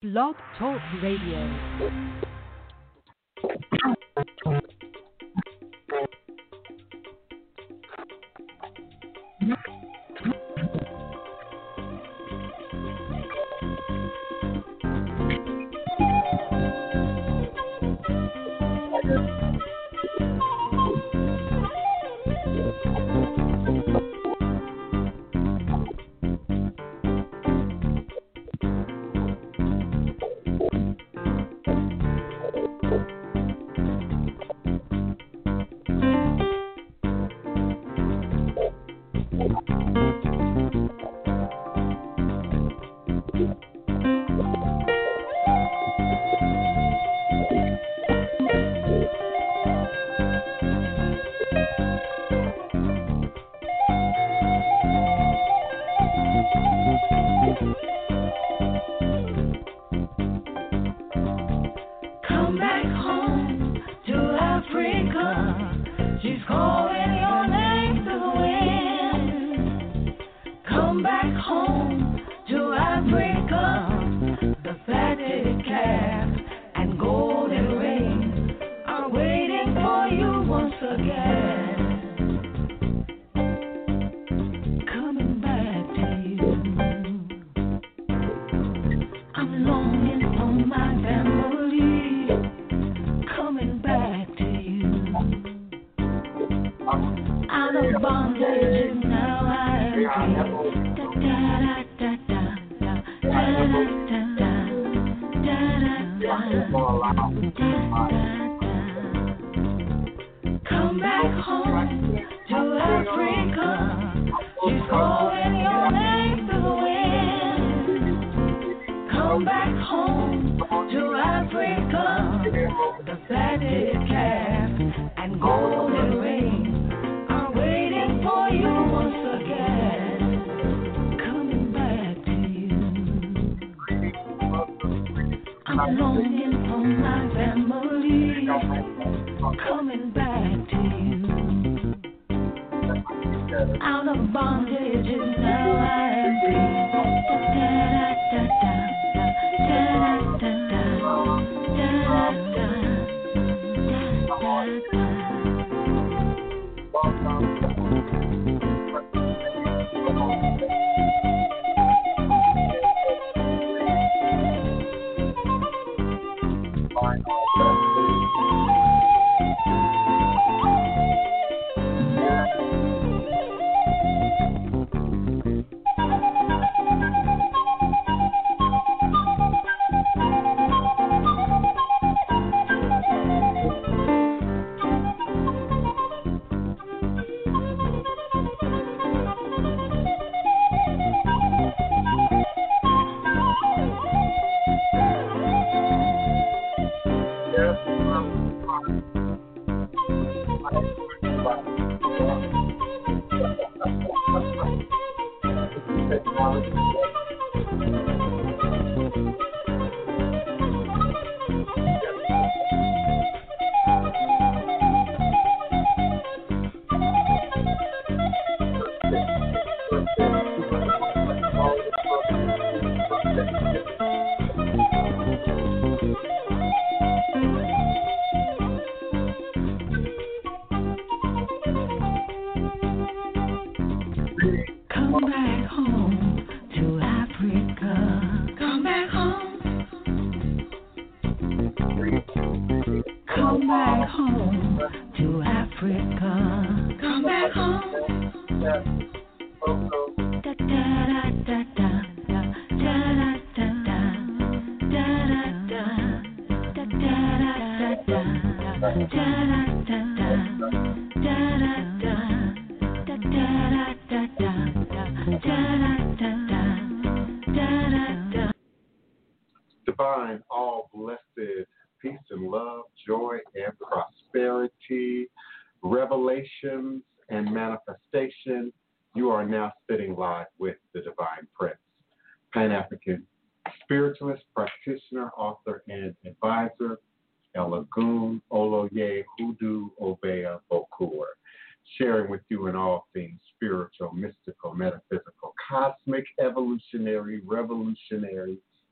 Blog Talk Radio.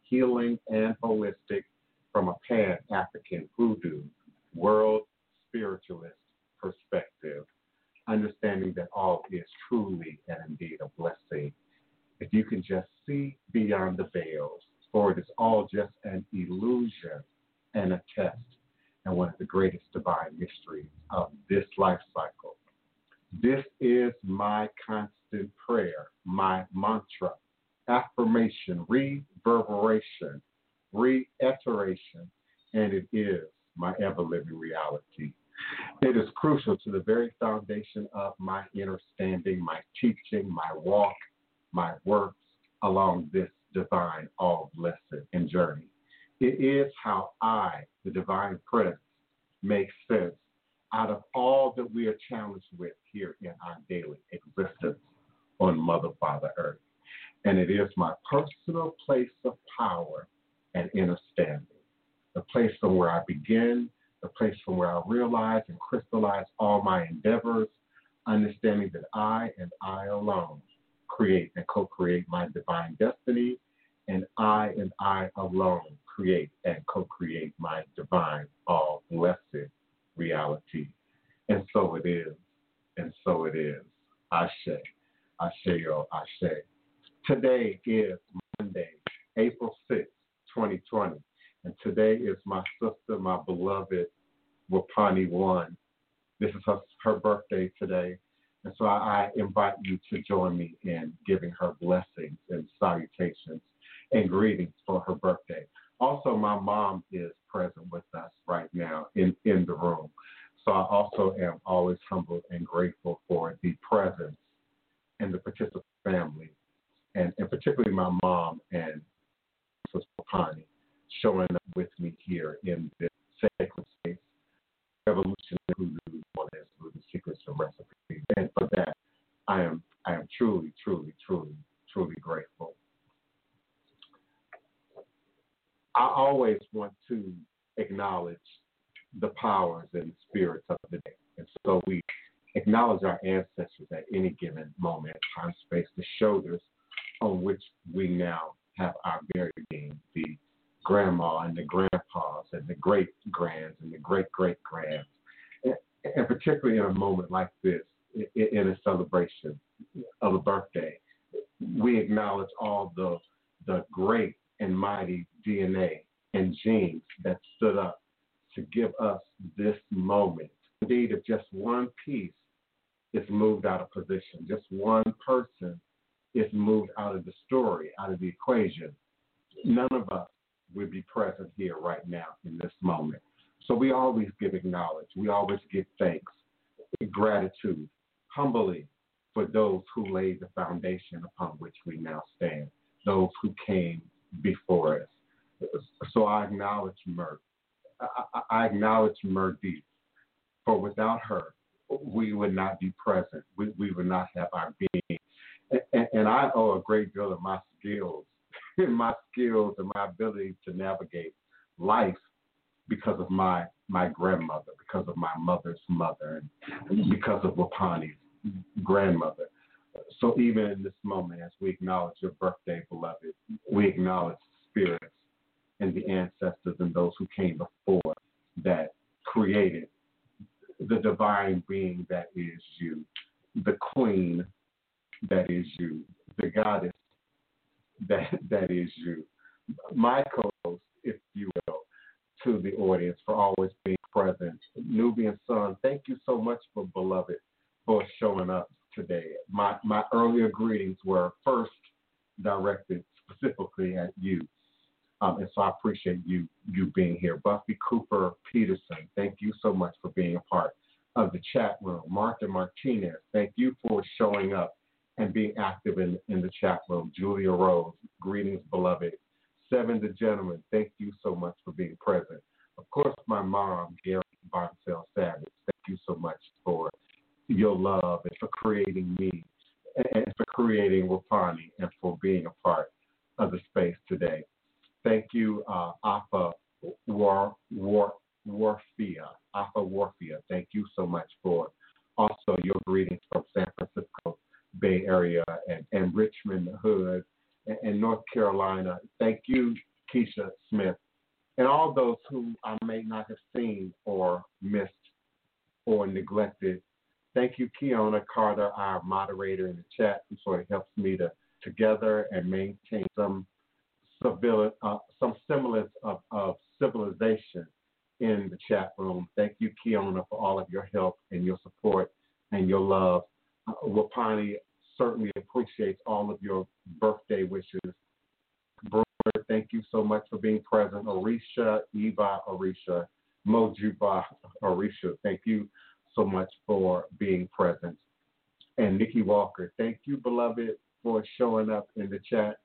Healing and Holistic from a Pan-African Hoodoo World Spiritualist Perspective, understanding that all is truly and indeed a blessing. If you can just see beyond the veils, for it is all just an illusion and a test, and one of the greatest divine mysteries of this life cycle. This is my constant prayer, my mantra, affirmation, reverberation, reiteration, and it is my ever-living reality. It is crucial to the very foundation of my inner standing, my teaching, my walk, my works along this divine, all-blessed and journey. It is how I, the divine prince, make sense out of all that we are challenged with here in our daily existence on Mother, Father, Earth. And it is my personal place of power and inner standing, the place from where I begin, the place from where I realize and crystallize all my endeavors, understanding that I and I alone create and co-create my divine destiny, and I alone create and co-create my divine, all-blessed reality. And so it is, and so it is. Ashe, Asheo, Ashe. Today is Monday, April 6, 2020, and today is my sister, my beloved Wapani One. This is her birthday today, and so I invite you to join me in giving her blessings and salutations and greetings for her birthday. Also, my mom is present with us right now in the room. So I also am always humbled and grateful for the presence and the participant family, and particularly my mom and Sister Pani showing up with me here in this sacred space, revolutionary Hoodoo, secrets and recipes. And for that, I am truly, truly, truly, truly grateful. I always want to acknowledge the powers and spirits of the day. And so we acknowledge our ancestors at any given moment, time, space, the shoulders on which we now have our very being, the grandma and the grandpas and the great-grands and the great-great-grands. And particularly in a moment like this, in a celebration of a birthday, we acknowledge all the great and mighty DNA and genes that stood up to give us this moment. Indeed, if just one piece is moved out of position, just one person is moved out of the story, out of the equation, none of us would be present here right now in this moment. So we always give acknowledge. We always give thanks, gratitude, humbly for those who laid the foundation upon which we now stand, those who came before us. So I acknowledge Mert. I acknowledge Merdeith, for without her, we would not be present. We would not have our being. And I owe a great deal of my skills, and my ability to navigate life because of my grandmother, because of my mother's mother, and because of Wapani's grandmother. So even in this moment, as we acknowledge your birthday, beloved, we acknowledge the spirits and the ancestors and those who came before that created the divine being that is you, the queen that is you, the goddess that is you. My co-host, if you will, to the audience for always being present. Nubian Sun, thank you so much, for beloved, for showing up today. My earlier greetings were first directed specifically at you, and so I appreciate you being here. Buffy Cooper Peterson, thank you so much for being a part of the chat room. Martha Martinez, thank you for showing up and being active in the chat room. Julia Rose, greetings, beloved. Seven the Gentleman, thank you so much for being present. Of course, my mom, Gary Bonsell Savage, thank you so much for your love and for creating me and for creating Wapani and for being a part of the space today. Thank you, Afa Warfia. Afa Warfia, thank you so much for also your greetings from San Francisco Bay Area and Richmond Hood and North Carolina. Thank you Keisha Smith, and all those who I may not have seen or missed or neglected. Thank you, Keona Carter, our moderator in the chat, who sort of helps me to together and maintain some semblance of civilization in the chat room. Thank you, Keona, for all of your help and your support and your love. Wapani certainly appreciates all of your birthday wishes. Brewer, thank you so much for being present. Orisha, Eva, Orisha, Mojuba, Orisha, thank you so much for being present. And Nikki Walker, thank you, beloved, for showing up in the chat.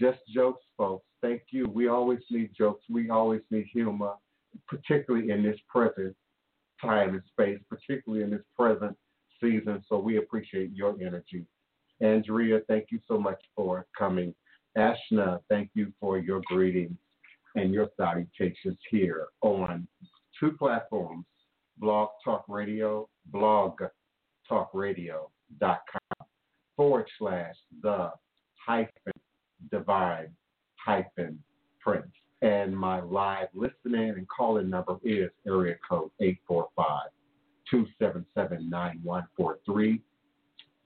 Just jokes, folks. Thank you. We always need jokes. We always need humor, particularly in this present time and space, particularly in this present season. So we appreciate your energy. Andrea, thank you so much for coming. Ashna, thank you for your greetings and your salutations here on two platforms, Blog Talk Radio, blogtalkradio.com/the-divine-prince. And my live listening and call-in number is area code 845-277-9143,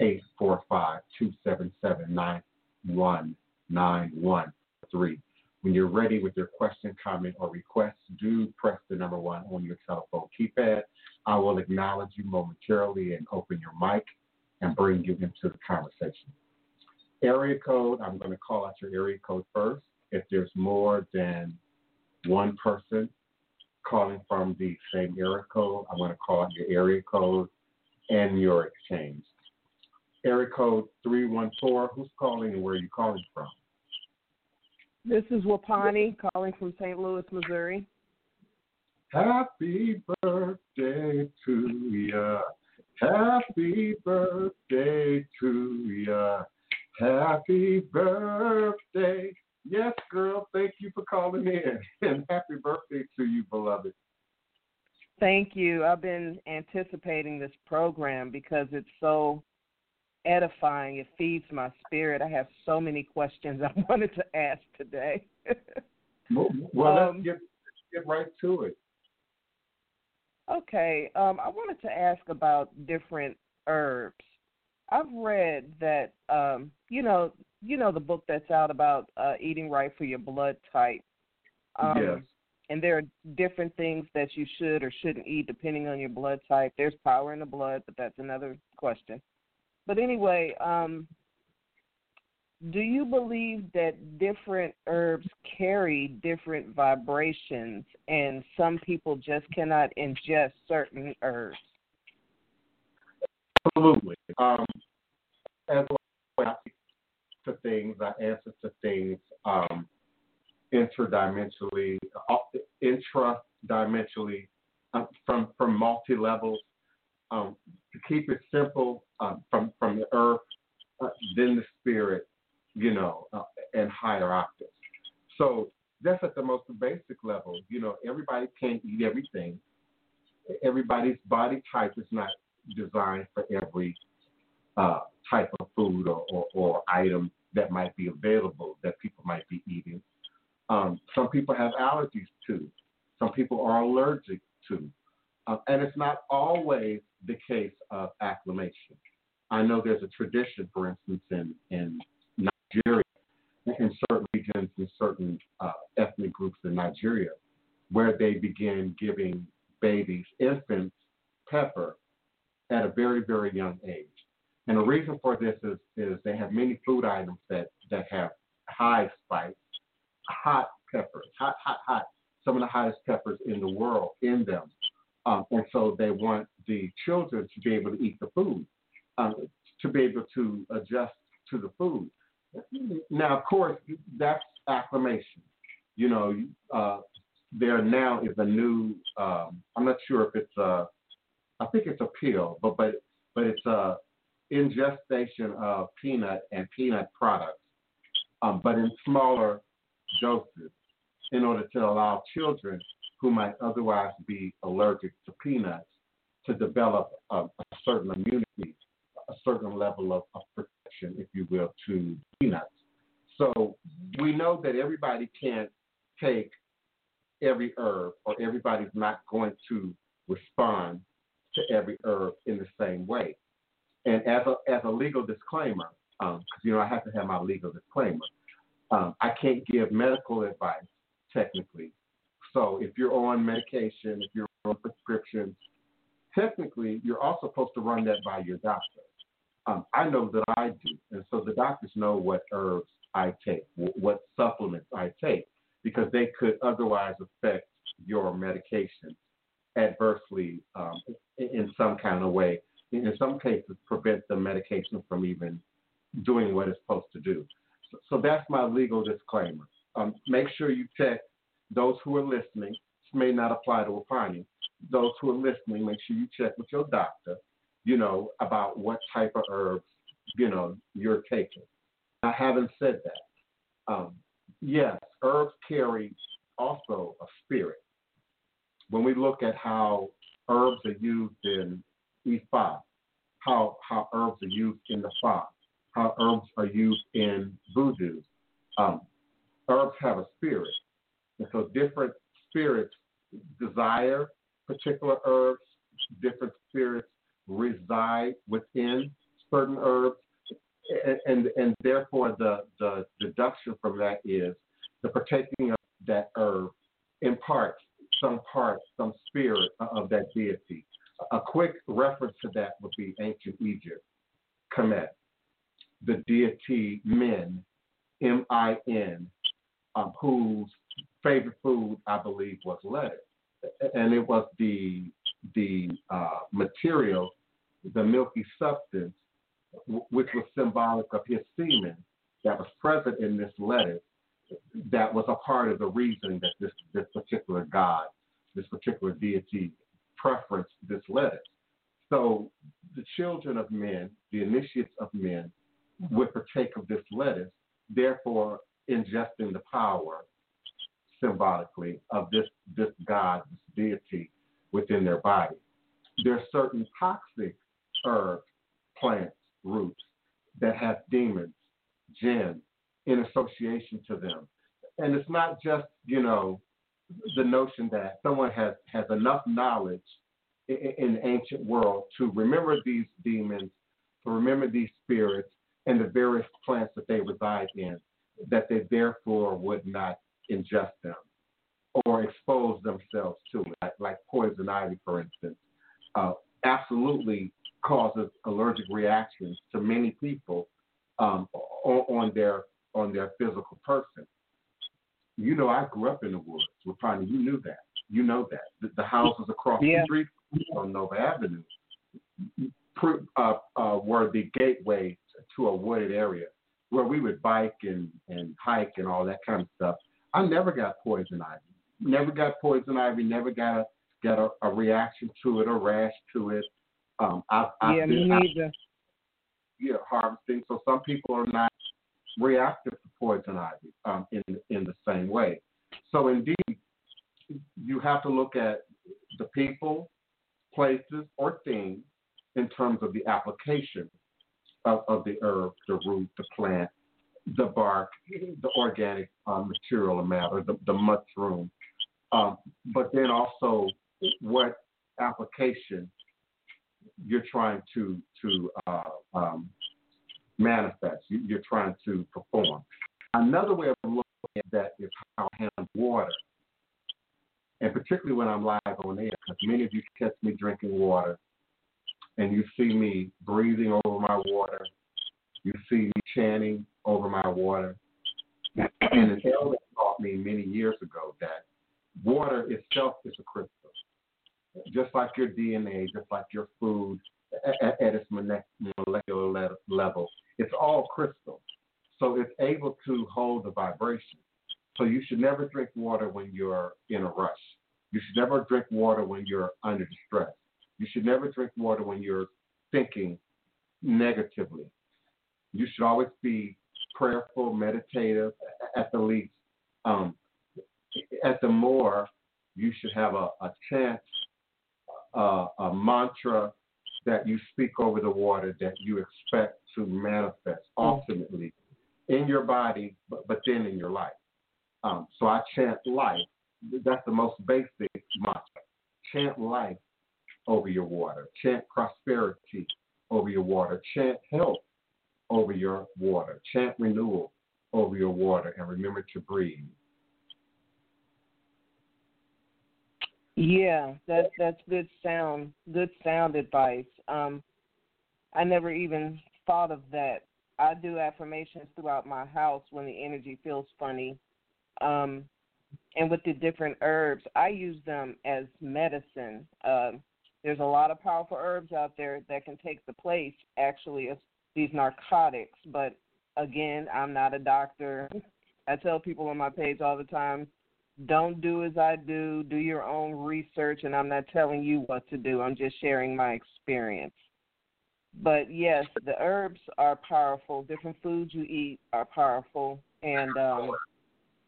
845-277-9143. When you're ready with your question, comment, or request, do press the number 1 on your telephone keypad. I will acknowledge you momentarily and open your mic and bring you into the conversation. Area code, I'm going to call out your area code first. If there's more than one person calling from the same area code, I'm going to call out your area code and your exchange. Area code 314, who's calling and where are you calling from? This is Wapani calling from St. Louis, Missouri. Happy birthday to ya. Happy birthday to ya. Happy birthday. Yes, girl, thank you for calling in. And happy birthday to you, beloved. Thank you. I've been anticipating this program because it's so edifying. It feeds my spirit. I have so many questions I wanted to ask today. Well, let's get right to it. Okay. I wanted to ask about different herbs. I've read that, the book that's out about eating right for your blood type. Yes. And there are different things that you should or shouldn't eat depending on your blood type. There's power in the blood, but that's another question. But anyway, do you believe that different herbs carry different vibrations and some people just cannot ingest certain herbs? Absolutely. As I speak to things, I answer to things intradimensionally, from multi levels. To keep it simple, from the earth, then the spirit, and higher octaves. So that's at the most basic level. Everybody can't eat everything. Everybody's body type is not designed for every type of food or item that might be available that people might be eating. Some people have allergies to. Some people are allergic to. And it's not always the case of acclimation. I know there's a tradition, for instance, in Nigeria, in certain regions, in certain ethnic groups in Nigeria, where they begin giving babies, infants, pepper at a very, very young age. And the reason for this is they have many food items that have high spice, hot peppers, hot, some of the hottest peppers in the world in them. And so they want the children to be able to eat the food, to be able to adjust to the food. Now, of course, that's acclimation. There now is a new, I'm not sure if it's I think it's a pill, but it's a ingestion of peanut and peanut products, but in smaller doses in order to allow children who might otherwise be allergic to peanuts to develop a certain immunity, a certain level of protection, if you will, to peanuts. So we know that everybody can't take every herb, or everybody's not going to respond to every herb in the same way. And as a legal disclaimer, because I have to have my legal disclaimer, I can't give medical advice technically. So if you're on medication, if you're on prescriptions, technically you're also supposed to run that by your doctor. I know that I do, and so the doctors know what herbs I take, what supplements I take, because they could otherwise affect your medication adversely in some kind of way. In some cases, prevent the medication from even doing what it's supposed to do. So that's my legal disclaimer. Make sure you check those who are listening. This may not apply to Wapani. Those who are listening, make sure you check with your doctor, about what type of herbs, you're taking. Now, having said that, yes, herbs carry also a spirit. When we look at how herbs are used in Ifa, how herbs are used in the Fa, how herbs are used in Voodoo, herbs have a spirit. And so different spirits desire particular herbs, different spirits reside within certain herbs, and therefore the deduction from that is the partaking of that herb imparts some spirit of that deity. A quick reference to that would be ancient Egypt, Kemet, the deity Min, M-I-N, whose favorite food, I believe, was lettuce. And it was the material, the milky substance, which was symbolic of his semen that was present in this lettuce, that was a part of the reason that this particular god, this particular deity, preferenced this lettuce. So the children of men, the initiates of men, would partake of this lettuce, therefore ingesting the power, symbolically, of this god, this deity, within their body. There are certain toxic herbs, plants, roots that have demons, jinn, in association to them. And it's not just, the notion that someone has enough knowledge in the ancient world to remember these demons, to remember these spirits, and the various plants that they reside in, that they therefore would not ingest them or expose themselves to it, like poison ivy, for instance, absolutely causes allergic reactions to many people on their physical person. I grew up in the woods. Wapani, you knew that. You know that. The houses across the street on Nova Avenue were the gateway to a wooded area where we would bike and hike and all that kind of stuff. I never got poison ivy. Never got a reaction to it, a rash to it. Harvesting. So some people are not reactive to poison ivy in the same way. So indeed, you have to look at the people, places, or things in terms of the application of the herb, the root, the plant, the bark, the organic material and matter, the mushroom, but then also what application you're trying to manifest, you're trying to perform. Another way of looking at that is how I handle water, and particularly when I'm live on air, because many of you catch me drinking water, and you see me breathing over my water, you see me chanting over my water, and an elder taught me many years ago that water itself is a crystal, just like your DNA, just like your food at its molecular level. It's all crystal, so it's able to hold the vibration. So you should never drink water when you're in a rush. You should never drink water when you're under distress. You should never drink water when you're thinking negatively. You should always be prayerful, meditative, at the least. At the more, you should have a chant, a mantra that you speak over the water that you expect to manifest ultimately in your body, but then in your life. So I chant life. That's the most basic mantra. Chant life over your water. Chant prosperity over your water. Chant health over your water. Chant renewal over your water. And remember to breathe. Yeah, that's good sound advice. I never even thought of that. I do affirmations throughout my house when the energy feels funny. And with the different herbs, I use them as medicine. There's a lot of powerful herbs out there that can take the place, actually, of these narcotics. But, again, I'm not a doctor. I tell people on my page all the time, don't do as I do. Do your own research, and I'm not telling you what to do. I'm just sharing my experience. But, yes, the herbs are powerful. Different foods you eat are powerful. And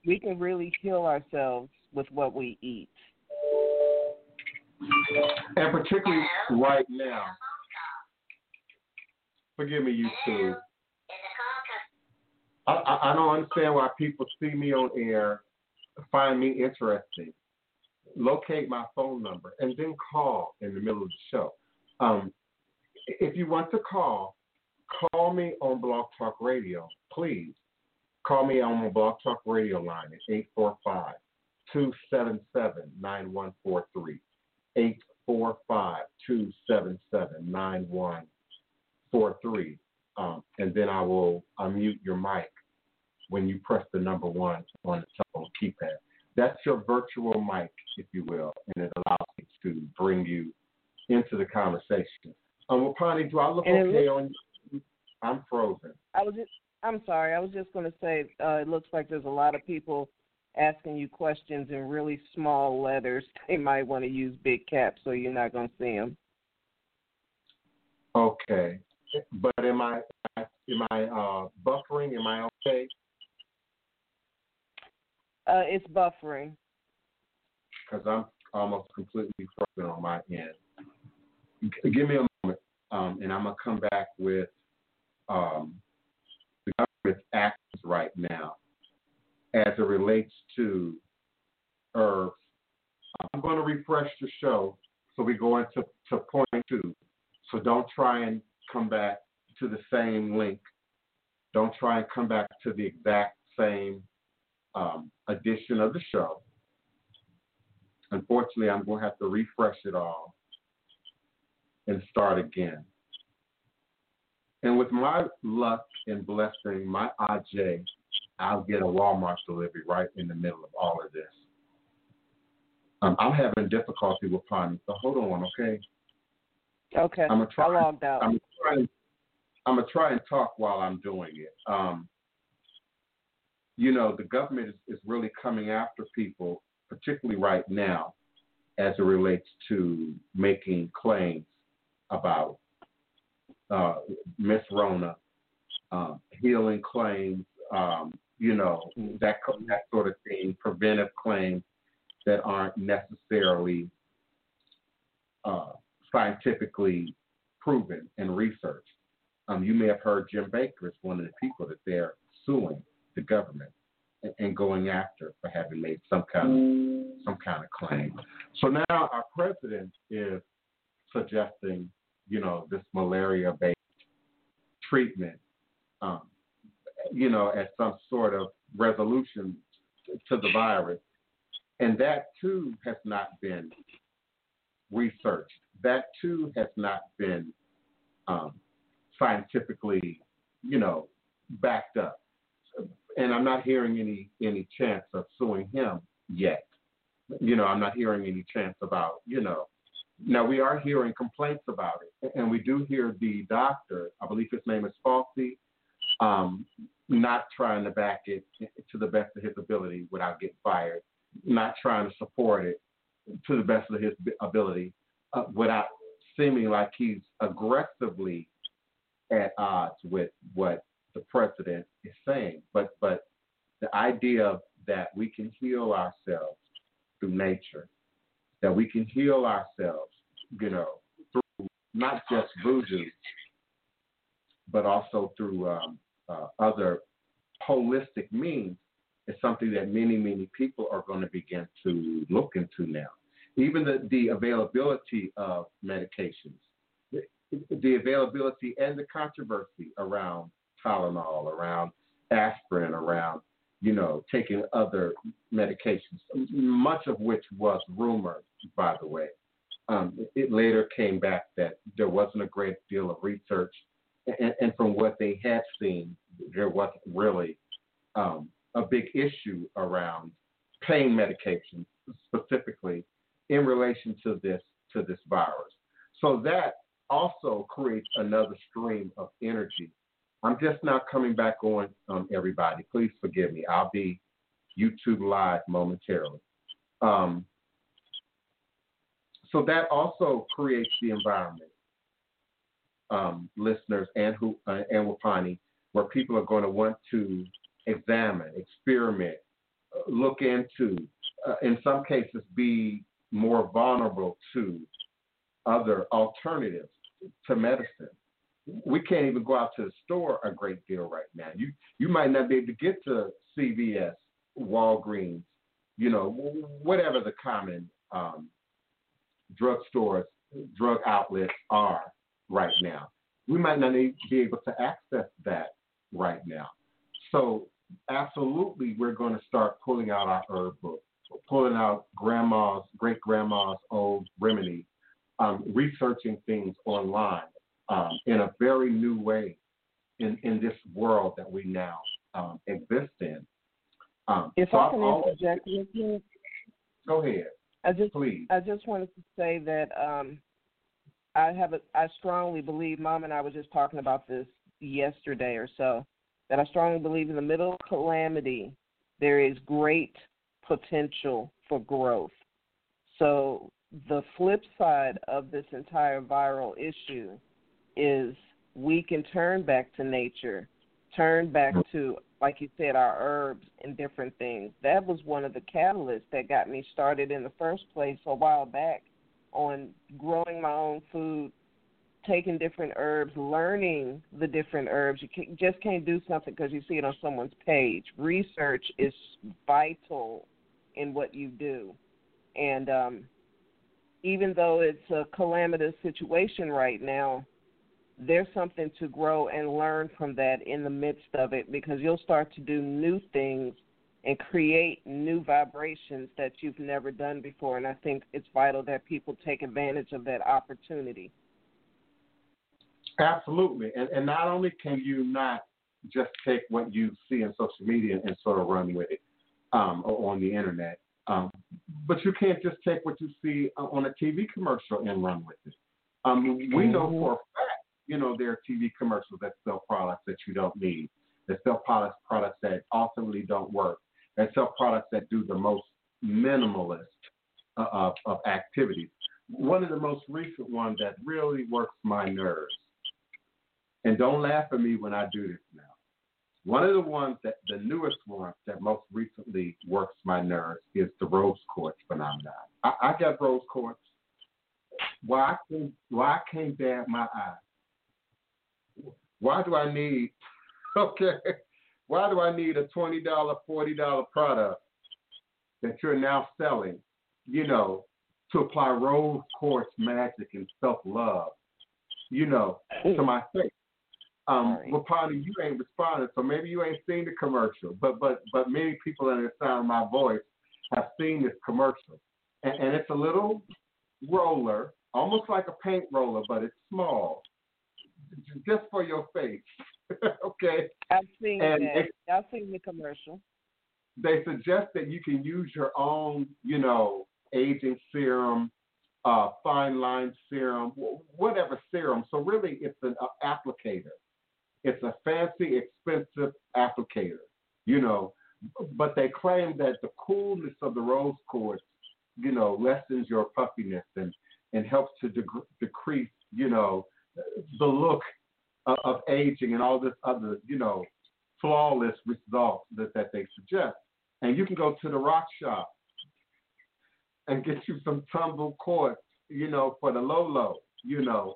we can really heal ourselves with what we eat. And particularly right now. Forgive me, you two. I don't understand why people see me on air, find me interesting, locate my phone number, and then call in the middle of the show. If you want to call me on Blog Talk Radio, please. Call me on my Blog Talk Radio line at 845-277-9143. 845-277-9143. And then I will unmute your mic when you press the number one on the telephone keypad. That's your virtual mic, if you will, and it allows me to bring you into the conversation. Wapani, do I look okay on you? I'm frozen. I'm sorry. I was just going to say it looks like there's a lot of people asking you questions in really small letters. They might want to use big caps, so you're not going to see them. Okay. But am I buffering? Am I okay? It's buffering. Because I'm almost completely frozen on my end. Give me a moment, and I'm going to come back with the government's actions right now as it relates to herbs. I'm going to refresh the show so we go into point two. So don't try and come back to the same link. Don't try and come back to the exact same edition of the show. Unfortunately, I'm going to have to refresh it all and start again. And with my luck and blessing, my AJ, I'll get a Walmart delivery right in the middle of all of this. I'm having difficulty with Pani, so hold on, okay? Okay, I logged out. I'm going to try and talk while I'm doing it. You know, the government is really coming after people, particularly right now, as it relates to making claims about Miss Rona, healing claims, you know, that sort of thing, preventive claims that aren't necessarily scientifically proven and researched. You may have heard Jim Baker is one of the people that they're suing the government and going after for having made some kind of claim. So now our president is suggesting, you know, this malaria-based treatment, you know, as some sort of resolution to the virus. And that, too, has not been researched. That, too, has not been scientifically, you know, backed up. And I'm not hearing any chance of suing him yet. You know, I'm not hearing any chance about, you know. Now, we are hearing complaints about it, and we do hear the doctor, I believe his name is Falsey, not trying to back it to the best of his ability without getting fired, not trying to support it to the best of his ability without seeming like he's aggressively at odds with what the president is saying. But the idea that we can heal ourselves through nature, that we can heal ourselves, you know, through not just voodoo, but also through other holistic means, is something that many, many people are going to begin to look into now. Even the availability of medications, the availability and the controversy around Tylenol, around aspirin, around, you know, taking other medications, much of which was rumored, by the way. It later came back that there wasn't a great deal of research, and from what they had seen, there wasn't really a big issue around pain medications specifically in relation to this virus. So that also creates another stream of energy. I'm just now coming back on, everybody. Please forgive me. I'll be YouTube live momentarily. So that also creates the environment, listeners and Wapani, where people are going to want to examine, experiment, look into, in some cases be more vulnerable to other alternatives to medicine. We can't even go out to the store a great deal right now. You might not be able to get to CVS, Walgreens, you know, whatever the common drug stores, drug outlets are right now. We might not be able to access that right now. So absolutely, we're going to start pulling out our herb book, pulling out grandma's, great-grandma's old remedy, researching things online. In a very new way in this world that we now exist in. If so I can interject with you. Go ahead, please. I just wanted to say that I strongly believe, Mom and I were just talking about this yesterday or so, that I strongly believe in the middle of calamity, there is great potential for growth. So the flip side of this entire viral issue is we can turn back to nature, turn back to, like you said, our herbs and different things. That was one of the catalysts that got me started in the first place a while back on growing my own food, taking different herbs, learning the different herbs. You just can't do something because you see it on someone's page. Research is vital in what you do. And even though it's a calamitous situation right now, there's something to grow and learn from that in the midst of it, because you'll start to do new things and create new vibrations that you've never done before. And I think it's vital that people take advantage of that opportunity. Absolutely. And not only can you not just take what you see in social media and sort of run with it or on the internet, but you can't just take what you see on a TV commercial and run with it. We know for a fact, you know, there are TV commercials that sell products that you don't need, that sell products that ultimately don't work, that sell products that do the most minimalist of activities. One of the most recent ones that really works my nerves, and don't laugh at me when I do this now, one of the ones that, the newest one that most recently works my nerves is the rose quartz phenomenon. I got rose quartz. Why I can't dab my eyes? Why do I need, why do I need a $20, $40 product that you're now selling, you know, to apply rose quartz magic and self-love, you know, to my face? Wapani, you ain't responding, so maybe you ain't seen the commercial, but many people in the sound of my voice have seen this commercial. And it's a little roller, almost like a paint roller, but it's small. Just for your face, okay? I've seen that. I've seen the commercial. They suggest that you can use your own, you know, aging serum, fine line serum, whatever serum. So really, it's an applicator. It's a fancy, expensive applicator, you know. But they claim that the coolness of the rose quartz, you know, lessens your puffiness and helps to decrease, you know, the look of aging and all this other, you know, flawless results that they suggest. And you can go to the rock shop and get you some tumble quartz, you know, for the low, you know,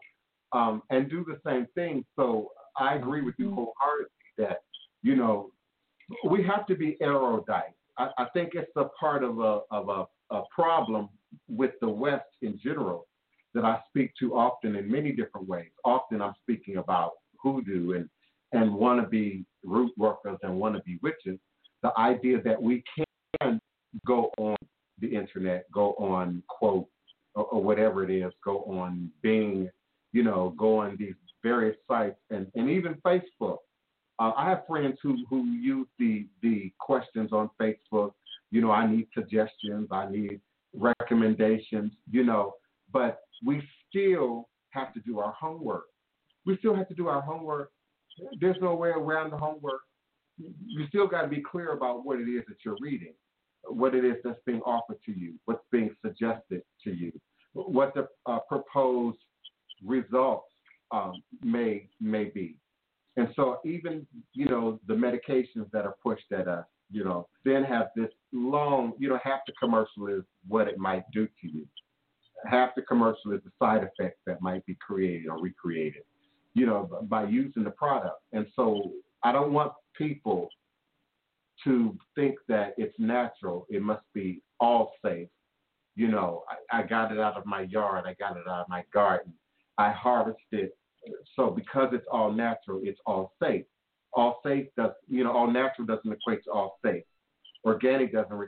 and do the same thing. So I agree with you wholeheartedly that, you know, we have to be erudite. I think it's a part of a problem with the West in general that I speak to often in many different ways. Often I'm speaking about hoodoo and wannabe root workers and wannabe witches. The idea that we can go on the internet, go on Quote or whatever it is, go on Bing, go on these various sites and even Facebook. I have friends who use the questions on Facebook. I need suggestions, I need recommendations, but we still have to do our homework. There's no way around the homework. You still got to be clear about what it is that you're reading, what it is that's being offered to you, what's being suggested to you, what the proposed results may be. And so even, the medications that are pushed at us, then have this long, half the commercial is what it might do to you. Half the commercial is the side effects that might be created or recreated, by using the product. And so I don't want people to think that it's natural. It must be all safe. I got it out of my yard. I got it out of my garden. I harvested. So because it's all natural, it's all safe. All safe does, all natural doesn't equate to all safe. Organic doesn't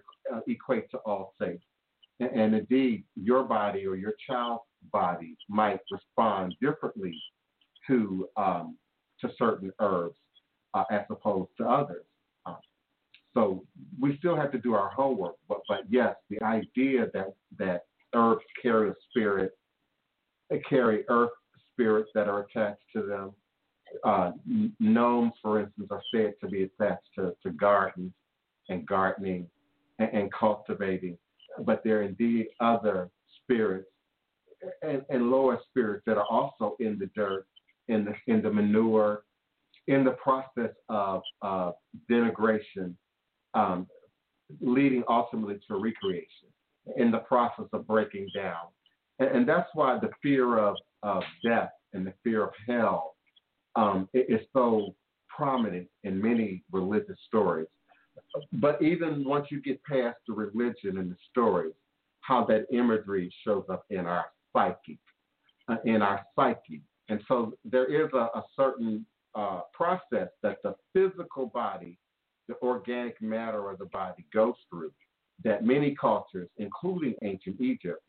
equate to all safe. And indeed, your body or your child's body might respond differently to certain herbs as opposed to others. So we still have to do our homework. But yes, the idea that herbs carry a spirit, they carry earth spirits that are attached to them. Gnomes, for instance, are said to be attached to gardens and gardening and cultivating. But there are indeed other spirits and lower spirits that are also in the dirt, in the manure, in the process of denigration, leading ultimately to recreation, in the process of breaking down. And that's why the fear of death and the fear of hell is so prominent in many religious stories. But even once you get past the religion and the stories, how that imagery shows up in our psyche. And so there is a certain process that the physical body, the organic matter of the body goes through that many cultures, including ancient Egypt,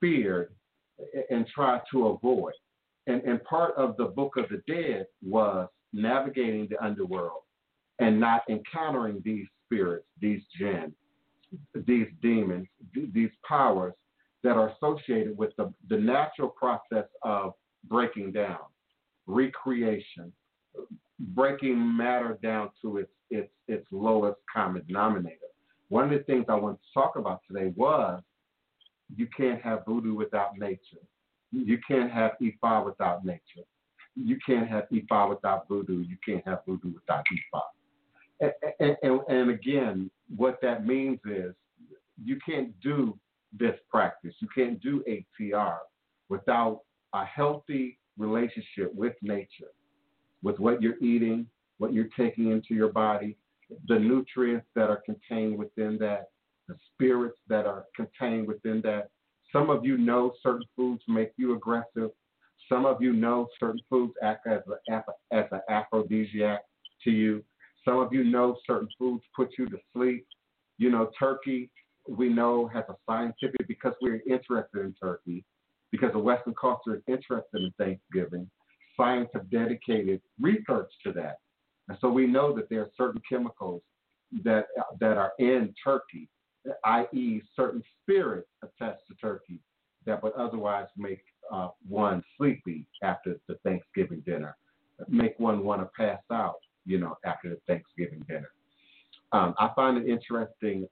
feared and tried to avoid. And part of the Book of the Dead was navigating the underworld and not encountering these spirits, these jinn, these demons, these powers that are associated with the natural process of breaking down, recreation, breaking matter down to its lowest common denominator. One of the things I wanted to talk about today was you can't have voodoo without nature. You can't have Ifa without nature. You can't have Ifa without voodoo. You can't have voodoo without Ifa. And again, what that means is you can't do this practice. You can't do ATR without a healthy relationship with nature, with what you're eating, what you're taking into your body, the nutrients that are contained within that, the spirits that are contained within that. Some of you know certain foods make you aggressive. Some of you know certain foods act as an aphrodisiac to you. Some of you know certain foods put you to sleep. Turkey, we know, has a scientific, because we're interested in turkey, because the Western culture is interested in Thanksgiving. Science have dedicated research to that. And so we know that there are certain chemicals that are in turkey, i.e. certain spirits attached to turkey that would otherwise make one sleepy after the Thanksgiving dinner, make one want to pass out, after the Thanksgiving dinner. I find it interesting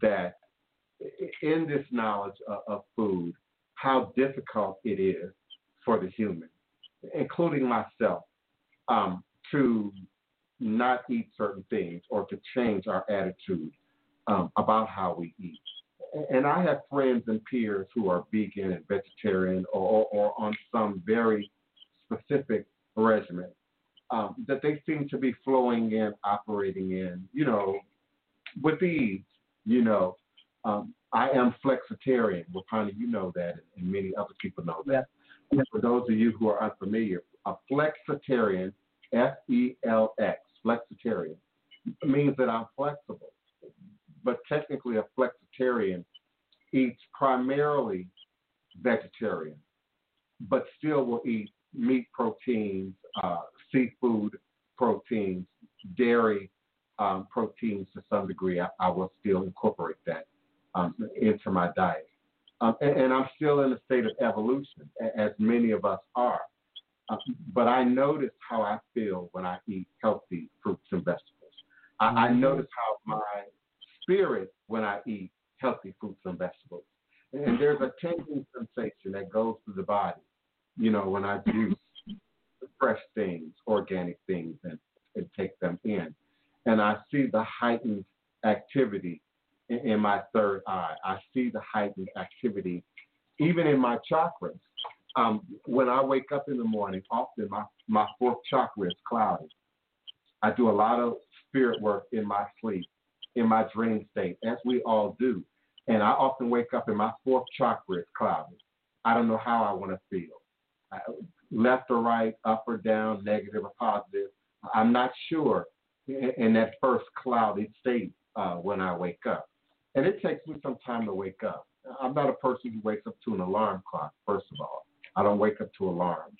that in this knowledge of food, how difficult it is for the human, including myself, to not eat certain things or to change our attitude about how we eat. And I have friends and peers who are vegan and vegetarian or on some very specific regimen. that they seem to be flowing in, operating in, you know, with ease, you know. I am flexitarian. Well, Pony, you know that, and many other people know that. Yeah. For those of you who are unfamiliar, a flexitarian, F-E-L-X, flexitarian, means that I'm flexible. But technically, a flexitarian eats primarily vegetarian, but still will eat meat proteins, seafood proteins, dairy proteins to some degree. I will still incorporate that into my diet. And I'm still in a state of evolution, as many of us are. But I notice how I feel when I eat healthy fruits and vegetables. I notice how my spirit when I eat healthy fruits and vegetables. And there's a tingling sensation that goes through the body, you know, when I juice fresh things, organic things, and take them in. And I see the heightened activity in my third eye. I see the heightened activity even in my chakras. When I wake up in the morning, often my fourth chakra is cloudy. I do a lot of spirit work in my sleep, in my dream state, as we all do. And I often wake up and my fourth chakra is cloudy. I don't know how I want to feel. Left or right, up or down, negative or positive. I'm not sure in that first cloudy state when I wake up. And it takes me some time to wake up. I'm not a person who wakes up to an alarm clock, first of all. I don't wake up to alarms.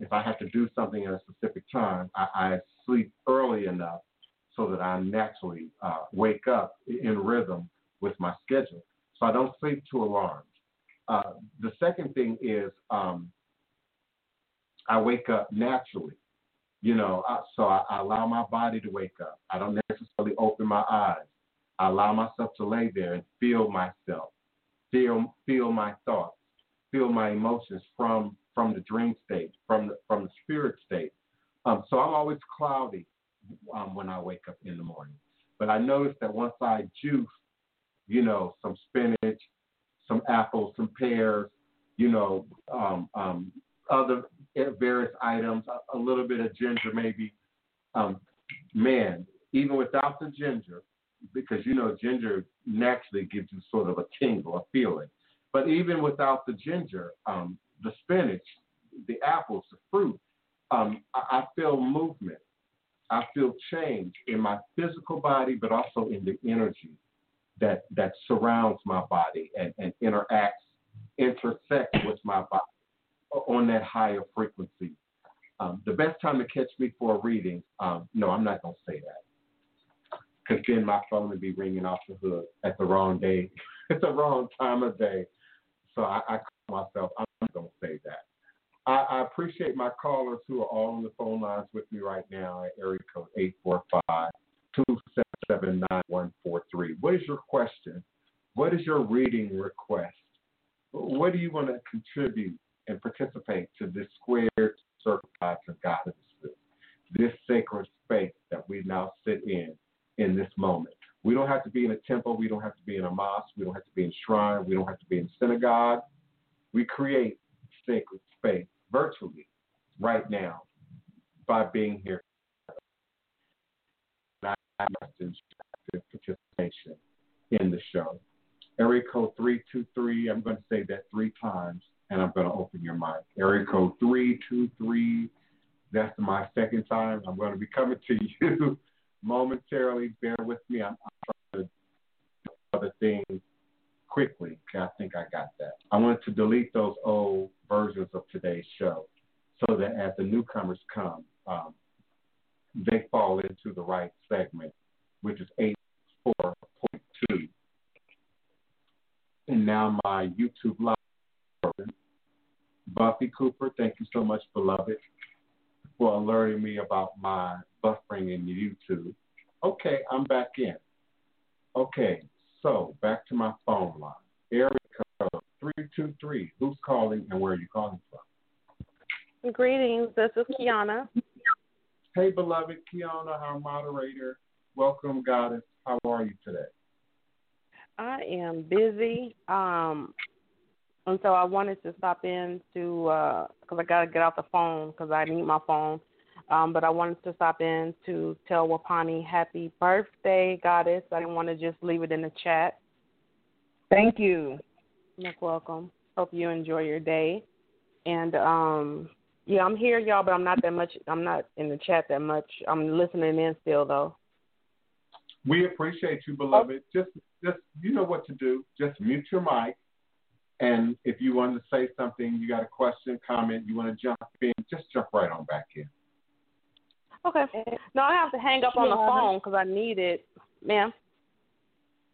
If I have to do something at a specific time, I sleep early enough so that I naturally wake up in rhythm with my schedule. So I don't sleep to alarms. The second thing is I wake up naturally. You know, so I allow my body to wake up. I don't necessarily open my eyes. I allow myself to lay there and feel myself, feel my thoughts, feel my emotions from the dream state, from the spirit state. So I'm always cloudy when I wake up in the morning. But I notice that once I juice, you know, some spinach, some apples, some pears, you know, other various items, a little bit of ginger maybe. Man, even without the ginger, because, you know, ginger naturally gives you sort of a tingle, a feeling. But even without the ginger, the spinach, the apples, the fruit, I feel movement. I feel change in my physical body, but also in the energy that surrounds my body and intersects with my body on that higher frequency. The best time to catch me for a reading, no, I'm not going to say that, because then my phone would be ringing off the hook at the wrong day, at the wrong time of day. So I call myself, I'm not going to say that. I appreciate my callers who are all on the phone lines with me right now at area code 845-277-9143. What is your question? What is your reading request? What do you want to contribute and participate to this squared circle of God, this sacred space that we now sit in this moment? We don't have to be in a temple. We don't have to be in a mosque. We don't have to be in a shrine. We don't have to be in a synagogue. We create sacred space virtually right now by being here. Participation in the show. Area code 323, I'm going to say that three times, and I'm going to open your mic. Area code 323, that's my second time. I'm going to be coming to you momentarily. Bear with me. I'm trying to do other things quickly. I think I got that. I wanted to delete those old versions of today's show so that as the newcomers come, they fall into the right segment, which is 84.2. And now my YouTube live. Buffy Cooper, thank you so much, beloved, for alerting me about my buffering in YouTube. Okay, I'm back in. Okay, so back to my phone line. Area code 323. Who's calling and where are you calling from? Greetings, this is Kiana. Hey, beloved Kiana, our moderator. Welcome, Goddess. How are you today? I am busy, and so I wanted to stop in to because I got to get off the phone because I need my phone But I wanted to stop in to tell Wapani happy birthday, goddess. I didn't want to just leave it in the chat. Thank you. You're welcome. Hope you enjoy your day. And, yeah, I'm here, y'all, but I'm not in the chat that much. I'm listening in still, though. We appreciate you, beloved. Oh. Just you know what to do. Just mute your mic. And if you want to say something, you got a question, comment, you want to jump in, just jump right on back in. Okay. No, I have to hang up on the phone because I need it. Ma'am?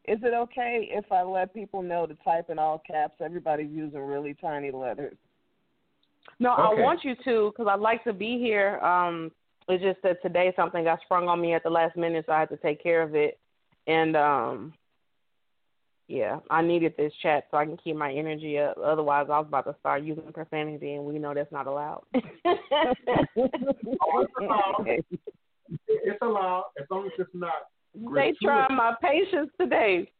Is it okay if I let people know to type in all caps? Everybody's using really tiny letters. No, okay. I want you to because I'd like to be here. It's just that today something got sprung on me at the last minute, so I had to take care of it. And, yeah, I needed this chat so I can keep my energy up. Otherwise, I was about to start using profanity, and we know that's not allowed. It's allowed. As long as it's not gratuitous. They tried my patience today.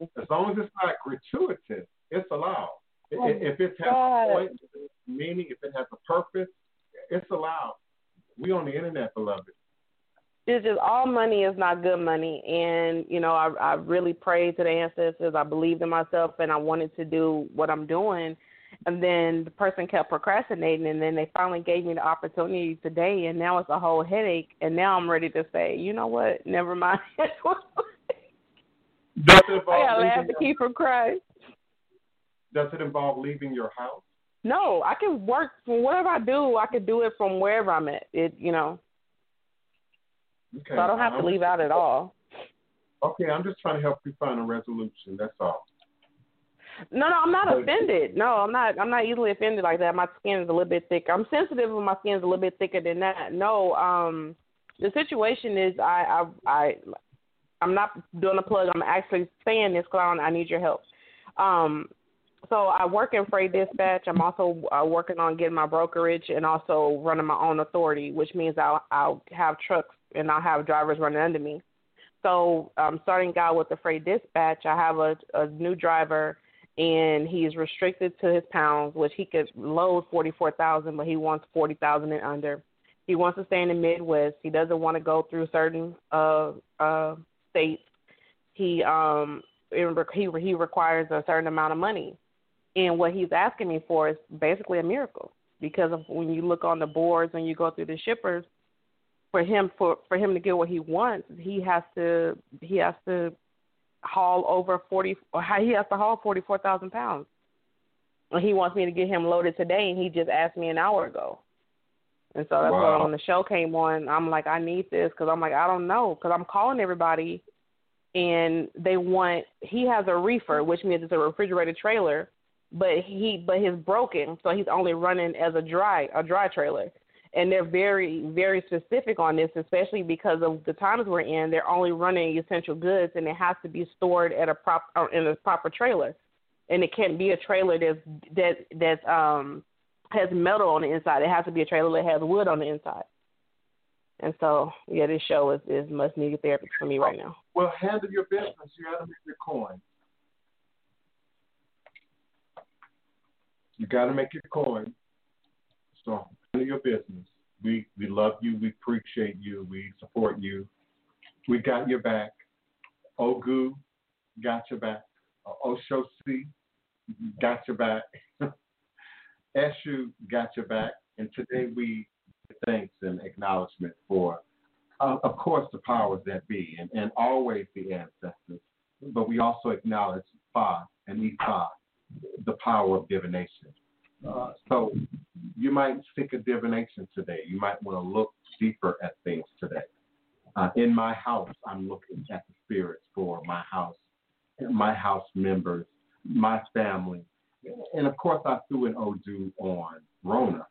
As long as it's not gratuitous, it's allowed. Oh, if it has a point, meaning, if it has a purpose, it's allowed. We on the internet, beloved. It's just all money is not good money. And, you know, I really prayed to the ancestors. I believed in myself and I wanted to do what I'm doing. And then the person kept procrastinating and then they finally gave me the opportunity today. And now it's a whole headache. And now I'm ready to say, you know what? Never mind. I have to keep from crying. Does it involve leaving your house? No, I can work from whatever I do. I can do it from wherever I'm at. Okay. So I don't have to leave out at all. Okay, I'm just trying to help you find a resolution. That's all. No, I'm not offended. No, I'm not easily offended like that. My skin is a little bit thick. I'm sensitive when my skin is a little bit thicker than that. No, the situation is I'm not doing a plug. I'm actually saying this, clown. I need your help. So I work in freight dispatch. I'm also working on getting my brokerage and also running my own authority, which means I'll have trucks and I'll have drivers running under me. So starting out with the freight dispatch, I have a new driver, and he's restricted to his pounds, which he could load 44,000, but he wants 40,000 and under. He wants to stay in the Midwest. He doesn't want to go through certain states. He requires a certain amount of money. And what he's asking me for is basically a miracle because of when you look on the boards and you go through the shippers, for him to get what he wants, he has to haul over 44,000 pounds. And he wants me to get him loaded today, and he just asked me an hour ago. And so that's why when the show came on, I'm like, I need this because I'm like, I don't know because I'm calling everybody, and he has a reefer, which means it's a refrigerated trailer. But he's broken, so he's only running as a dry trailer. And they're very, very specific on this, especially because of the times we're in. They're only running essential goods, and it has to be stored at in a proper trailer. And it can't be a trailer that has metal on the inside. It has to be a trailer that has wood on the inside. And so, yeah, this show is much-needed therapy for me right now. Well, handle your business. You got to make your coin. You got to make your coin. So handle your business. We love you. We appreciate you. We support you. We got your back. Ogu got your back. Oshosi got your back. Eshu got your back. And today we thanks and acknowledgement for, of course, the powers that be and always the ancestors, but we also acknowledge Fa and Ifa, the power of divination. So you might seek a divination today. You might want to look deeper at things today. In my house, I'm looking at the spirits for my house, my house members, my family. And, of course, I threw an Odu on Rona.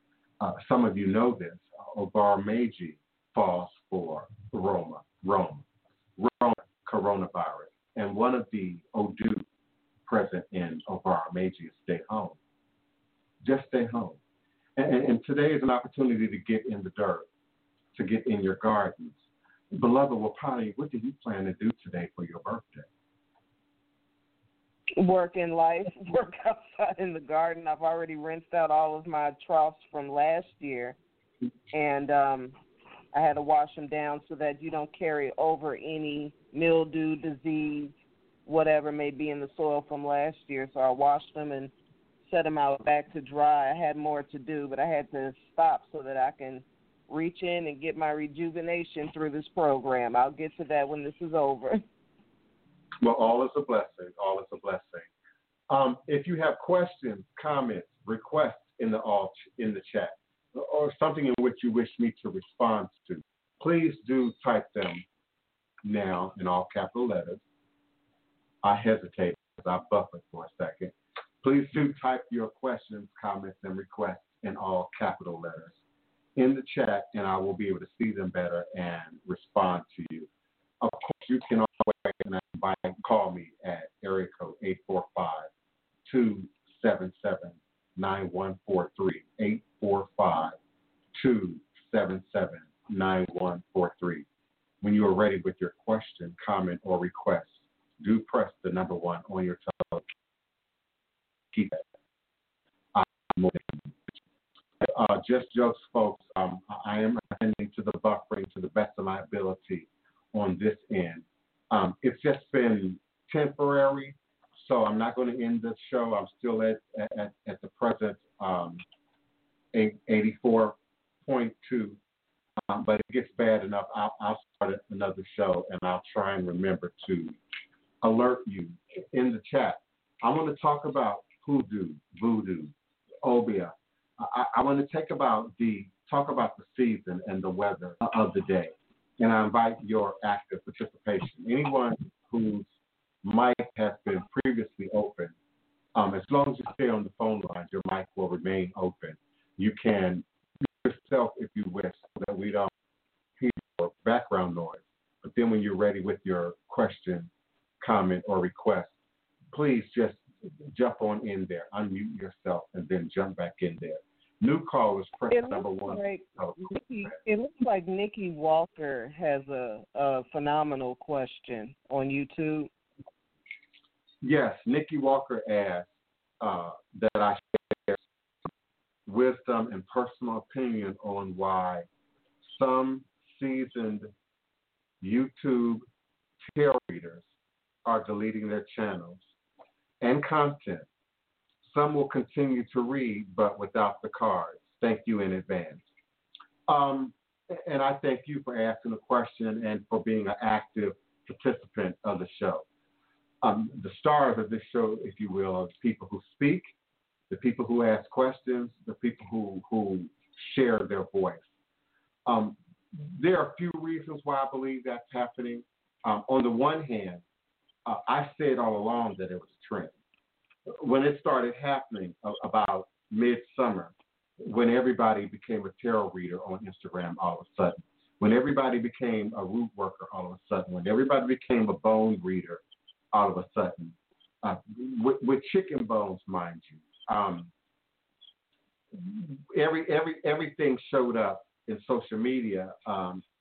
Some of you know this. Obar Meiji falls for Roma, coronavirus. And one of the Odu present in Obar Meiji is stay home. Just stay home. And today is an opportunity to get in the dirt, to get in your gardens. Beloved Wapani, what do you plan to do today for your birthday? Work in life, work outside in the garden. I've already rinsed out all of my troughs from last year. And I had to wash them down so that you don't carry over any mildew, disease, whatever may be in the soil from last year. So I washed them and set them out back to dry. I had more to do, but I had to stop so that I can reach in and get my rejuvenation through this program. I'll get to that when this is over. Well, all is a blessing. All is a blessing. If you have questions, comments, requests in the chat, or something in which you wish me to respond to, please do type them now in all capital letters. I hesitate because I buffered for a second. Please do type your questions, comments, and requests in all capital letters in the chat, and I will be able to see them better and respond to you. Of course, you can always call me at area code 845-277-9143, 845-277-9143. When you are ready with your question, comment, or request, do press the number 1 on your telephone. Keep that. Just jokes, folks. I am attending to the buffering to the best of my ability on this end. It's just been temporary, so I'm not going to end the show. I'm still at the present 84.2, but it gets bad enough. I'll start another show, and I'll try and remember to alert you in the chat. I want to talk about hoodoo, voodoo, obia. I want to talk about the season and the weather of the day. And I invite your active participation. Anyone whose mic has been previously open, as long as you stay on the phone line, your mic will remain open. You can mute yourself if you wish so that we don't hear background noise. But then when you're ready with your question, comment, or request, please just jump on in there, unmute yourself, and then jump back in there. New callers, press number 1. It looks like Nikki Walker has a phenomenal question on YouTube. Yes, Nikki Walker asked that I share wisdom and personal opinion on why some seasoned YouTube tarot readers are deleting their channels and content. Some will continue to read, but without the cards. Thank you in advance. And I thank you for asking the question and for being an active participant of the show. The stars of this show, if you will, are the people who speak, the people who ask questions, the people who share their voice. There are a few reasons why I believe that's happening. On the one hand, I said all along that it was a trend. When it started happening about midsummer, when everybody became a tarot reader on Instagram all of a sudden, when everybody became a root worker all of a sudden, when everybody became a bone reader all of a sudden, with chicken bones, mind you, everything showed up in social media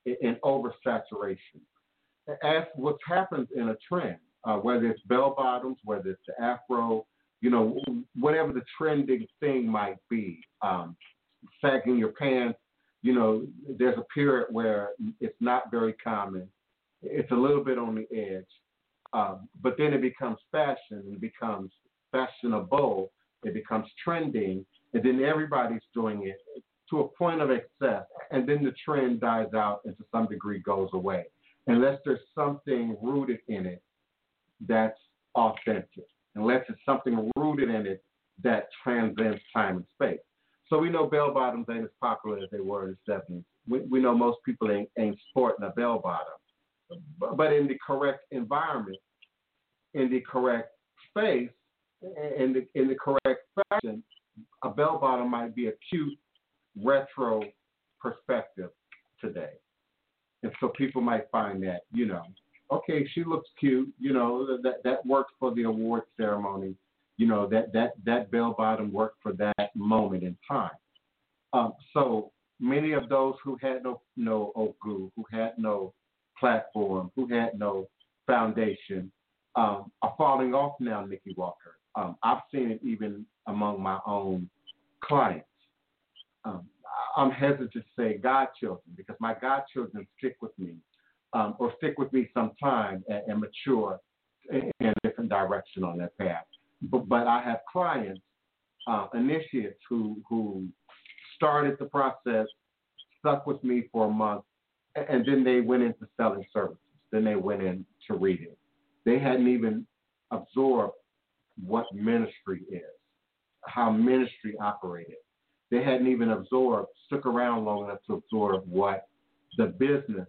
in oversaturation. As what's happened in a trend, whether it's bell bottoms, whether it's the afro, whatever the trending thing might be, sagging your pants, there's a period where it's not very common. It's a little bit on the edge, but then it becomes fashion. It becomes fashionable. It becomes trending, and then everybody's doing it to a point of excess, and then the trend dies out and to some degree goes away, unless there's something rooted in it that's authentic, unless it's something rooted in it that transcends time and space. So we know bell-bottoms ain't as popular as they were in the 70s. We know most people ain't sporting a bell-bottom. But in the correct environment, in the correct space, in the correct fashion, a bell-bottom might be a cute, retro perspective today. And so people might find that, okay, she looks cute, that worked for the award ceremony, that bell bottom worked for that moment in time. So many of those who had no ogu, who had no platform, who had no foundation, are falling off now, Nikki Walker. I've seen it even among my own clients. I'm hesitant to say godchildren, because my godchildren stick with me, or stick with me sometime and mature in a different direction on that path. But I have clients, initiates who started the process, stuck with me for a month, and then they went into selling services. Then they went into reading. They hadn't even absorbed what ministry is, how ministry operated. They hadn't even stuck around long enough to absorb what the business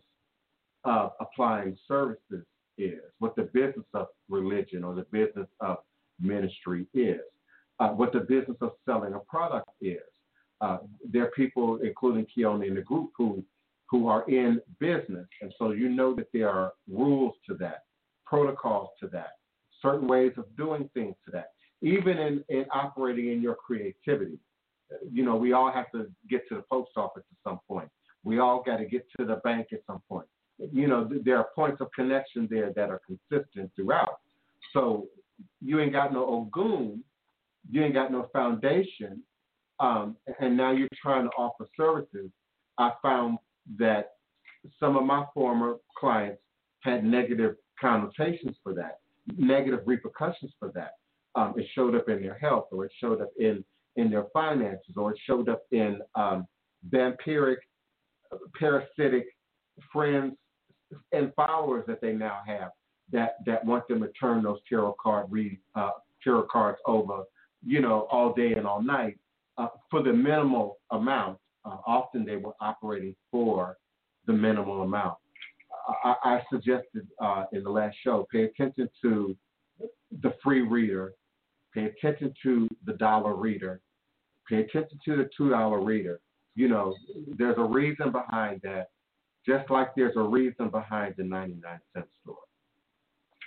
of applying services is, what the business of religion or the business of ministry is, what the business of selling a product is. There are people, including Keone in the group, who are in business. And so you know that there are rules to that, protocols to that, certain ways of doing things to that, even in operating in your creativity. You know, we all have to get to the post office at some point. We all got to get to the bank at some point. You know, there are points of connection there that are consistent throughout. So you ain't got no Ogun, you ain't got no foundation, and now you're trying to offer services. I found that some of my former clients had negative connotations for that, negative repercussions for that. It showed up in their health, or it showed up in their finances, or it showed up in vampiric, parasitic friends and followers that they now have that want them to turn those tarot cards over, you know, all day and all night for the minimal amount. Often they were operating for the minimal amount. I suggested in the last show, pay attention to the free reader, pay attention to the dollar reader, pay attention to the $2 reader. You know, there's a reason behind that, just like there's a reason behind the 99-cent store.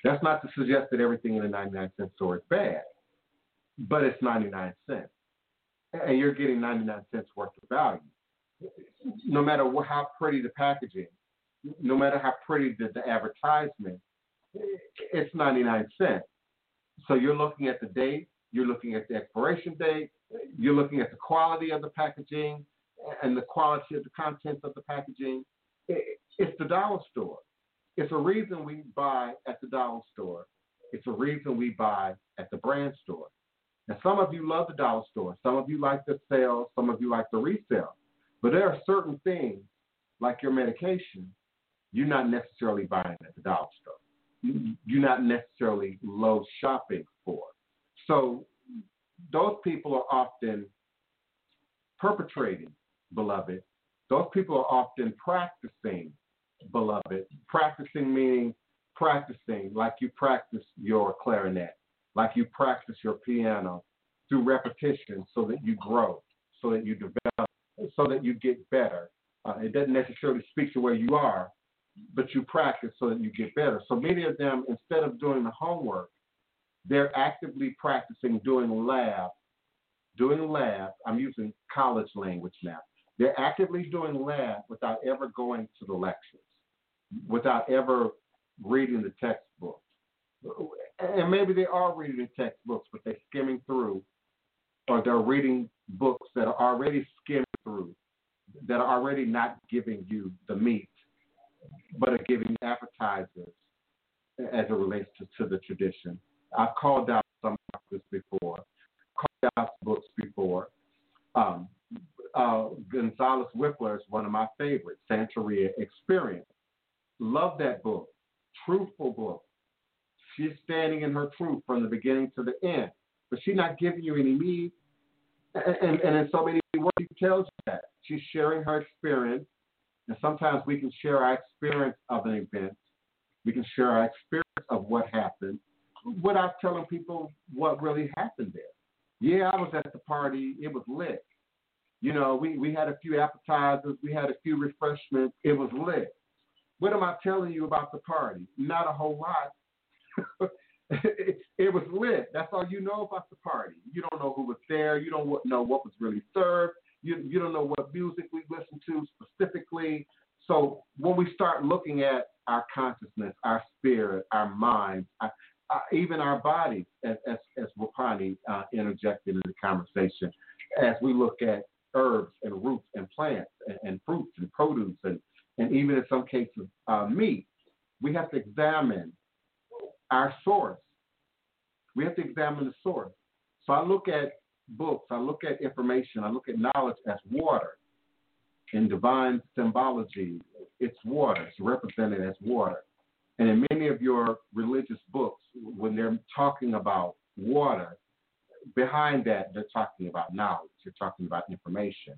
That's not to suggest that everything in the 99-cent store is bad, but it's 99 cents. And you're getting 99 cents worth of value. No matter how pretty the packaging, no matter how pretty the advertisement, it's 99 cents. So you're looking at the date, you're looking at the expiration date, you're looking at the quality of the packaging and the quality of the contents of the packaging. It's the dollar store. It's a reason we buy at the dollar store. It's a reason we buy at the brand store. Now, some of you love the dollar store. Some of you like the sale. Some of you like the resale. But there are certain things, like your medication, you're not necessarily buying at the dollar store. You're not necessarily low shopping for. So those people are often perpetrating, beloved. Those people are often practicing, beloved. Practicing meaning practicing like you practice your clarinet, like you practice your piano, through repetition so that you grow, so that you develop, so that you get better. It doesn't necessarily speak to where you are, but you practice so that you get better. So many of them, instead of doing the homework, they're actively practicing doing lab. I'm using college language now. They're actively doing lab without ever going to the lectures, without ever reading the textbook. And maybe they are reading the textbooks, but they're skimming through, or they're reading books that are already skimmed through, that are already not giving you the meat, but are giving you appetizers as it relates to the tradition. I've called out some books before, Gonzalez Whipler is one of my favorites, Santeria Experience. Love that book. Truthful book. She's standing in her truth from the beginning to the end, but she's not giving you any meat. And in so many ways, she tells you that. She's sharing her experience, and sometimes we can share our experience of an event. We can share our experience of what happened without telling people what really happened there. Yeah, I was at the party. It was lit. You know, we had a few appetizers. We had a few refreshments. It was lit. What am I telling you about the party? Not a whole lot. It was lit. That's all you know about the party. You don't know who was there. You don't know what was really served. You don't know what music we listened to specifically. So when we start looking at our consciousness, our spirit, our mind, even our bodies, as Wapani interjected in the conversation, as we look at herbs and roots and plants and fruits and produce and even in some cases meat, we have to examine our source. We have to examine the source. So I look at books, I look at information, I look at knowledge as water. In divine symbology, it's water. It's represented as water. And in many of your religious books, when they're talking about water, behind that, they're talking about knowledge. They're talking about information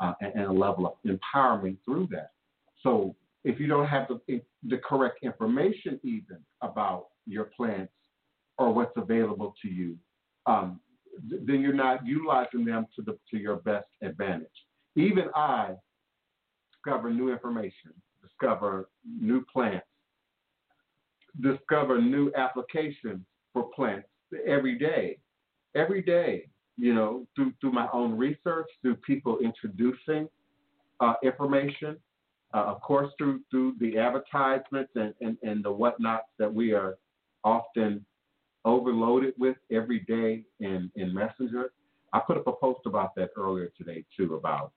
and a level of empowerment through that. So if you don't have the correct information even about your plants or what's available to you, then you're not utilizing them to your best advantage. Even I discover new information, discover new plants, discover new applications for plants every day. Every day, you know, through my own research, through people introducing information, of course, through the advertisements and the whatnots that we are often overloaded with every day in Messenger. I put up a post about that earlier today, too, about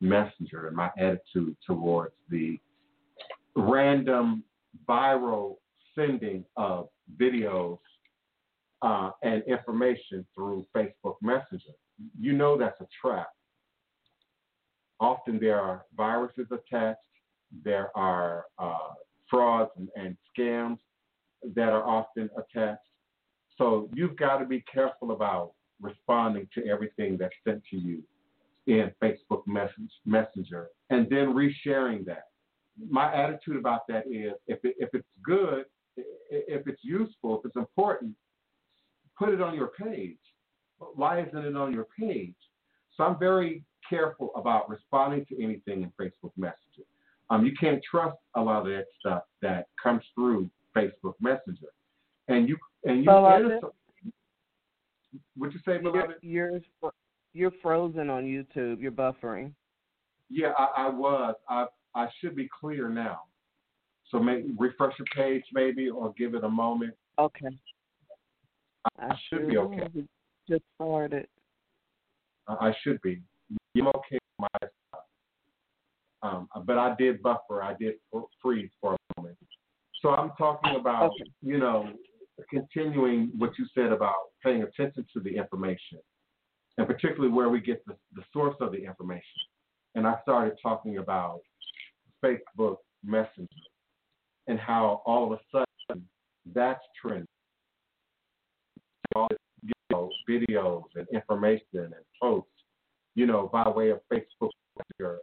Messenger and my attitude towards the random viral sending of videos and information through Facebook Messenger. You know that's a trap. Often there are viruses attached. There are frauds and scams that are often attached. So you've got to be careful about responding to everything that's sent to you in Facebook Messenger and then resharing that. My attitude about that is if it's good, if it's useful, if it's important, put it on your page. Why isn't it on your page? So I'm very careful about responding to anything in Facebook Messenger. You can't trust a lot of that stuff that comes through Facebook Messenger. And you would you say, beloved? You're frozen on YouTube. You're buffering. Yeah, I was. I should be clear now. So refresh your page maybe or give it a moment. Okay. I should be okay. Just started. I should be. I'm okay with my stuff. But I did buffer. I did freeze for a moment. So I'm talking about, you know, continuing what you said about paying attention to the information and particularly where we get the source of the information. And I started talking about Facebook Messenger and how all of a sudden that's trending. All this, you know, videos and information and posts, you know, by way of Facebook Messenger.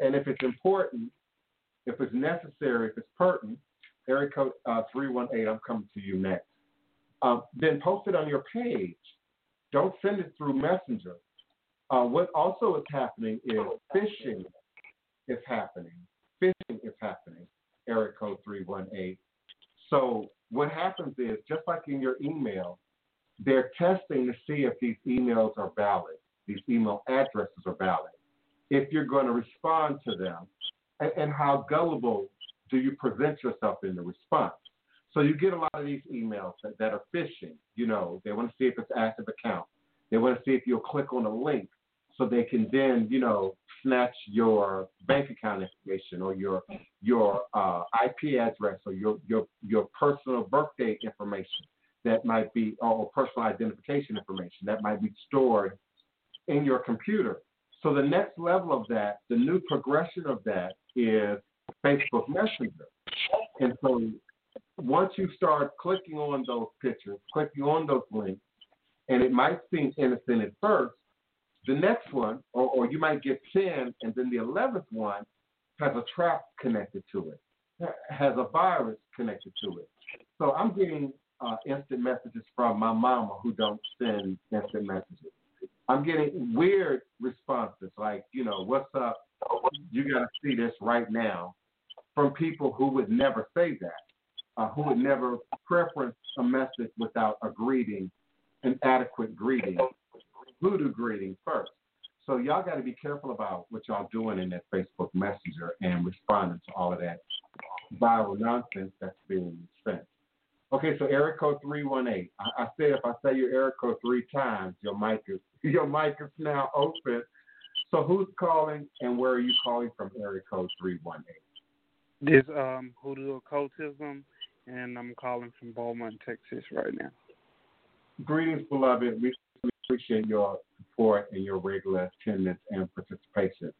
And if it's important, if it's necessary, if it's pertinent, area code 318, I'm coming to you next. Then post it on your page. Don't send it through Messenger. What also is happening is phishing is happening. Phishing is happening, area code 318. So what happens is, just like in your email, they're testing to see if these emails are valid, these email addresses are valid, if you're going to respond to them, and how gullible do you present yourself in the response? So you get a lot of these emails that are phishing. You know, they want to see if it's an active account. They want to see if you'll click on a link so they can then, you know, snatch your bank account information or your IP address or your personal birthday information that might be, or personal identification information that might be stored in your computer. So the next level of that, the new progression of that is Facebook Messenger. And so once you start clicking on those pictures, clicking on those links, and it might seem innocent at first, the next one, or you might get 10, and then the 11th one has a trap connected to it, has a virus connected to it. So I'm getting instant messages from my mama who don't send instant messages. I'm getting weird responses like, you know, what's up? You got to see this right now from people who would never say that, who would never preference a message without a greeting, an adequate greeting, voodoo greeting first. So y'all got to be careful about what y'all doing in that Facebook Messenger and responding to all of that viral nonsense that's being sent. Okay, so area code 318. I said if I say your area code 3 times, your mic is now open. So who's calling and where are you calling from? Area code 318. This Hoodoo Occultism, and I'm calling from Beaumont, Texas right now. Greetings, beloved. We appreciate your support and your regular attendance and participation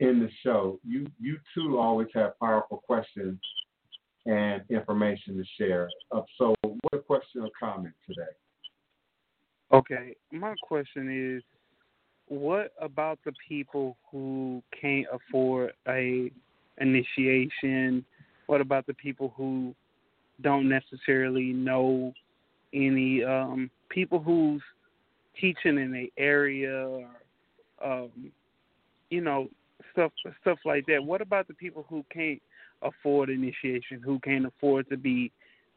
in the show. You too always have powerful questions and information to share. So what a question or comment today? Okay, my question is, what about the people who can't afford a initiation? What about the people who don't necessarily know any people who's teaching in the area, or, stuff like that? What about the people who can't afford initiation, who can't afford to be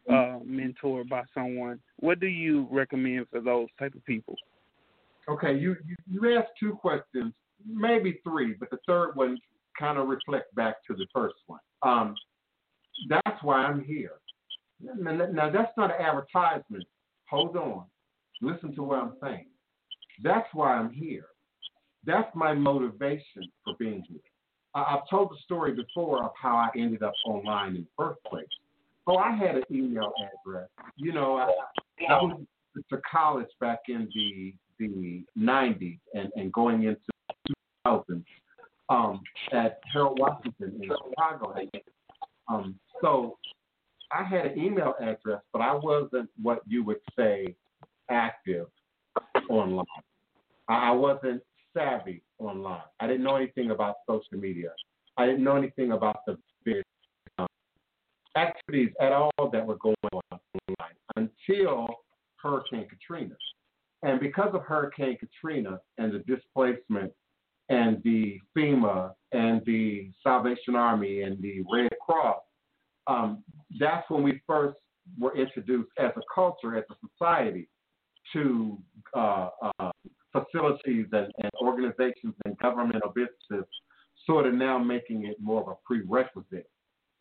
mentored by someone? What do you recommend for those type of people? Okay, you asked two questions, maybe three, but the third one kind of reflects back to the first one. That's why I'm here. Now, that's not an advertisement. Hold on. Listen to what I'm saying. That's why I'm here. That's my motivation for being here. I've told the story before of how I ended up online in the first place. So I had an email address. I went to college back in the 90s and going into the 2000s at Harold Washington in Chicago. So I had an email address, but I wasn't what you would say active online. I wasn't savvy online. I didn't know anything about social media. I didn't know anything about the big activities at all that were going on online until Hurricane Katrina. And because of Hurricane Katrina and the displacement and the FEMA and the Salvation Army and the Red Cross, that's when we first were introduced as a culture, as a society, to facilities and organizations and governmental businesses sort of now making it more of a prerequisite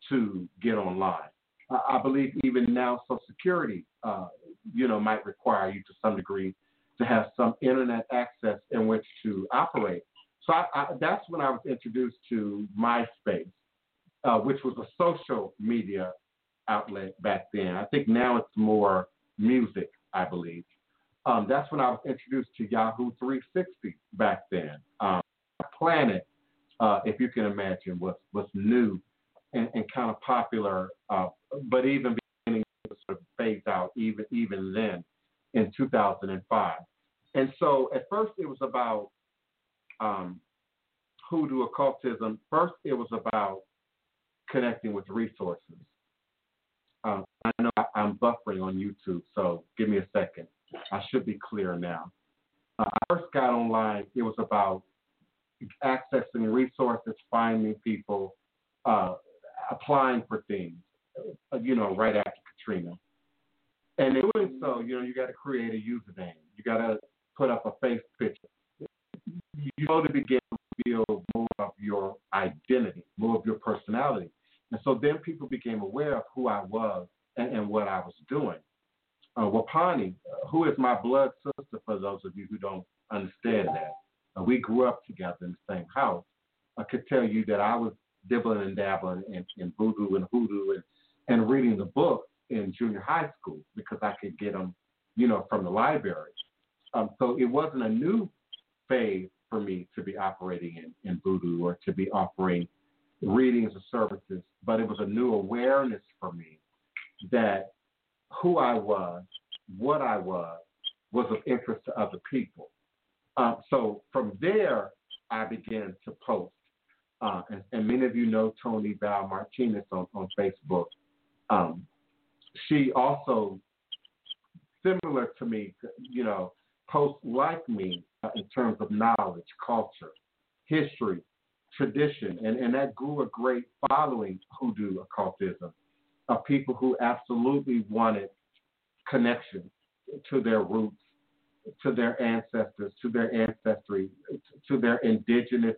to get online. I believe even now Social Security, might require you to some degree to have some internet access in which to operate. So that's when I was introduced to MySpace, which was a social media outlet back then. I think now it's more music, I believe. That's when I was introduced to Yahoo 360 back then. Planet, if you can imagine, was new and kind of popular, but even beginning to sort of phase out even then in 2005. And so at first it was about Hoodoo Occultism. First it was about connecting with resources. I know I'm buffering on YouTube, so give me a second. I should be clear now. I first got online, it was about accessing resources, finding people, applying for things, right after Katrina. And in doing so, you got to create a username. You got to put up a face picture. You know, to begin to reveal more of your identity, more of your personality. And so then people became aware of who I was and what I was doing. Wapani, who is my blood sister, for those of you who don't understand that, we grew up together in the same house. I could tell you that I was dibbling and dabbling in voodoo and hoodoo and reading the books in junior high school because I could get them, from the library. So it wasn't a new phase for me to be operating in voodoo or to be offering readings or services, but it was a new awareness for me that who I was, what I was of interest to other people. So from there, I began to post. And many of you know Tony Val Martinez on Facebook. She also, similar to me, posts like me in terms of knowledge, culture, history, tradition, and that grew a great following Hoodoo Occultism of people who absolutely wanted connection to their roots, to their ancestors, to their ancestry, to their indigenous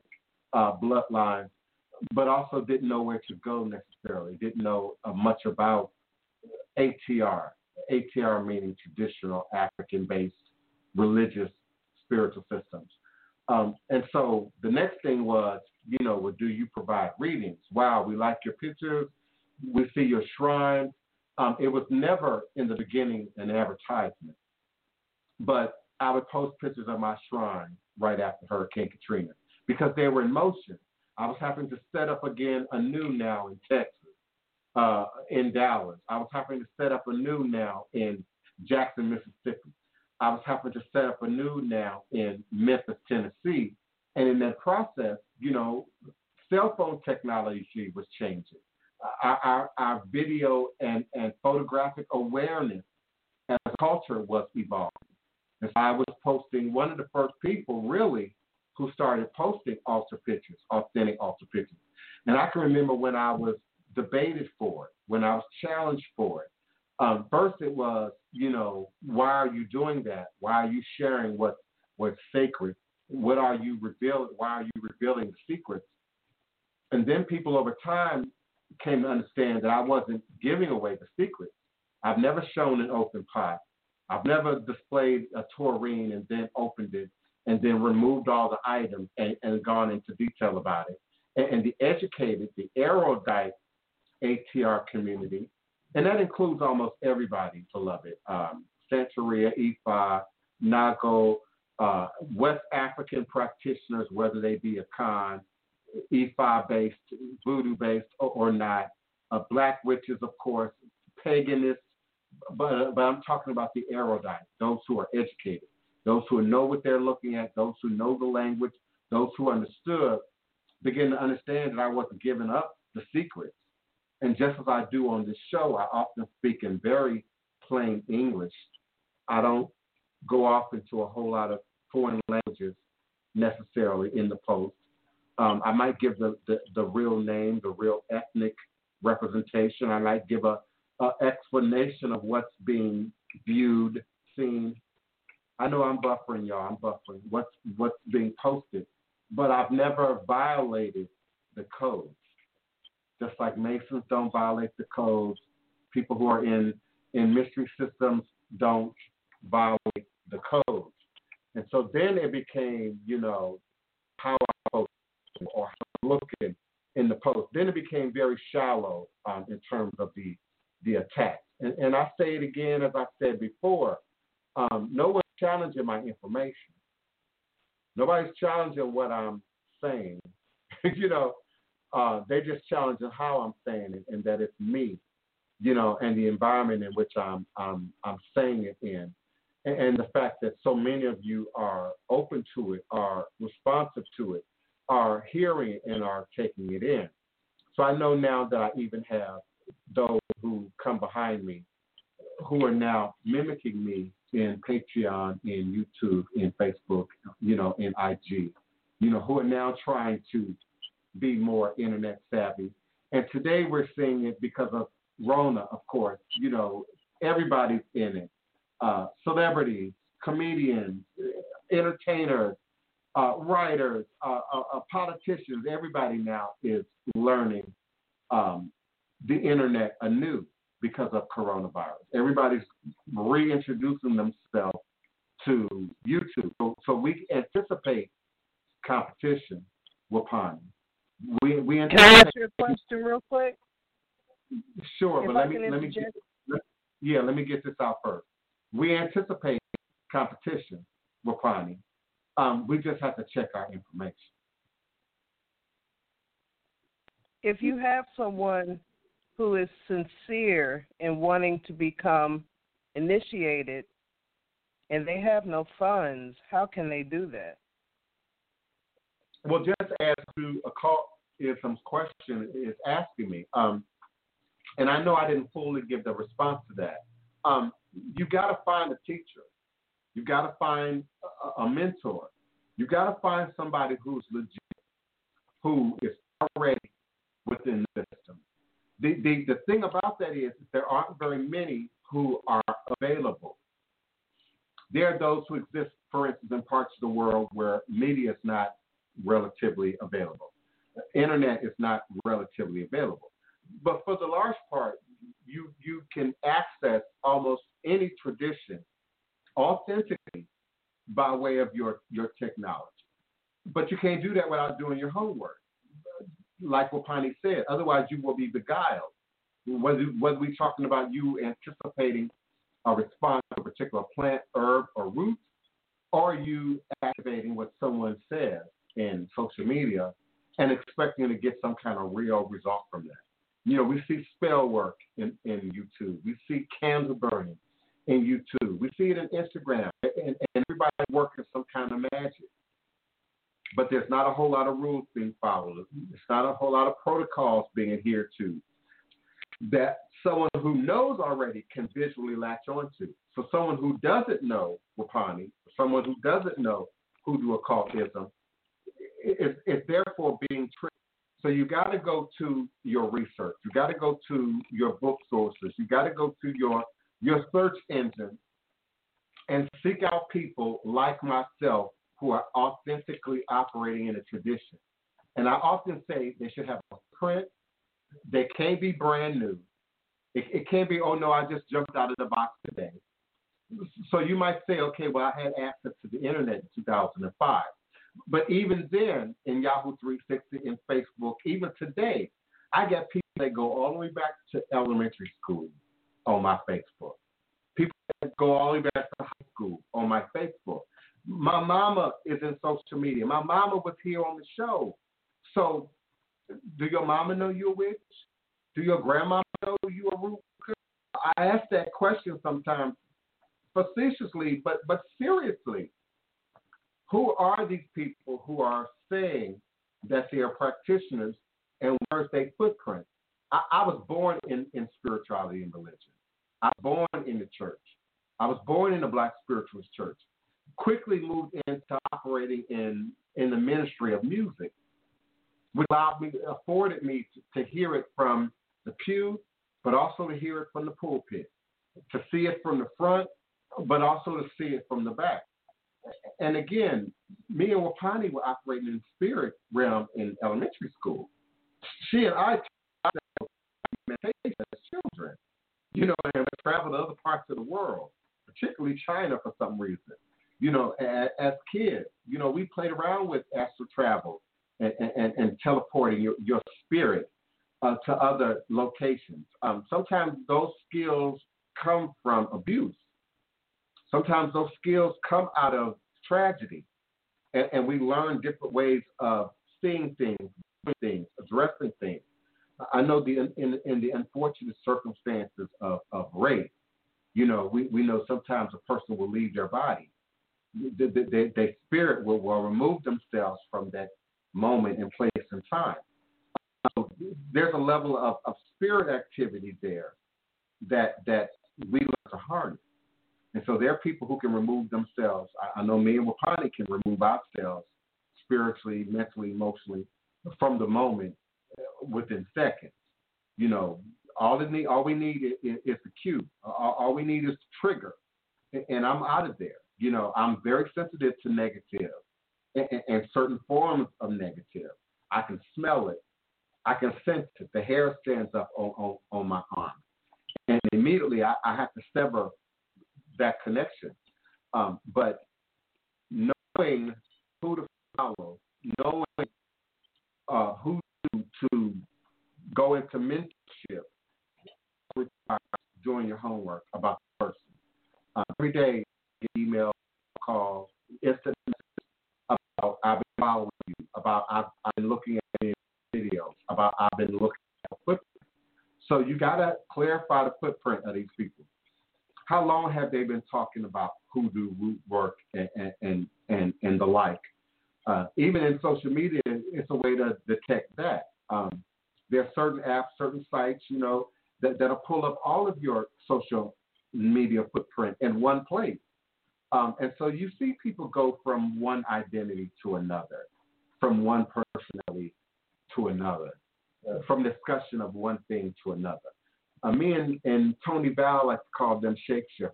bloodlines, but also didn't know where to go necessarily, didn't know much about ATR. ATR meaning traditional African-based religious spiritual systems. And so the next thing was, well, do you provide readings? Wow, we like your pictures. We see your shrine. It was never in the beginning an advertisement, but I would post pictures of my shrine right after Hurricane Katrina because they were in motion. I was having to set up again anew now in Texas, in Dallas. I was having to set up anew now in Jackson, Mississippi. I was having to set up anew now in Memphis, Tennessee. And in that process, cell phone technology was changing. Our video and photographic awareness as a culture was evolving. And so I was posting, one of the first people really who started posting altar pictures, authentic altar pictures. And I can remember when I was debated for it, when I was challenged for it. First it was, why are you doing that? Why are you sharing what's sacred? What are you revealing? Why are you revealing the secrets? And then people over time came to understand that I wasn't giving away the secrets. I've never shown an open pot. I've never displayed a taurine and then opened it and then removed all the items and gone into detail about it. And the educated, the erudite ATR community, and that includes almost everybody, Beloved. Santeria, Ifa, Nago, West African practitioners, whether they be a Khan, Ifa-based, voodoo-based or not, black witches, of course, paganists, but I'm talking about the erudite, those who are educated, those who know what they're looking at, those who know the language, those who understood, begin to understand that I wasn't giving up the secrets. And just as I do on this show, I often speak in very plain English. I don't go off into a whole lot of foreign languages necessarily in the post. I might give the real name, the real ethnic representation. I might give an explanation of what's being viewed, seen. I know I'm buffering, y'all. I'm buffering. What's being posted. But I've never violated the code. Just like Masons don't violate the codes, people who are in mystery systems don't violate the codes. And so then it became, how I post or how I'm looking in the post. Then it became very shallow in terms of the attack. And I say it again, as I said before, no one's challenging my information. Nobody's challenging what I'm saying. They just challenging how I'm saying it, and that it's me, and the environment in which I'm saying it in, and the fact that so many of you are open to it, are responsive to it, are hearing it, and are taking it in. So I know now that I even have those who come behind me, who are now mimicking me in Patreon, in YouTube, in Facebook, in IG, who are now trying to be more internet savvy. And today we're seeing it because of Rona, of course. Everybody's in it. Celebrities, comedians, entertainers, writers, politicians, everybody now is learning the internet anew because of coronavirus. Everybody's reintroducing themselves to YouTube. So we anticipate competition with Pony. Can I ask you a question real quick? Sure, but let me get this out first. We anticipate competition with Pony. We just have to check our information. If you have someone who is sincere in wanting to become initiated and they have no funds, how can they do that? Well, just as to a occultism question is asking me, and I know I didn't fully give the response to that. You got to find a teacher. You got to find a mentor. You got to find somebody who's legit, who is already within the system. The thing about that is there aren't very many who are available. There are those who exist, for instance, in parts of the world where media is not relatively available. Internet is not relatively available. But for the large part, you can access almost any tradition authentically by way of your technology. But you can't do that without doing your homework. Like what Pani said, otherwise you will be beguiled. Whether we're talking about you anticipating a response to a particular plant, herb, or root, or you activating what someone says in social media and expecting to get some kind of real result from that. You know, we see spell work in YouTube. We see candle burning in YouTube. We see it in Instagram. And everybody's working some kind of magic. But there's not a whole lot of rules being followed. It's not a whole lot of protocols being adhered to that someone who knows already can visually latch onto. So someone who doesn't know Wapani, someone who doesn't know hoodoo occultism, is therefore being tricked. So you got to go to your research. You got to go to your book sources. You got to go to your search engine and seek out people like myself who are authentically operating in a tradition. And I often say they should have a print. They can't be brand new. It can't be, oh, no, I just jumped out of the box today. So you might say, okay, well, I had access to the internet in 2005. But even then, in Yahoo 360 and Facebook, even today, I get people that go all the way back to elementary school on my Facebook. People that go all the way back to high school on my Facebook. My mama is in social media. My mama was here on the show. So do your mama know you're a witch? Do your grandma know you're a root? I ask that question sometimes facetiously, but seriously. Who are these people who are saying that they are practitioners and where's their footprint? I was born in spirituality and religion. I was born in the church. I was born in the Black Spiritualist Church. Quickly moved into operating in the ministry of music, which afforded me to hear it from the pew, but also to hear it from the pulpit, to see it from the front, but also to see it from the back. And again, me and Wapani were operating in the spirit realm in elementary school. She and I taught meditation as children, you know, and traveled to other parts of the world, particularly China for some reason. You know, as kids, you know, we played around with astral travel and teleporting your spirit to other locations. Sometimes those skills come from abuse. Sometimes those skills come out of tragedy, and we learn different ways of seeing things, addressing things. I know in the unfortunate circumstances of rape, you know, we know sometimes a person will leave their body. Their spirit will remove themselves from that moment and place and time. So there's a level of spirit activity there that we learn to harness. And so there are people who can remove themselves. I know me and Wapani can remove ourselves spiritually, mentally, emotionally from the moment within seconds. You know, all we need is the cue. All we need is the trigger, and I'm out of there. You know, I'm very sensitive to negative and certain forms of negative. I can smell it. I can sense it. The hair stands up on my arm. And immediately I have to sever that connection. But knowing who to follow, knowing who to go into mentorship requires doing your homework about the person. Every day, email, call, instant message about I've been following you, about I've been looking at videos, about I've been looking at the footprint. So you got to clarify the footprint of these people. How long have they been talking about hoodoo, root work, and the like? Even in social media, it's a way to detect that. There are certain apps, certain sites, you know, that'll pull up all of your social media footprint in one place. And so you see people go from one identity to another, from one personality to another, from discussion of one thing to another. Me and Tony Val like to call them shapeshifters.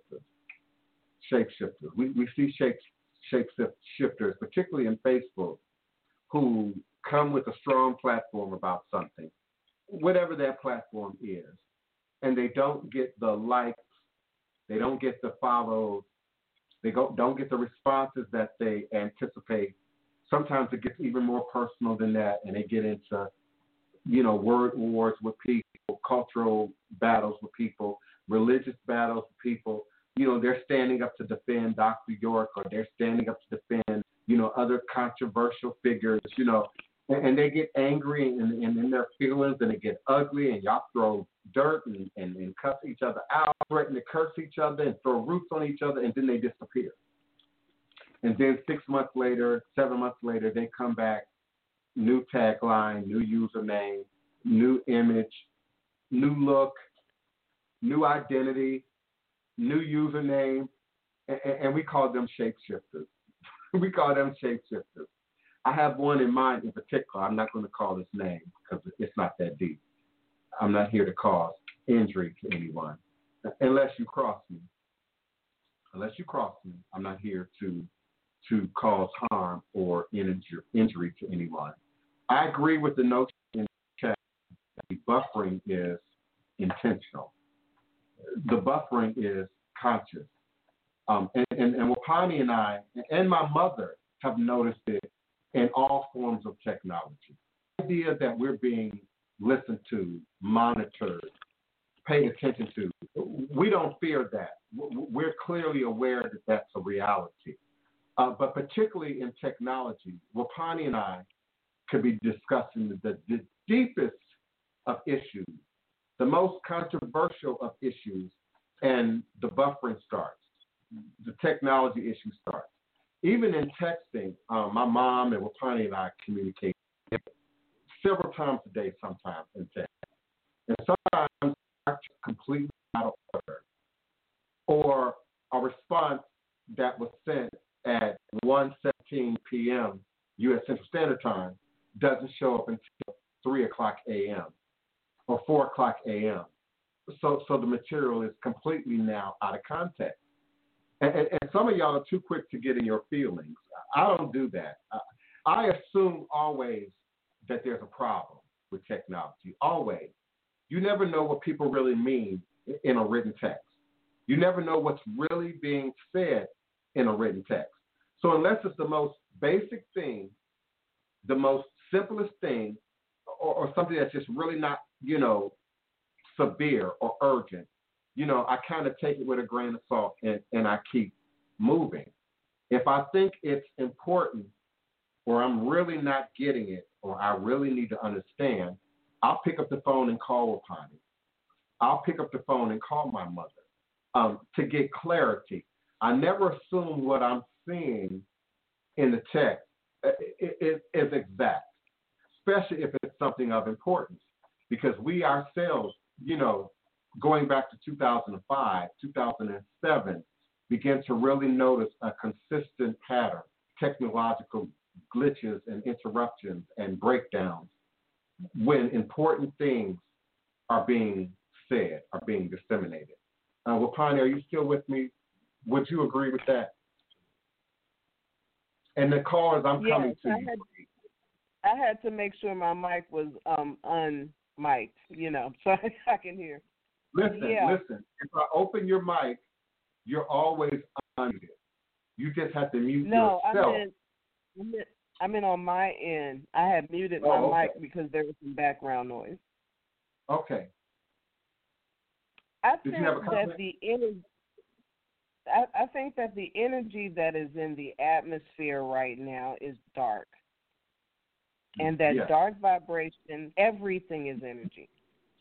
We see shapeshifters, particularly in Facebook, who come with a strong platform about something, whatever that platform is, and they don't get the likes, they don't get the follows, they don't get the responses that they anticipate, sometimes it gets even more personal than that, and they get into, you know, word wars with people, cultural battles with people, religious battles with people. You know, they're standing up to defend Dr. York, or they're standing up to defend, you know, other controversial figures, you know, and they get angry and in their feelings, and it gets ugly, and y'all throw dirt and cuss each other out, threaten to curse each other and throw roots on each other, and then they disappear. And then 6 months later, 7 months later, they come back, new tagline, new username, new image, new look, new identity, new username, and we call them shapeshifters. We call them shapeshifters. I have one in mind in particular. I'm not going to call his name because it's not that deep. I'm not here to cause injury to anyone. Unless you cross me. Unless you cross me, I'm not here to cause harm or injury to anyone. I agree with the notion in the chat that the buffering is intentional. The buffering is conscious. And Wapani and I and my mother have noticed it in all forms of technology. The idea that we're being listened to, monitored, paid attention to, we don't fear that. We're clearly aware that that's a reality. But particularly in technology, Wapani and I could be discussing the deepest of issues, the most controversial of issues, and the buffering starts. The technology issue starts. Even in texting, my mom and Wapani and I communicate several times a day sometimes in text. And sometimes I'm completely out of order. Or a response that was sent at 1:17 p.m. U.S. Central Standard Time doesn't show up until 3 o'clock a.m. or 4 o'clock a.m. So the material is completely now out of context. And some of y'all are too quick to get in your feelings. I don't do that. I assume always that there's a problem with technology, always. You never know what people really mean in a written text. You never know what's really being said in a written text. So unless it's the most basic thing, the most simplest thing, or something that's just really not, you know, severe or urgent, you know, I kind of take it with a grain of salt and I keep moving. If I think it's important or I'm really not getting it or I really need to understand, I'll pick up the phone and call upon it. I'll pick up the phone and call my mother to get clarity. I never assume what I'm seeing in the text is exact, especially if it's something of importance, because we ourselves, you know, going back to 2005, 2007, began to really notice a consistent pattern, technological glitches and interruptions and breakdowns when important things are being said, are being disseminated. Wapani, are you still with me? Would you agree with that? And the callers, I'm coming to you. I had to make sure my mic was unmiked, you know, so I can hear. Listen. If I open your mic, you're always unmuted. You just have to mute yourself. I mean on my end. I had muted my mic because there was some background noise. Okay. I think that the energy that is in the atmosphere right now is dark. And that dark vibration, everything is energy.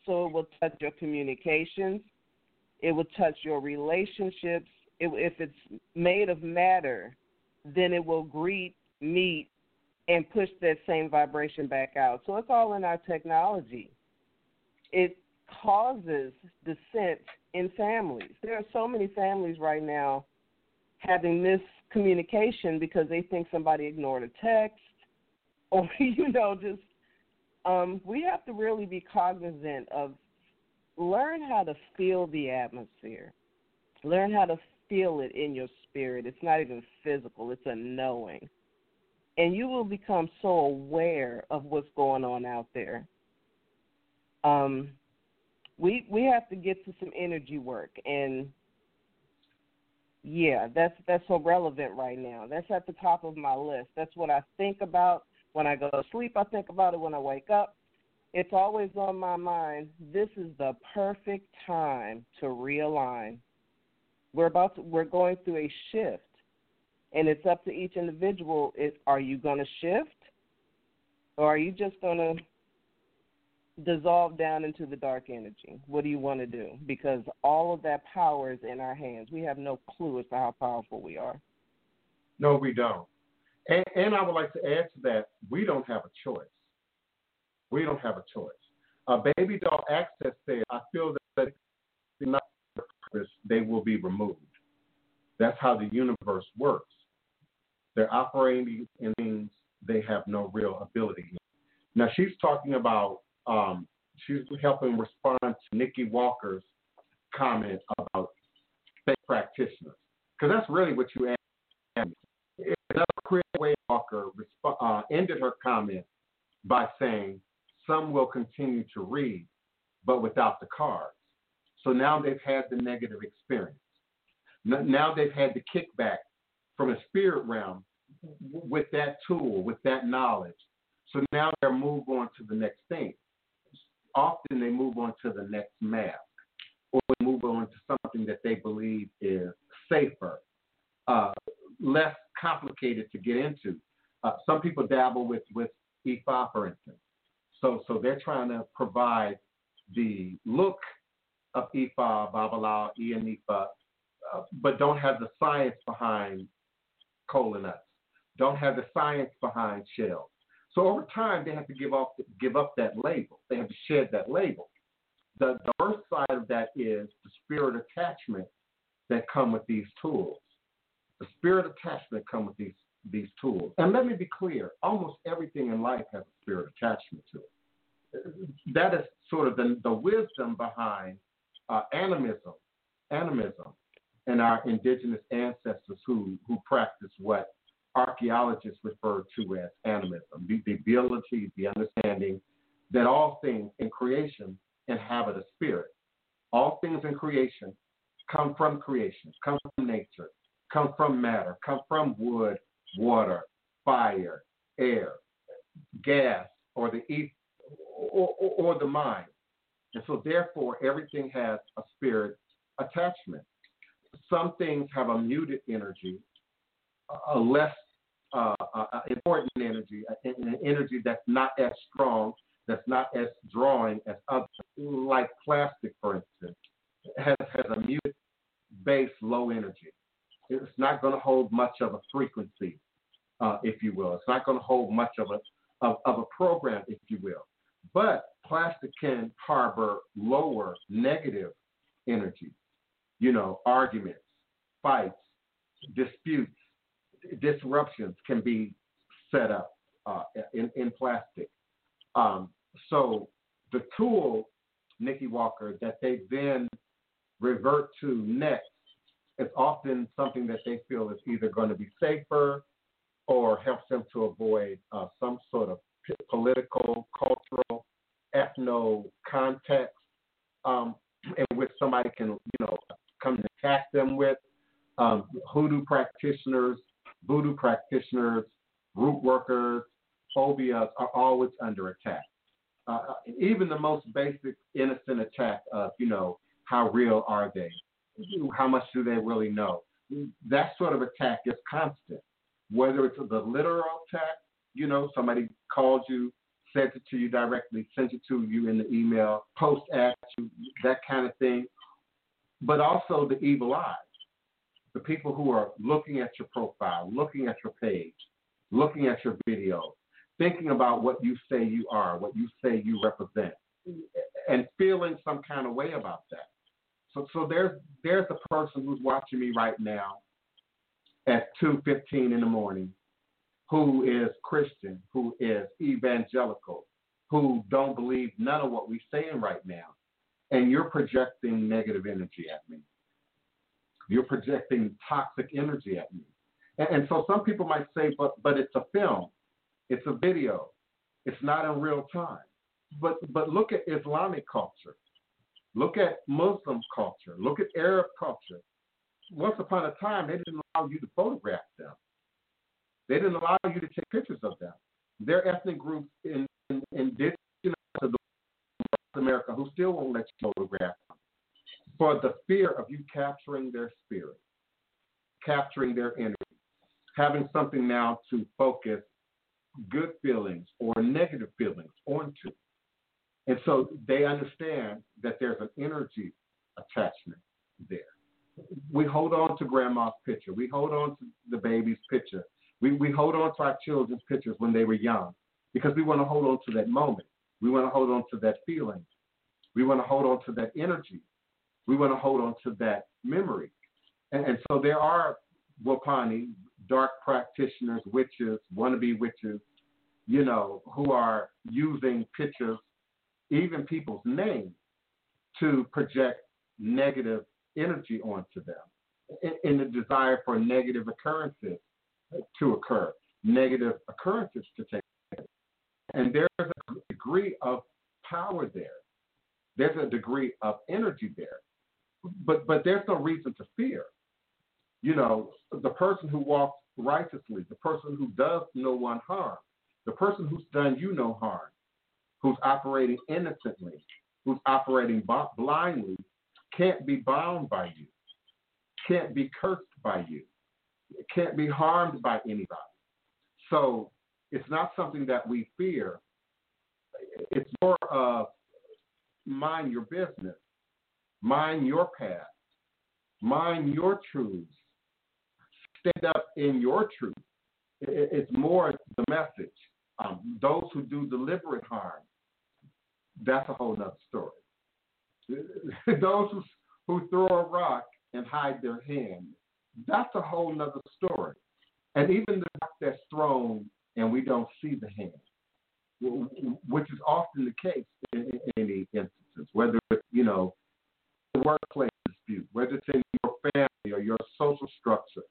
So it will touch your communications. It will touch your relationships. If it's made of matter, then it will greet, meet, and push that same vibration back out. So it's all in our technology. It causes dissent in families. There are so many families right now having miscommunication because they think somebody ignored a text or, you know, just we have to really be cognizant of learn how to feel the atmosphere. Learn how to feel it in your spirit. It's not even physical. It's a knowing. And you will become so aware of what's going on out there. We have to get to some energy work. And Yeah, that's so relevant right now. That's at the top of my list. That's what I think about when I go to sleep. I think about it when I wake up. It's always on my mind. This is the perfect time to realign. We're going through a shift, and it's up to each individual. Are you going to shift, or are you just going to dissolve down into the dark energy? What do you want to do? Because all of that power is in our hands. We have no clue as to how powerful we are. No, we don't. And I would like to add to that, we don't have a choice. We don't have a choice. Baby Doll Access said, I feel that if not the purpose, they will be removed. That's how the universe works. They're operating in things they have no real ability in. Now, she's talking about she's helping respond to Nikki Walker's comment about fake practitioners, because that's really what you asked. Another creative way Walker ended her comment by saying, some will continue to read, but without the cards. So now they've had the negative experience. Now they've had the kickback from the spirit realm with that tool, with that knowledge. So now they're moved on to the next thing. Often they move on to the next mask, or they move on to something that they believe is safer, less complicated to get into. Some people dabble with EFA, for instance. So they're trying to provide the look of EFA, Babala, Ianifa, but don't have the science behind coconuts, don't have the science behind shells. So over time, they have to give up that label. They have to shed that label. The first side of that is the spirit attachment that come with these tools. The spirit attachment come with these tools. And let me be clear, almost everything in life has a spirit attachment to it. That is sort of the wisdom behind animism, and our indigenous ancestors who practice what archaeologists refer to as animism, the ability, the understanding that all things in creation inhabit a spirit. All things in creation, come from nature, come from matter, come from wood, water, fire, air, gas, or the ether, or the mind. And so therefore, everything has a spirit attachment. Some things have a muted energy, a less important energy, an energy that's not as strong, that's not as drawing as others, like plastic, for instance, has a muted base, low energy. It's not going to hold much of a frequency, if you will. It's not going to hold much of a program, if you will. But plastic can harbor lower negative energy, arguments, fights, disputes, disruptions can be set up in plastic. So the tool, Nikki Walker, that they then revert to next is often something that they feel is either going to be safer or helps them to avoid some sort of political, cultural, ethno context in which somebody can, come and attack them with. Hoodoo practitioners, voodoo practitioners, root workers, phobias are always under attack. Even the most basic innocent attack of, how real are they? How much do they really know? That sort of attack is constant. Whether it's the literal attack, somebody called you, sent it to you directly, sent it to you in the email, post at you, that kind of thing. But also the evil eye. The people who are looking at your profile, looking at your page, looking at your video, thinking about what you say you are, what you say you represent, and feeling some kind of way about that. So there's a person who's watching me right now at 2:15 in the morning who is Christian, who is evangelical, who don't believe none of what we're saying right now, and you're projecting negative energy at me. You're projecting toxic energy at me. And so some people might say, but it's a film. It's a video. It's not in real time. But look at Islamic culture. Look at Muslim culture. Look at Arab culture. once upon a time, they didn't allow you to photograph them. They didn't allow you to take pictures of them. They're ethnic groups indigenous to North America who still won't let you photograph them for the fear of you capturing their spirit, capturing their energy, having something now to focus good feelings or negative feelings onto. And so they understand that there's an energy attachment there. We hold on to grandma's picture. We hold on to the baby's picture. We hold on to our children's pictures when they were young because we want to hold on to that moment. We want to hold on to that feeling. We want to hold on to that energy. We want to hold on to that memory. And so there are Wapani, dark practitioners, witches, wannabe witches, who are using pictures, even people's names, to project negative energy onto them in the desire for negative occurrences to occur, negative occurrences to take place. And there's a degree of power there. There's a degree of energy there. But there's no reason to fear. The person who walks righteously, the person who does no one harm, the person who's done you no harm, who's operating innocently, who's operating blindly, can't be bound by you, can't be cursed by you, can't be harmed by anybody. So it's not something that we fear. It's more of mind your business, mind your path, mind your truths. Stand up in your truth. It's more the message. Those who do deliberate harm, that's a whole nother story. Those who throw a rock and hide their hand, that's a whole nother story. And even the rock that's thrown and we don't see the hand, which is often the case in any instances, whether it's, the workplace dispute, whether it's in your family or your social structure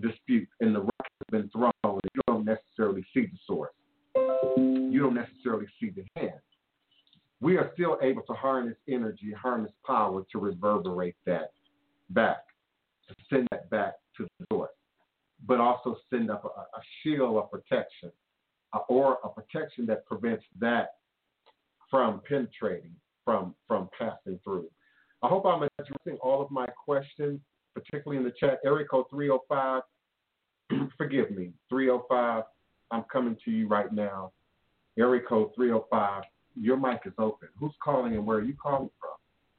dispute, and the rock has been thrown, and you don't necessarily see the source. You don't necessarily see the hand. We are still able to harness energy, harness power to reverberate that back, to send that back to the source, but also send up a shield of protection, or a protection that prevents that from penetrating, from passing through. I hope I'm addressing all of my questions, particularly in the chat. Erico 305, forgive me, 305, I'm coming to you right now. Erico 305, your mic is open. Who's calling and where are you calling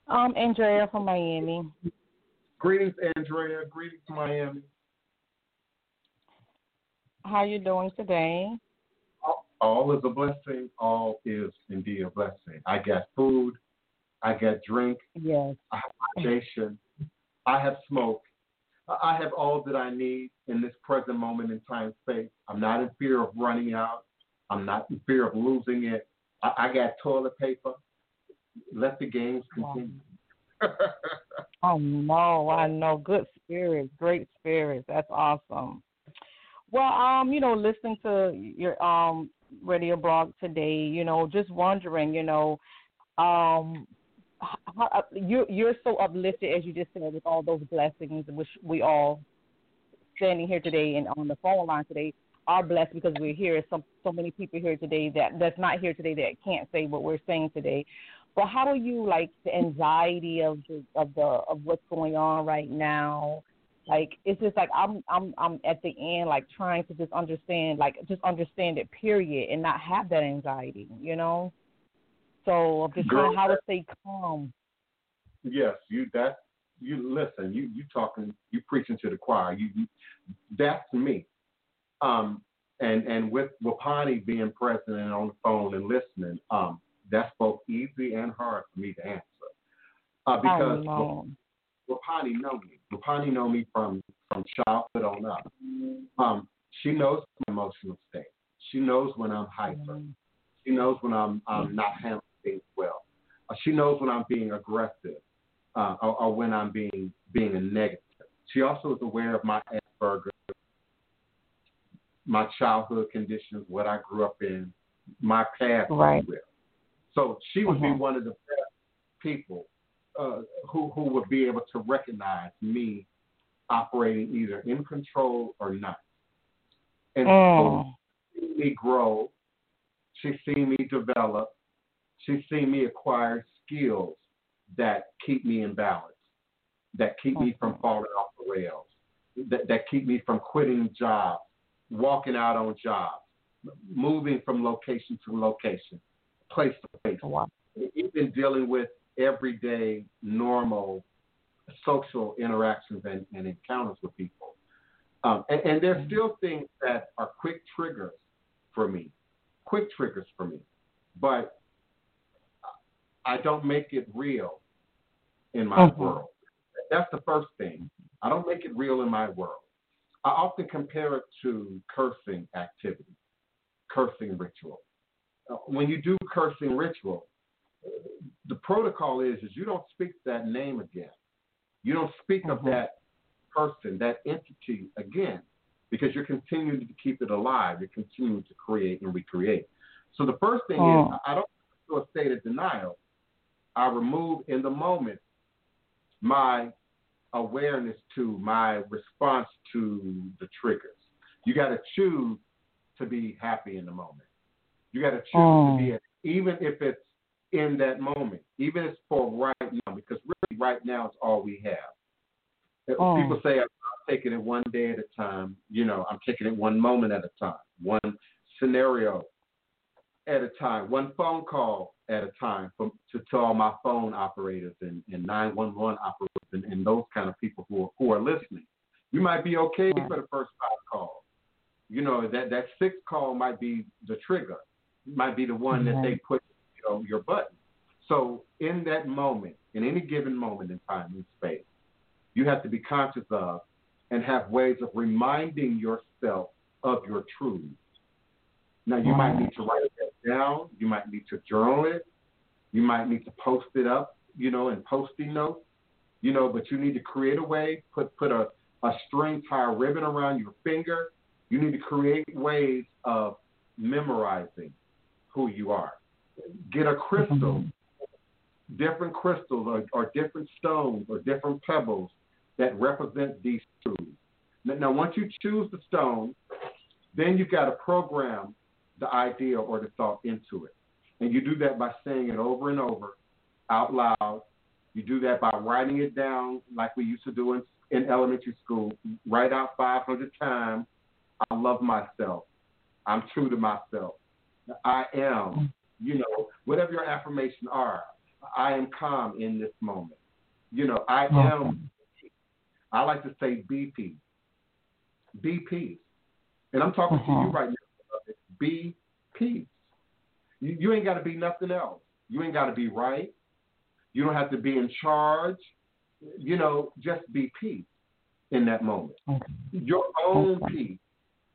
from? Andrea from Miami. Greetings, Andrea. Greetings, Miami. How are you doing today? All is a blessing. All is indeed a blessing. I got food. I got drink. Yes. I have accommodation. I have smoke. I have all that I need in this present moment in time space. I'm not in fear of running out. I'm not in fear of losing it. I got toilet paper. Let the games continue. Oh, no. I know. Good spirits. Great spirits. That's awesome. Well, listening to your radio blog today, just wondering, you're so uplifted, as you just said, with all those blessings, which we all standing here today and on the phone line today are blessed because we're here. So many people here today that's not here today that can't say what we're saying today. But how do you like the anxiety of what's going on right now? Like it's just like I'm at the end, like trying to just understand it, period, and not have that anxiety, So I'm just trying how to stay calm. Yes, listen. You talking. You preaching to the choir. You that's me. And with Wapani being present and on the phone and listening, that's both easy and hard for me to answer. Because Wapani know me. Wapani know me from childhood on up. She knows my emotional state. She knows when I'm hyper. She knows when I'm not handling things well. She knows when I'm being aggressive or when I'm being a negative. She also is aware of my Asperger's, my childhood conditions, what I grew up in, my past. Right. So she would be one of the best people who would be able to recognize me operating either in control or not. And she's seen me grow. She's seen me develop. She's seen me acquire skills that keep me in balance, that keep me from falling off the rails, that keep me from quitting jobs, walking out on jobs, moving from location to location, place to place. Wow. Even dealing with everyday, normal, social interactions and encounters with people. And there's still things that are quick triggers for me. But I don't make it real in my world. That's the first thing. I don't make it real in my world. I often compare it to cursing activity, cursing ritual. When you do cursing ritual, the protocol is you don't speak that name again. You don't speak of that person, that entity again, because you're continuing to keep it alive. You're continuing to create and recreate. So the first thing is I don't go into a state of denial. I remove in the moment my awareness to my response to the triggers. You got to choose to be happy in the moment. You got to choose to be, even if it's in that moment, even if it's for right now, because really right now is all we have. People say, I'm taking it one day at a time. You know, I'm taking it one moment at a time, one scenario at a time, one phone call at a time to all my phone operators and 911 operators and those kind of people who are listening. You might be okay for the first 5 calls. You know, that 6th call might be the trigger, might be the one that they put, you know, your button. So in that moment, in any given moment in time and space, you have to be conscious of and have ways of reminding yourself of your truth. Now, you might need to write that down. You might need to journal it. You might need to post it up, you know, in Post-it notes, you know, but you need to create a way, put a string, tie a ribbon around your finger. You need to create ways of memorizing who you are. Get a crystal, different crystals or different stones or different pebbles that represent these truths. Now, once you choose the stone, then you've got to program the idea or the thought into it. And you do that by saying it over and over out loud. You do that by writing it down like we used to do in elementary school. Write out 500 times, I love myself. I'm true to myself. I am, you know, whatever your affirmations are. I am calm in this moment. You know, I am, I like to say BP. BP. And I'm talking to you right now. Be peace. You ain't got to be nothing else. You ain't got to be right. You don't have to be in charge. You know, just be peace in that moment. Your own peace.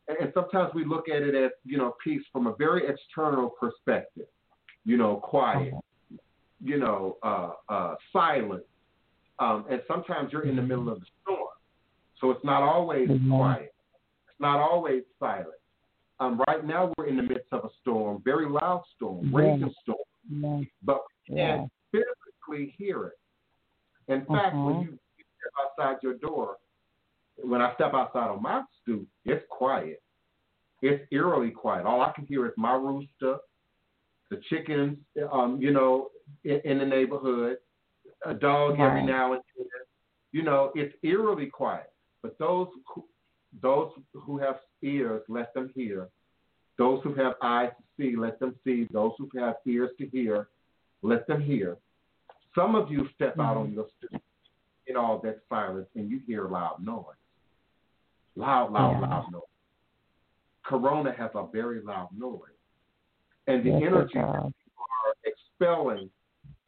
And sometimes we look at it as, you know, peace from a very external perspective. You know, quiet. You know, silent. And sometimes you're in the middle of the storm. So it's not always quiet. It's not always silent. Right now we're in the midst of a storm, very loud storm, raging storm. But we can't physically hear it. In fact, when you step outside your door, when I step outside on my stoop, it's quiet. It's eerily quiet. All I can hear is my rooster, the chickens, you know, in the neighborhood, a dog every now and then. You know, it's eerily quiet. But those who have ears, let them hear. Those who have eyes to see, let them see. Those who have ears to hear, let them hear. Some of you step out on your stoop in all that silence and you hear loud noise. Loud noise. Corona has a very loud noise. And the energy that people are expelling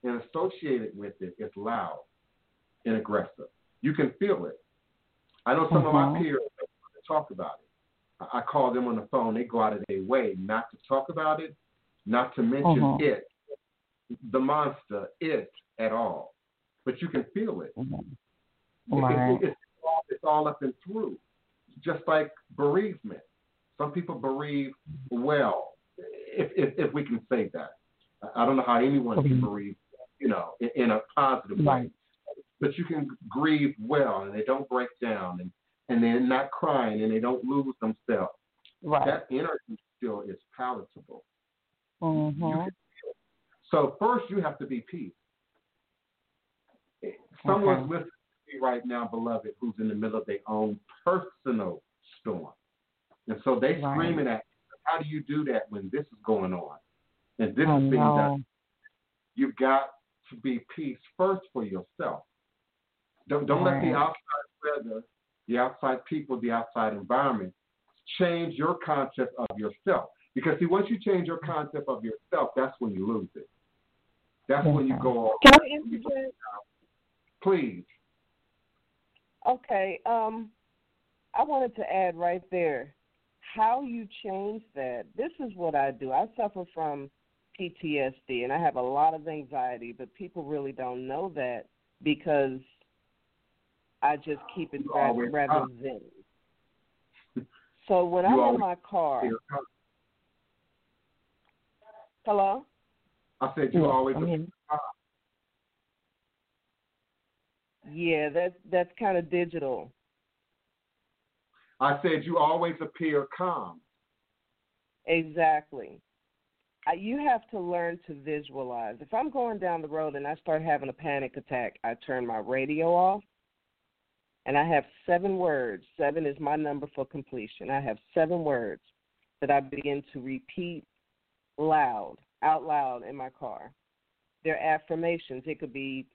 and associated with it is loud and aggressive. You can feel it. I know some of my peers talk about it. I call them on the phone. They go out of their way not to talk about it, not to mention it, the monster, it at all. But you can feel it. It's all up and through. Just like bereavement. Some people bereave well, if we can say that. I don't know how anyone can bereave, you know, in a positive way. but you can grieve well, and they don't break down, and they're not crying, and they don't lose themselves. Right. That energy still is palatable. Mm-hmm. So first, you have to be peace. Someone's listening to me right now, beloved, who's in the middle of their own personal storm. And so they're screaming at you, how do you do that when this is going on? And this is being done. You've got to be peace first for yourself. Don't let the outside weather, the outside people, the outside environment change your concept of yourself. Because, see, once you change your concept of yourself, that's when you lose it. That's when you go off. Can I interject? Please. Okay. I wanted to add right there how you change that. This is what I do. I suffer from PTSD, and I have a lot of anxiety, but people really don't know that because I just keep it rather zen. So when I'm in my car, hello? I said you always. Yeah, that's kind of digital. I said you always appear calm. Exactly. You have to learn to visualize. If I'm going down the road and I start having a panic attack, I turn my radio off, and I have 7 words. 7 is my number for completion. I have 7 words that I begin to repeat out loud in my car. They're affirmations. It could be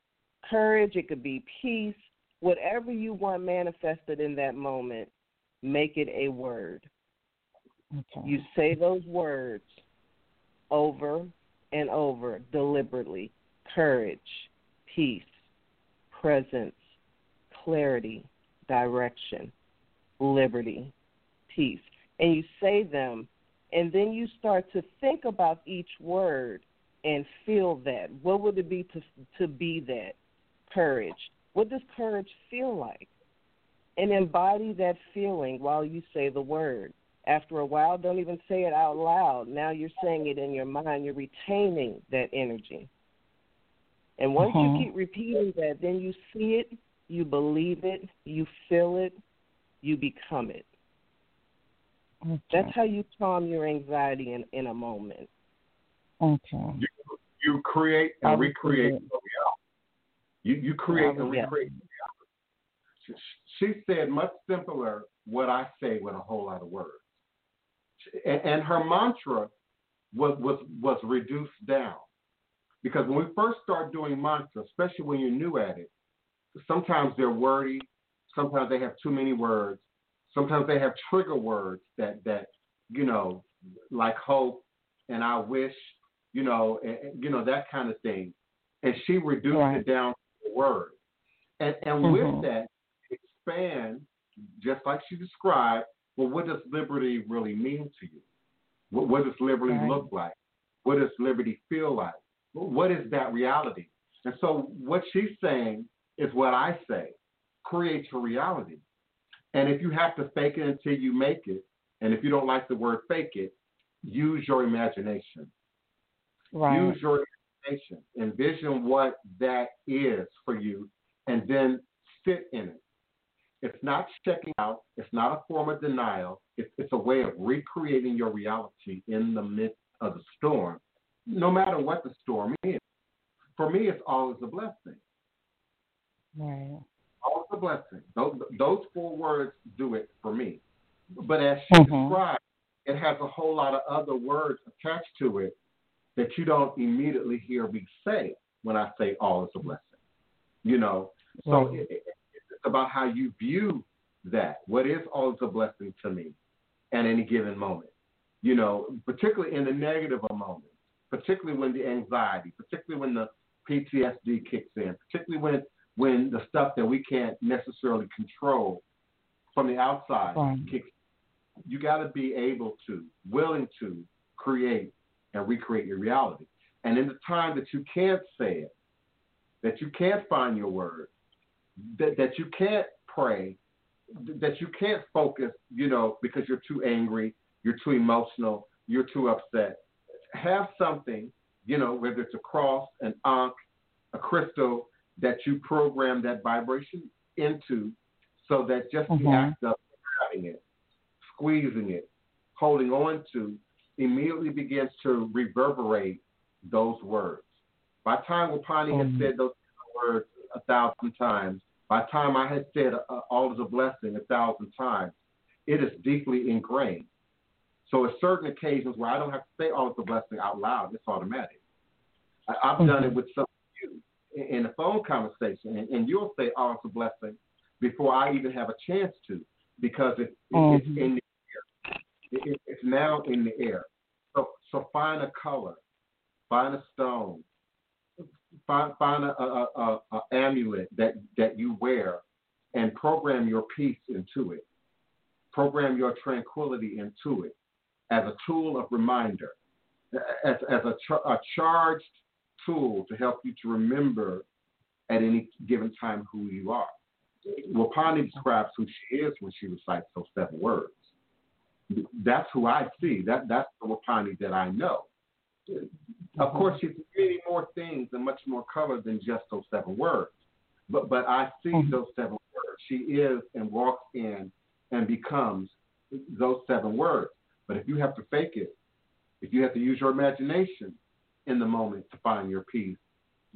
courage. It could be peace. Whatever you want manifested in that moment, make it a word. Okay. You say those words over and over deliberately. Courage, peace, presence, clarity, direction, liberty, peace. And you say them, and then you start to think about each word and feel that. What would it be to be that? Courage. What does courage feel like? And embody that feeling while you say the word. After a while, don't even say it out loud. Now you're saying it in your mind. You're retaining that energy. And once you keep repeating that, then you see it, you believe it, you feel it, you become it. Okay. That's how you calm your anxiety in a moment. Okay. You create and recreate reality. You create and recreate reality. She said much simpler what I say with a whole lot of words. And her mantra was reduced down. Because when we first start doing mantras, especially when you're new at it, sometimes they're wordy, sometimes they have too many words. Sometimes they have trigger words that you know, like hope and I wish, you know, and, you know, that kind of thing. And she reduced it down to a word. And with that, expand, just like she described, well, what does liberty really mean to you? What does liberty look like? What does liberty feel like? What is that reality? And so what she's saying is what I say. Create your reality. And if you have to fake it until you make it, and if you don't like the word fake it, use your imagination. Right. Use your imagination. Envision what that is for you, and then sit in it. It's not checking out. It's not a form of denial. It's a way of recreating your reality in the midst of the storm, no matter what the storm is. For me, it's always a blessing. Right. All the blessings. Those 4 words do it for me. But as she described, it has a whole lot of other words attached to it that you don't immediately hear me say when I say all is a blessing. You know, so it's about how you view that. What is all is a blessing to me at any given moment? You know, particularly in the negative moments, particularly when the anxiety, particularly when the PTSD kicks in, particularly when the stuff that we can't necessarily control from the outside kicks, you got to be able to, willing to create and recreate your reality. And in the time that you can't say it, that you can't find your words, that you can't pray, that you can't focus, you know, because you're too angry, you're too emotional, you're too upset, have something, you know, whether it's a cross, an ankh, a crystal, that you program that vibration into, so that just the act of grabbing it, squeezing it, holding on to, immediately begins to reverberate those words. By the time Wapani had said those words 1,000 times, by the time I had said all is a blessing 1,000 times, it is deeply ingrained. So at certain occasions where I don't have to say all is a blessing out loud, it's automatic. I've done it with some of you in a phone conversation, and you'll say all is a blessing before I even have a chance to, because it's in the air. It's now in the air. So find a color, find a stone, find a amulet that you wear, and program your peace into it. Program your tranquility into it as a tool of reminder, as a charged tool to help you to remember at any given time who you are. Wapani describes who she is when she recites those 7 words. That's who I see. That's the Wapani that I know. Of course, she's many more things and much more color than just those 7 words. But I see those 7 words. She is and walks in and becomes those 7 words. But if you have to fake it, if you have to use your imagination in the moment to find your peace,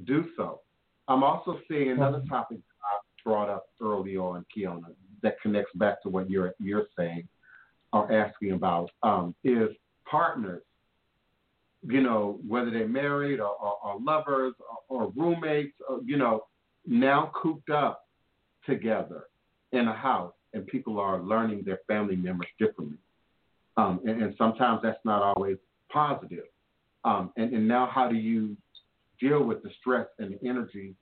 do so. I'm also seeing another topic I brought up early on, Kiona, that connects back to what you're saying or asking about, is partners. You know, whether they're married or lovers or roommates, or, you know, now cooped up together in a house, and people are learning their family members differently. And sometimes that's not always positive. And now how do you deal with the stress and the energy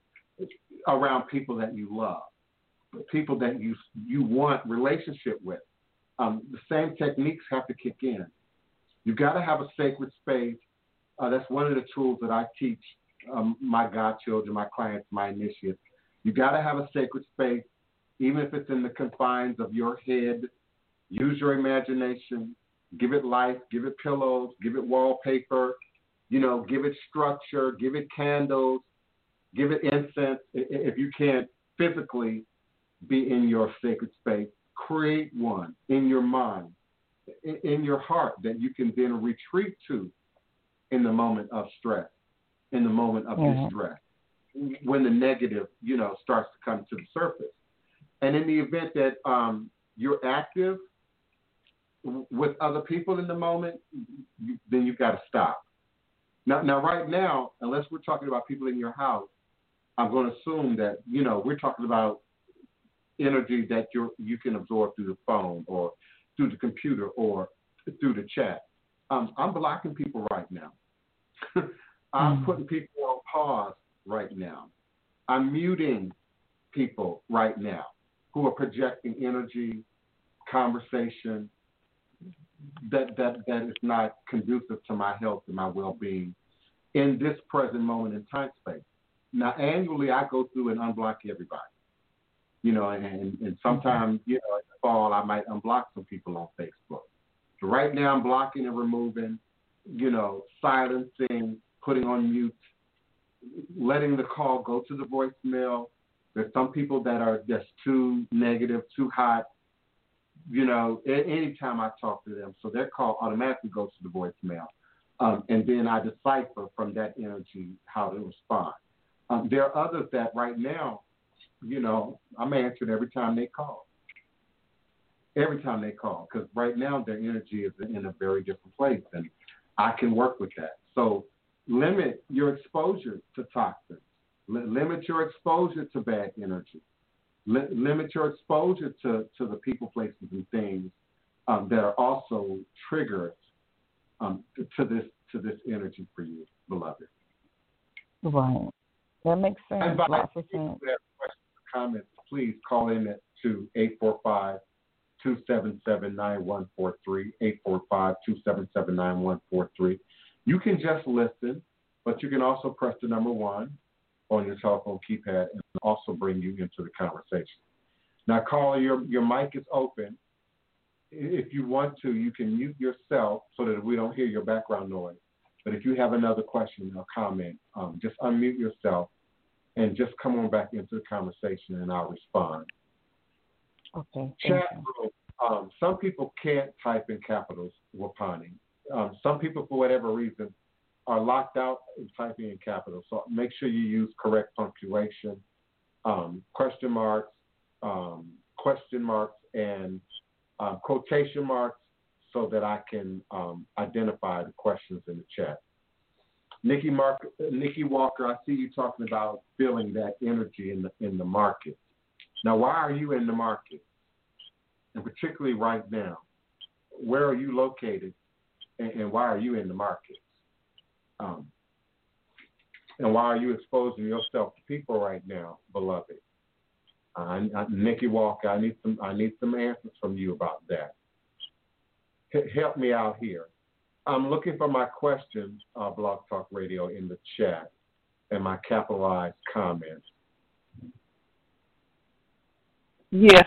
around people that you love, people that you want relationship with? The same techniques have to kick in. You've got to have a sacred space. That's one of the tools that I teach my godchildren, my clients, my initiates. You've got to have a sacred space, even if it's in the confines of your head. Use your imagination. Give it life. Give it pillows. Give it wallpaper. You know, give it structure. Give it candles. Give it incense. If you can't physically be in your sacred space, create one in your mind, in your heart, that you can then retreat to in the moment of stress, in the moment of distress, when the negative, you know, starts to come to the surface. And in the event that you're active with other people in the moment, then you've got to stop. Now, right now, unless we're talking about people in your house, I'm going to assume that, you know, we're talking about energy that you can absorb through the phone or through the computer or through the chat. I'm blocking people right now. I'm putting people on pause right now. I'm muting people right now who are projecting energy, conversation that is not conducive to my health and my well-being in this present moment in time space. Now, annually, I go through and unblock everybody. You know, and sometimes, you know, in the fall, I might unblock some people on Facebook. So right now I'm blocking and removing, you know, silencing, putting on mute, letting the call go to the voicemail. There's some people that are just too negative, too hot, you know, anytime I talk to them. So their call automatically goes to the voicemail. And then I decipher from that energy how to respond. There are others that right now, you know, I'm answering every time they call. Because right now their energy is in a very different place, and I can work with that. So limit your exposure to toxins. Limit your exposure to bad energy. Limit your exposure to the people, places, and things that are also triggers to this energy for you, beloved. Right. That makes sense. And by comments, please call in at 845-277-9143, 845-277-9143. You can just listen, but you can also press the number 1 on your telephone keypad and also bring you into the conversation. Now, caller, your mic is open. If you want to, you can mute yourself so that we don't hear your background noise. But if you have another question or comment, just unmute yourself and just come on back into the conversation and I'll respond. Okay. Chat room. Some people can't type in capitals with Pani. Some people, for whatever reason, are locked out in typing in capitals. So make sure you use correct punctuation, question marks, and quotation marks so that I can identify the questions in the chat. Nikki Walker, I see you talking about feeling that energy in the market. Now, why are you in the market? And particularly right now, where are you located and why are you in the market? And why are you exposing yourself to people right now, beloved? Nikki Walker, I need some answers from you about that. Help me out here. I'm looking for my questions, Blog Talk Radio, in the chat and my capitalized comments. Yeah.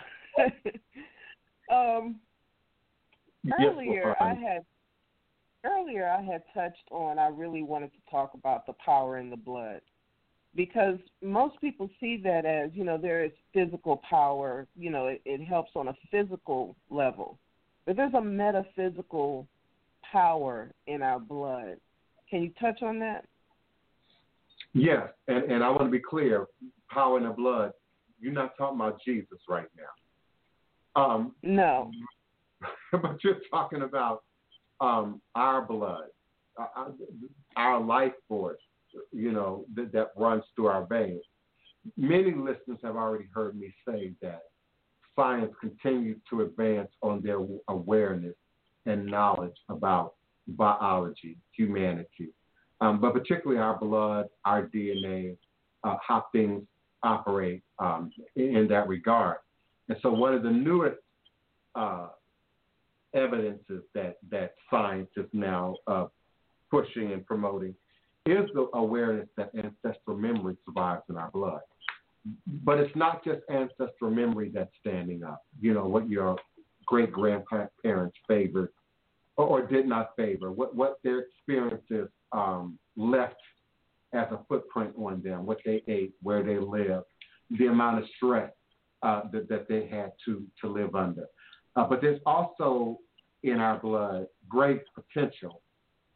Earlier I had touched on, I really wanted to talk about the power in the blood, because most people see that as, you know, there is physical power, you know, it helps on a physical level, but there's a metaphysical power in our blood. Can you touch on that? Yes, and I want to be clear, power in the blood, you're not talking about Jesus right now. No. But you're talking about our blood, our life force, you know, that runs through our veins. Many listeners have already heard me say that science continues to advance on their awareness and knowledge about biology, humanity, but particularly our blood, our DNA, how things operate in that regard. And so one of the newest evidences that science is now pushing and promoting is the awareness that ancestral memory survives in our blood. But it's not just ancestral memory that's standing up, you know, what your great-grandparents favored or did not favor, what their experiences left as a footprint on them, what they ate, where they lived, the amount of stress that they had to live under. But there's also in our blood great potential,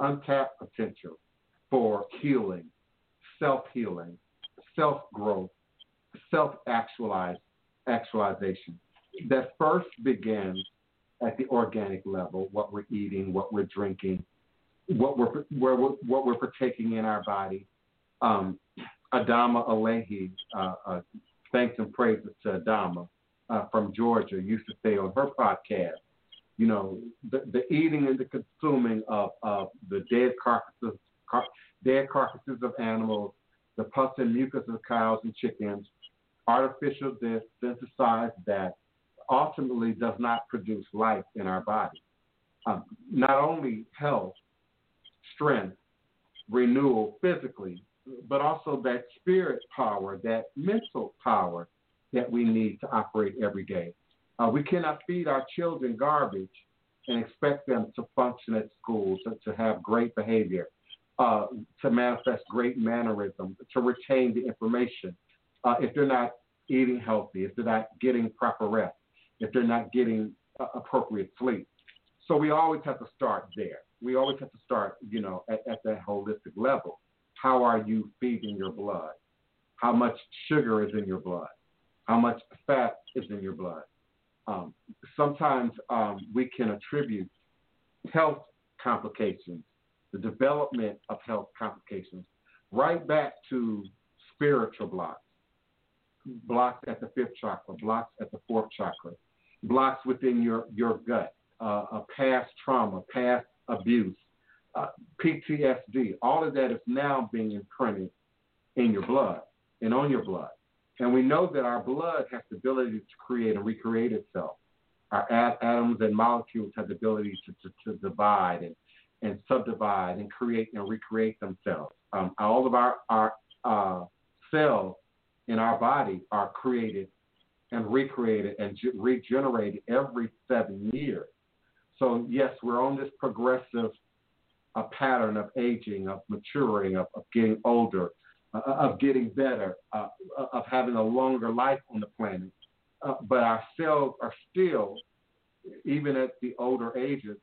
untapped potential for healing, self-healing, self-growth, self-actualization that first begins at the organic level, what we're eating, what we're drinking, what we're partaking in our body. Adama Alehi, thanks and praises to Adama from Georgia, used to say on her podcast, you know, the eating and the consuming of the dead carcasses of animals, the pus and mucus of cows and chickens, artificial this, synthesized that, ultimately does not produce life in our body. Not only health, strength, renewal physically, but also that spirit power, that mental power that we need to operate every day. We cannot feed our children garbage and expect them to function at school, to have great behavior, to manifest great mannerisms, to retain the information. If they're not eating healthy, if they're not getting proper rest, if they're not getting appropriate sleep. So we always have to start there. We always have to start, you know, at that holistic level. How are you feeding your blood? How much sugar is in your blood? How much fat is in your blood? Sometimes we can attribute health complications, the development of health complications, right back to spiritual blocks at the fifth chakra, blocks at the fourth chakra, blocks within your gut, a past trauma, past abuse, PTSD, all of that is now being imprinted in your blood and on your blood. And we know that our blood has the ability to create and recreate itself. Our atoms and molecules have the ability to divide and subdivide and create and recreate themselves. All of our cells in our body are created and recreated and regenerated every 7 years. So, yes, we're on this progressive pattern of aging, of maturing, of getting older, of getting better, of having a longer life on the planet. But our cells are still, even at the older ages,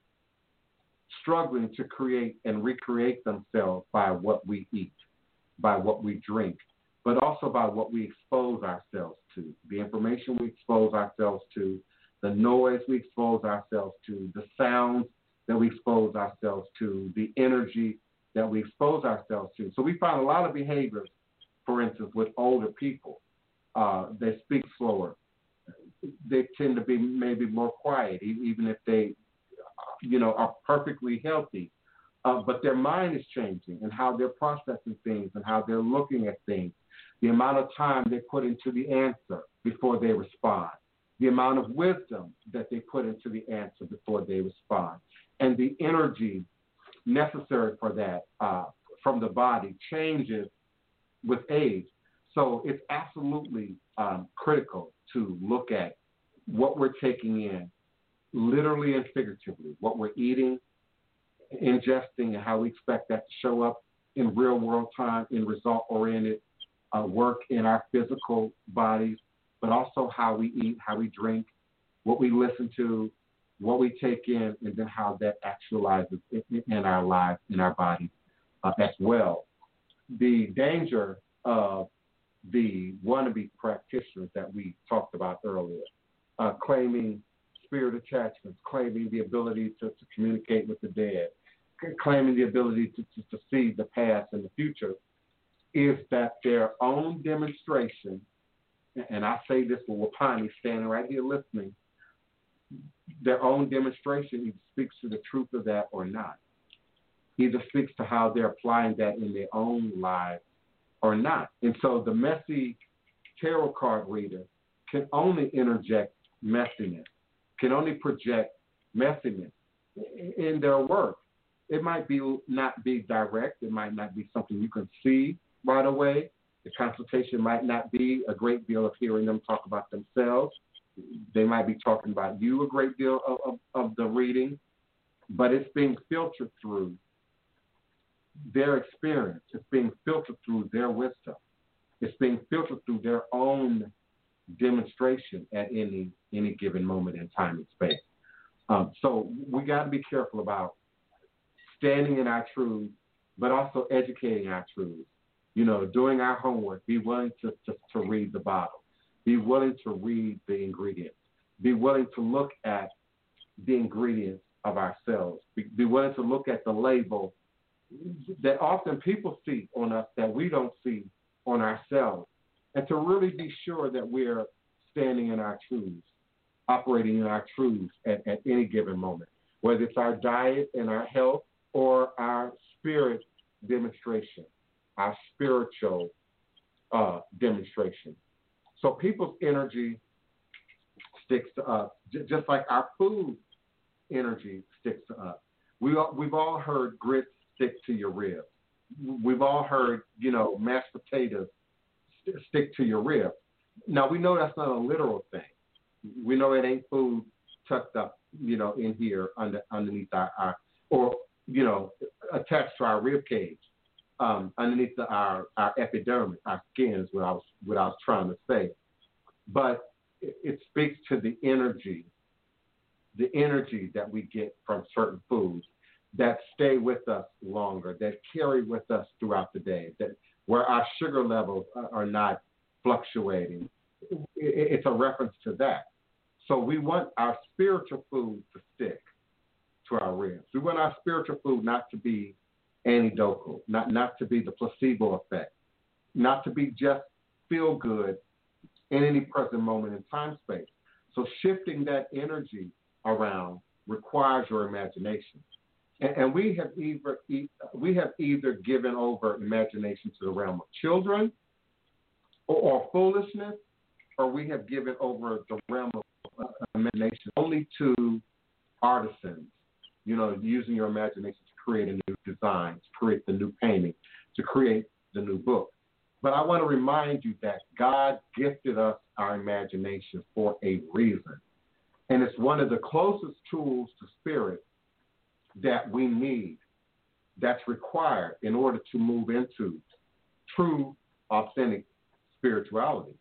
struggling to create and recreate themselves by what we eat, by what we drink, but also by what we expose ourselves to, the information we expose ourselves to, the noise we expose ourselves to, the sounds that we expose ourselves to, the energy that we expose ourselves to. So we find a lot of behaviors, for instance, with older people. They speak slower. They tend to be maybe more quiet, even if they, are perfectly healthy. But their mind is changing and how they're processing things and how they're looking at things, the amount of time they put into the answer before they respond, the amount of wisdom that they put into the answer before they respond, and the energy necessary for that from the body changes with age. So it's absolutely critical to look at what we're taking in, literally and figuratively, what we're eating, ingesting, and how we expect that to show up in real-world time, in result-oriented work in our physical bodies, but also how we eat, how we drink, what we listen to, what we take in, and then how that actualizes in our lives, in our bodies as well. The danger of the wannabe practitioners that we talked about earlier, claiming spirit attachments, claiming the ability to communicate with the dead, claiming the ability to see the past and the future, is that their own demonstration, and I say this with Wapani standing right here listening, their own demonstration either speaks to the truth of that or not, either speaks to how they're applying that in their own lives or not. And so the messy tarot card reader can only interject messiness, can only project messiness in their work. It might be not be direct. It might not be something you can see right away. The consultation might not be a great deal of hearing them talk about themselves. They might be talking about you a great deal of the reading, but it's being filtered through their experience. It's being filtered through their wisdom. It's being filtered through their own demonstration at any given moment in time and space. So we got to be careful about standing in our truths, but also educating our truths, doing our homework, be willing to read the bottle, be willing to read the ingredients, be willing to look at the ingredients of ourselves, be willing to look at the label that often people see on us that we don't see on ourselves, and to really be sure that we're standing in our truths, operating in our truths at any given moment, whether it's our diet and our health or our spirit demonstration, our spiritual demonstration. So people's energy sticks to us, just like our food energy sticks to us. We've all heard grits stick to your ribs. We've all heard, mashed potatoes stick to your ribs. Now, we know that's not a literal thing. We know it ain't food tucked up, in here underneath our or, attached to our rib cage, underneath our epidermis, our skin is what I was trying to say. But it speaks to the energy that we get from certain foods that stay with us longer, that carry with us throughout the day, that where our sugar levels are not fluctuating. It's a reference to that. So we want our spiritual food to stick to our ribs. We want our spiritual food not to be anecdotal, not to be the placebo effect, not to be just feel good in any present moment in time space. So shifting that energy around requires your imagination. And we have either given over imagination to the realm of children or foolishness, or we have given over the realm of imagination only to artisans, using your imagination to create a new design, to create the new painting, to create the new book. But I want to remind you that God gifted us our imagination for a reason. And it's one of the closest tools to spirit that we need, that's required in order to move into true, authentic spirituality.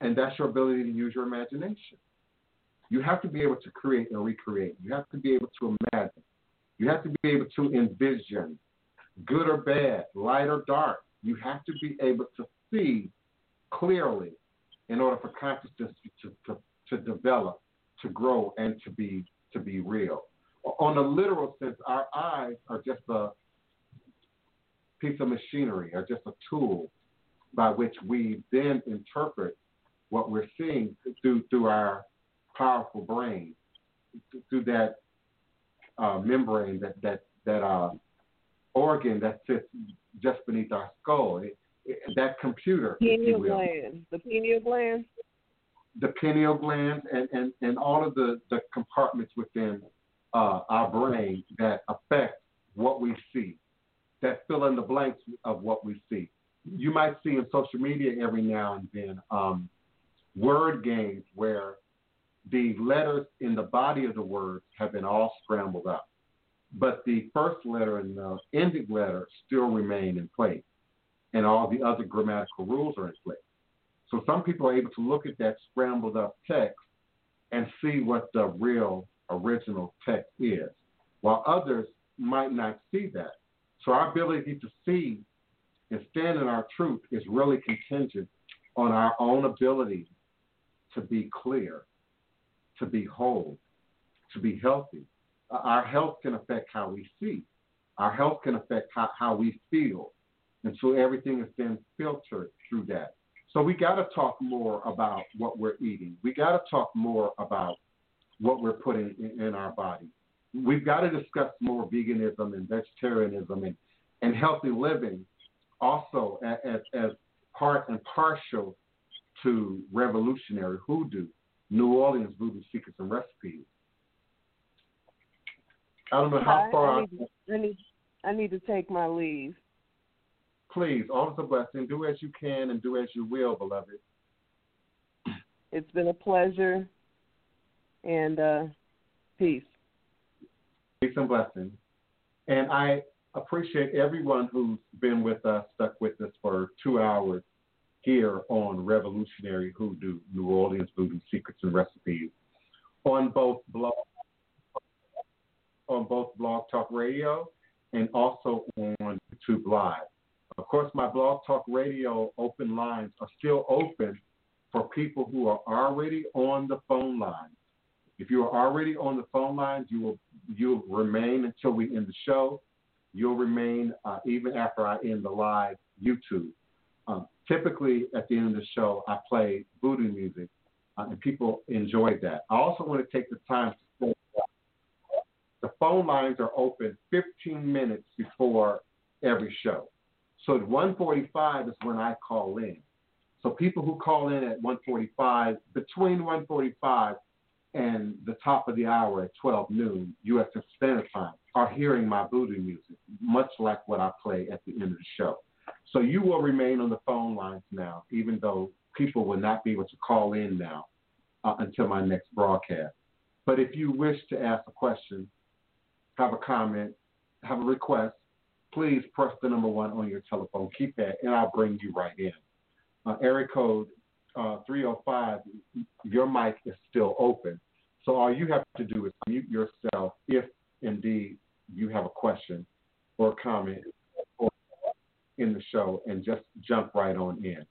And that's your ability to use your imagination. You have to be able to create and recreate. You have to be able to imagine. You have to be able to envision, good or bad, light or dark. You have to be able to see clearly in order for consciousness to develop, to grow, and to be real. On a literal sense, our eyes are just a piece of machinery, are just a tool by which we then interpret what we're seeing through our powerful brain, through that membrane, that organ that sits just beneath our skull, that computer. Pineal gland. The pineal gland. The pineal gland and all of the compartments within our brain that affect what we see, that fill in the blanks of what we see. You might see in social media every now and then word games where the letters in the body of the words have been all scrambled up, but the first letter and the ending letter still remain in place, and all the other grammatical rules are in place. So some people are able to look at that scrambled up text and see what the real original text is, while others might not see that. So our ability to see and stand in our truth is really contingent on our own ability to be clear, to be whole, to be healthy. Our health can affect how we see. Our health can affect how we feel. And so everything is then filtered through that. So we got to talk more about what we're eating. We got to talk more about what we're putting in our body. We've got to discuss more veganism and vegetarianism and healthy living also as part and partial to revolutionary hoodoo, New Orleans voodoo secrets and recipes. I don't know how far I need to take my leave. Please, always a blessing. Do as you can and do as you will, beloved. It's been a pleasure, and peace. Peace and blessings. And I appreciate everyone who's been with us, stuck with us for 2 hours here on Revolutionary Hoodoo, New Orleans Voodoo Secrets and Recipes, on both Blog Talk Radio and also on YouTube Live. Of course, my Blog Talk Radio open lines are still open for people who are already on the phone lines. If you are already on the phone lines, you'll remain until we end the show. You'll remain even after I end the live YouTube. Typically, at the end of the show, I play voodoo music, and people enjoy that. I also want to take the time to say the phone lines are open 15 minutes before every show. So at 1:45 is when I call in. So people who call in at 1:45, between 1:45 and the top of the hour at 12 noon, U.S. Standard Time, are hearing my voodoo music, much like what I play at the end of the show. So you will remain on the phone lines now, even though people will not be able to call in now until my next broadcast. But if you wish to ask a question, have a comment, have a request, please press the number 1 on your telephone keypad, and I'll bring you right in. Area code 305, your mic is still open. So all you have to do is mute yourself if indeed you have a question or a comment in the show, and just jump right on in.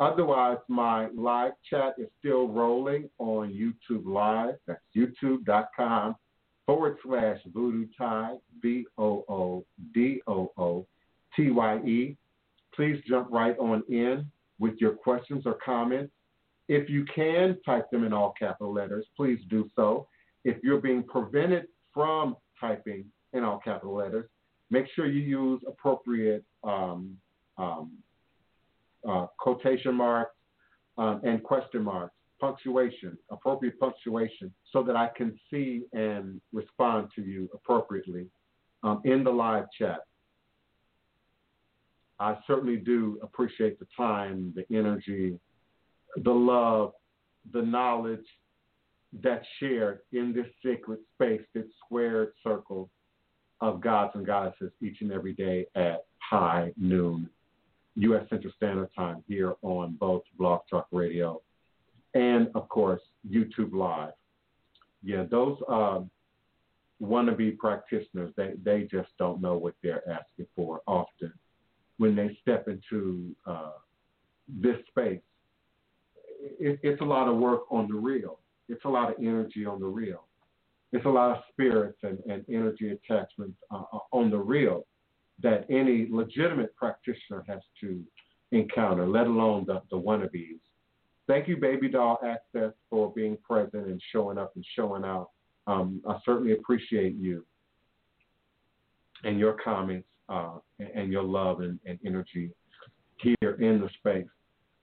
Otherwise, my live chat is still rolling on YouTube Live. That's youtube.com/voodoo tye, VOODOOTYE. Please jump right on in with your questions or comments. If you can type them in all capital letters, please do so. If you're being prevented from typing in all capital letters, make sure you use appropriate quotation marks and question marks, punctuation, appropriate punctuation, so that I can see and respond to you appropriately in the live chat. I certainly do appreciate the time, the energy, the love, the knowledge that's shared in this sacred space, this squared circle of gods and goddesses each and every day at high noon U.S. Central Standard Time here on both Blog Talk Radio and, of course, YouTube Live. Yeah, those wannabe practitioners, they just don't know what they're asking for often. When they step into this space, it's a lot of work on the reel. It's a lot of energy on the reel. It's a lot of spirits and energy attachments on the reel that any legitimate practitioner has to encounter, let alone the wannabes. Thank you, Baby Doll Access, for being present and showing up and showing out. I certainly appreciate you and your comments and your love and energy here in the space.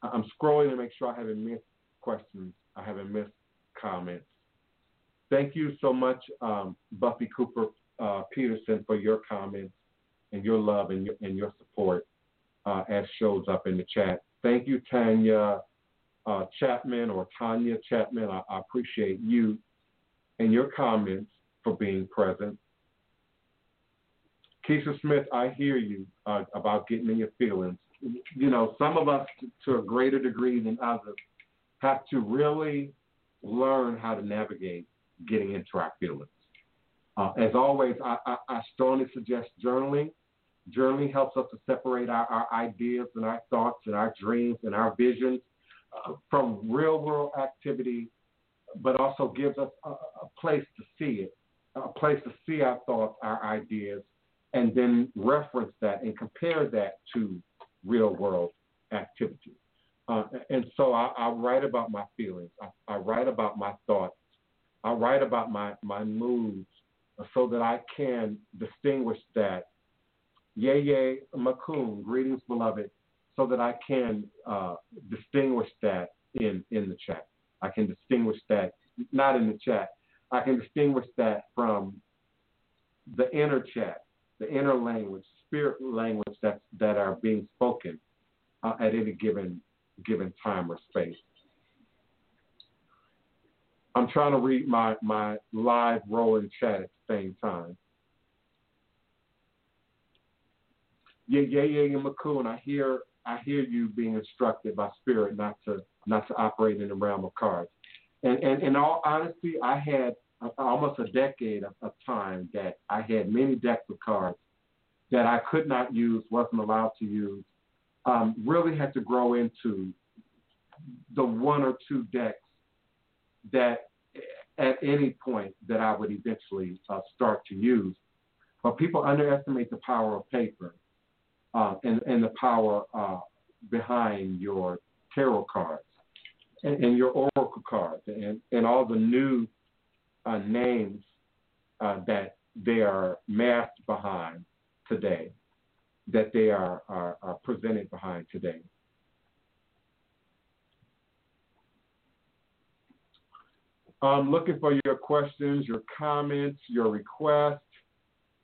I'm scrolling to make sure I haven't missed questions. I haven't missed comments. Thank you so much, Buffy Cooper Peterson, for your comments and your love and your support as shows up in the chat. Thank you, Tanya Chapman or Tanya Chapman. I appreciate you and your comments for being present. Keisha Smith, I hear you about getting in your feelings. You know, some of us to a greater degree than others have to really learn how to navigate getting into our feelings. As always, I strongly suggest journaling. Journaling helps us to separate our ideas and our thoughts and our dreams and our visions from real-world activity, but also gives us a place to see it, a place to see our thoughts, our ideas, and then reference that and compare that to real-world activity. And so I write about my feelings. I write about my thoughts. I write about my moods so that I can distinguish that. Yeye Makoon, greetings, beloved, so that I can distinguish that in the chat. I can distinguish that, not in the chat. I can distinguish that from the inner chat, the inner language, spirit language that are being spoken at any given time or space. I'm trying to read my live rolling chat at the same time. Yeah, McCoon, I hear you being instructed by spirit not to operate in the realm of cards. And in all honesty, I had almost a decade of time that I had many decks of cards that I could not use, wasn't allowed to use. Really had to grow into the one or two decks that at any point that I would eventually start to use. But people underestimate the power of paper and the power behind your tarot cards and your oracle cards and all the new names that they are masked behind today, that they are presented behind today. I'm looking for your questions, your comments, your requests.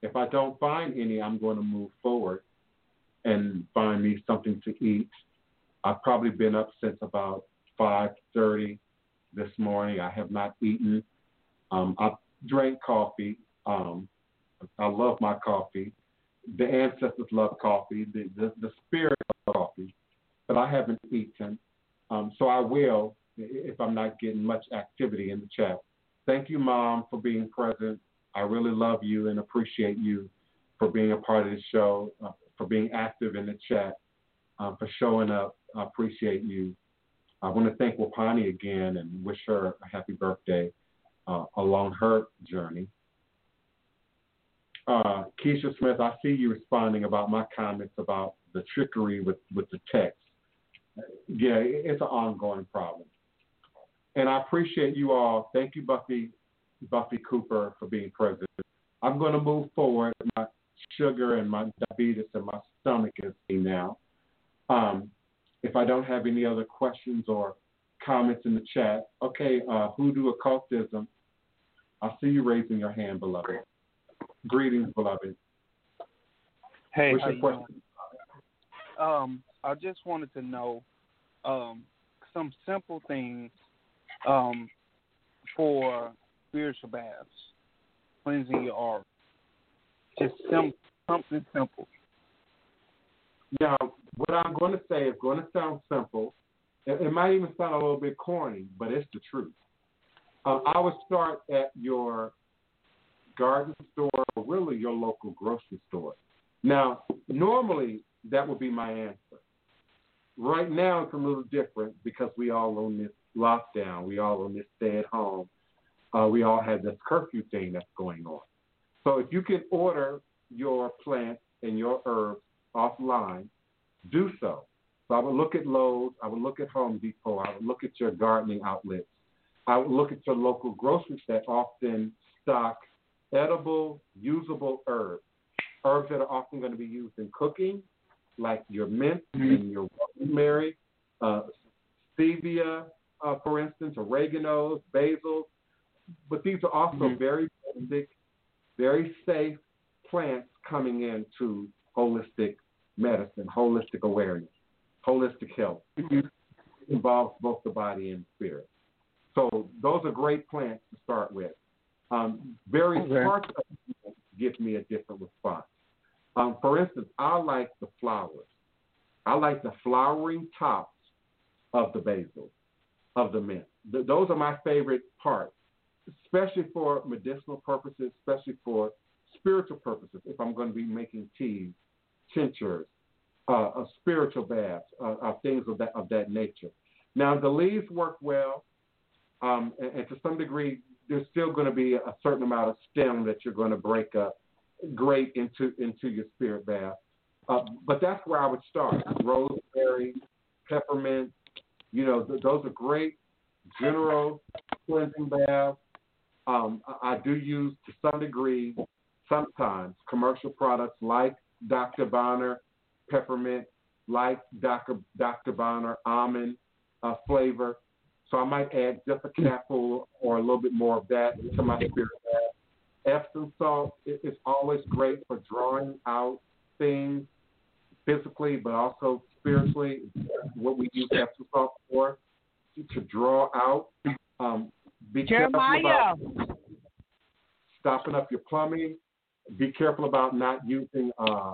If I don't find any, I'm going to move forward and find me something to eat. I've probably been up since about 5:30 this morning. I have not eaten. I drank coffee. I love my coffee. The ancestors love coffee. The spirit of coffee. But I haven't eaten. So I will if I'm not getting much activity in the chat. Thank you, Mom, for being present. I really love you and appreciate you for being a part of the show, for being active in the chat, for showing up. I appreciate you. I want to thank Wapani again and wish her a happy birthday along her journey. Keisha Smith, I see you responding about my comments about the trickery with the text. Yeah, it's an ongoing problem. And I appreciate you all. Thank you, Buffy Cooper, for being present. I'm going to move forward. My sugar and my diabetes and my stomach is now. If I don't have any other questions or comments in the chat, okay, Hoodoo Occultism, I see you raising your hand, beloved. Greetings, beloved. Hey, what's your question? I just wanted to know some simple things for spiritual baths, cleansing your aura. Just something simple. Now, What I'm going to say is going to sound simple. It might even sound a little bit corny, but it's the truth. I would start at your garden store, or really your local grocery store. Now, normally that would be my answer. Right now it's a little different because we all on this lockdown. We all on this stay at home. We all have this curfew thing that's going on. So if you can order your plants and your herbs offline, do so. So I would look at Lowe's. I would look at Home Depot. I would look at your gardening outlets. I would look at your local groceries that often stock edible, usable herbs, herbs that are often going to be used in cooking, like your mint and your rosemary, stevia, for instance, oregano, basil. But these are also very basic, very safe plants coming into holistic medicine, holistic awareness, holistic health. It involves both the body and the spirit. So those are great plants to start with. Various parts of them give me a different response. For instance, I like the flowers. I like the flowering tops of the basil, of the mint. Those are my favorite parts, especially for medicinal purposes, especially for spiritual purposes. If I'm going to be making teas, tinctures, a spiritual bath, things of that nature. Now, the leaves work well. And to some degree, there's still going to be a certain amount of stem that you're going to break up great into your spirit bath. But that's where I would start. Rosemary, peppermint, those are great general cleansing baths. I do use to some degree sometimes commercial products like Dr. Bonner peppermint, like Dr. Bonner almond flavor. So I might add just a capful or a little bit more of that to my spirit bath. Epsom salt is always great for drawing out things physically, but also spiritually. What we use Epsom salt for, to draw out. Be Jeremiah. Careful about stopping up your plumbing. Be careful about not using a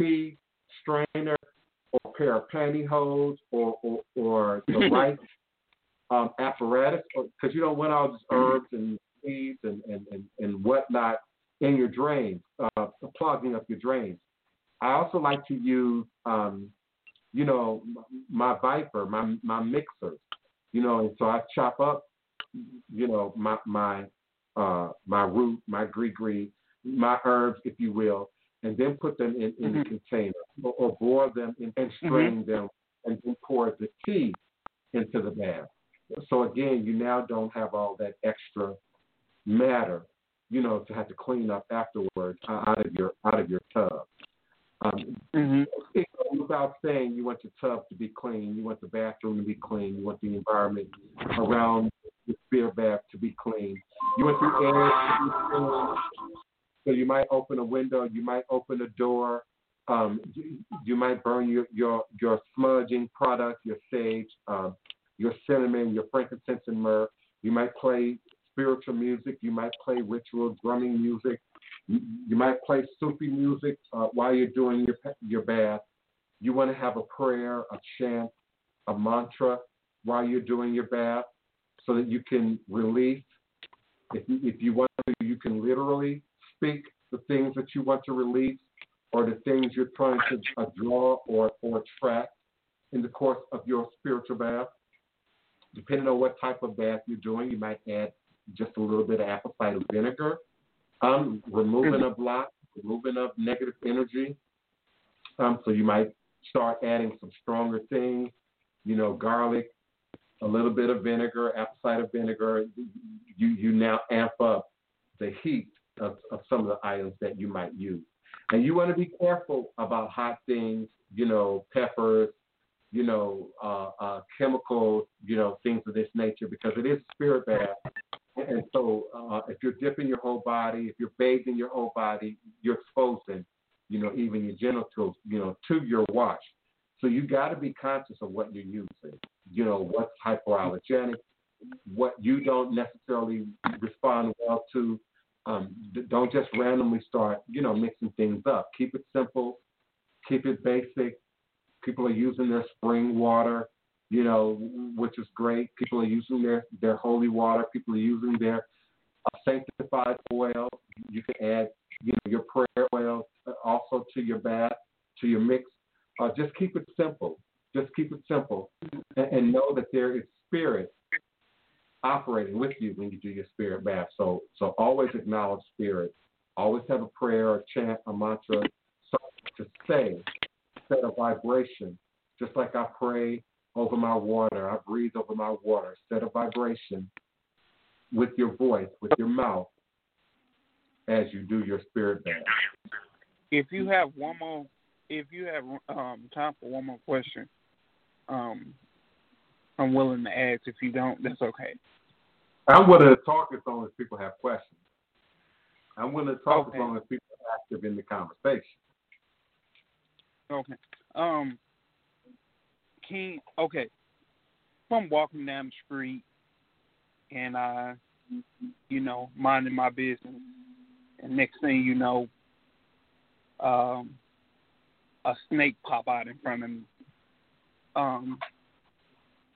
tea strainer or a pair of pantyhose or the right apparatus, because you don't want all these herbs and seeds and whatnot in your drains, clogging up your drains. I also like to use, my Viper, my mixers, and so I chop up, my root, my gree, my herbs, if you will, and then put them in the container or boil them and strain them and then pour the tea into the bath. So, again, you now don't have all that extra matter, to have to clean up afterwards out of your tub. It goes without saying you want your tub to be clean. You want the bathroom to be clean. You want the environment around the spirit bath to be clean. You want the air to be clean. So you might open a window. You might open a door. You might burn your smudging product, your sage, your cinnamon, your frankincense and myrrh. You might play spiritual music. You might play ritual drumming music. You might play Sufi music while you're doing your bath. You want to have a prayer, a chant, a mantra while you're doing your bath so that you can release. If you want to, you can literally speak the things that you want to release or the things you're trying to draw or track in the course of your spiritual bath. Depending on what type of bath you're doing, you might add just a little bit of apple cider vinegar, removing a block, removing up negative energy. So you might start adding some stronger things, garlic, a little bit of vinegar, apple cider vinegar. You now amp up the heat of some of the items that you might use. And you want to be careful about hot things, peppers, chemicals, things of this nature, because it is spirit bath. And so if you're dipping your whole body, if you're bathing your whole body, you're exposing, even your genitals, to your wash. So you got to be conscious of what you're using, what's hypoallergenic, what you don't necessarily respond well to. Don't just randomly start, mixing things up. Keep it simple. Keep it basic. People are using their spring water, you know, which is great. People are using their holy water. People are using their sanctified oil. You can add, you know, your prayer oil also to your bath, to your mix. Just keep it simple. Just keep it simple and know that there is spirit operating with you when you do your spirit bath. So always acknowledge spirit. Always have a prayer, a chant, a mantra, something to say, set a vibration. Just like I pray over my water, I breathe over my water. Set a vibration with your voice, with your mouth, as you do your spirit bath. If you have time for one more question, I'm willing to ask. If you don't, that's okay. I'm willing to talk as long as people have questions. I'm willing to talk as long as people are active in the conversation. Okay. If I'm walking down the street and I, you know, minding my business, and next thing you know, a snake pop out in front of me.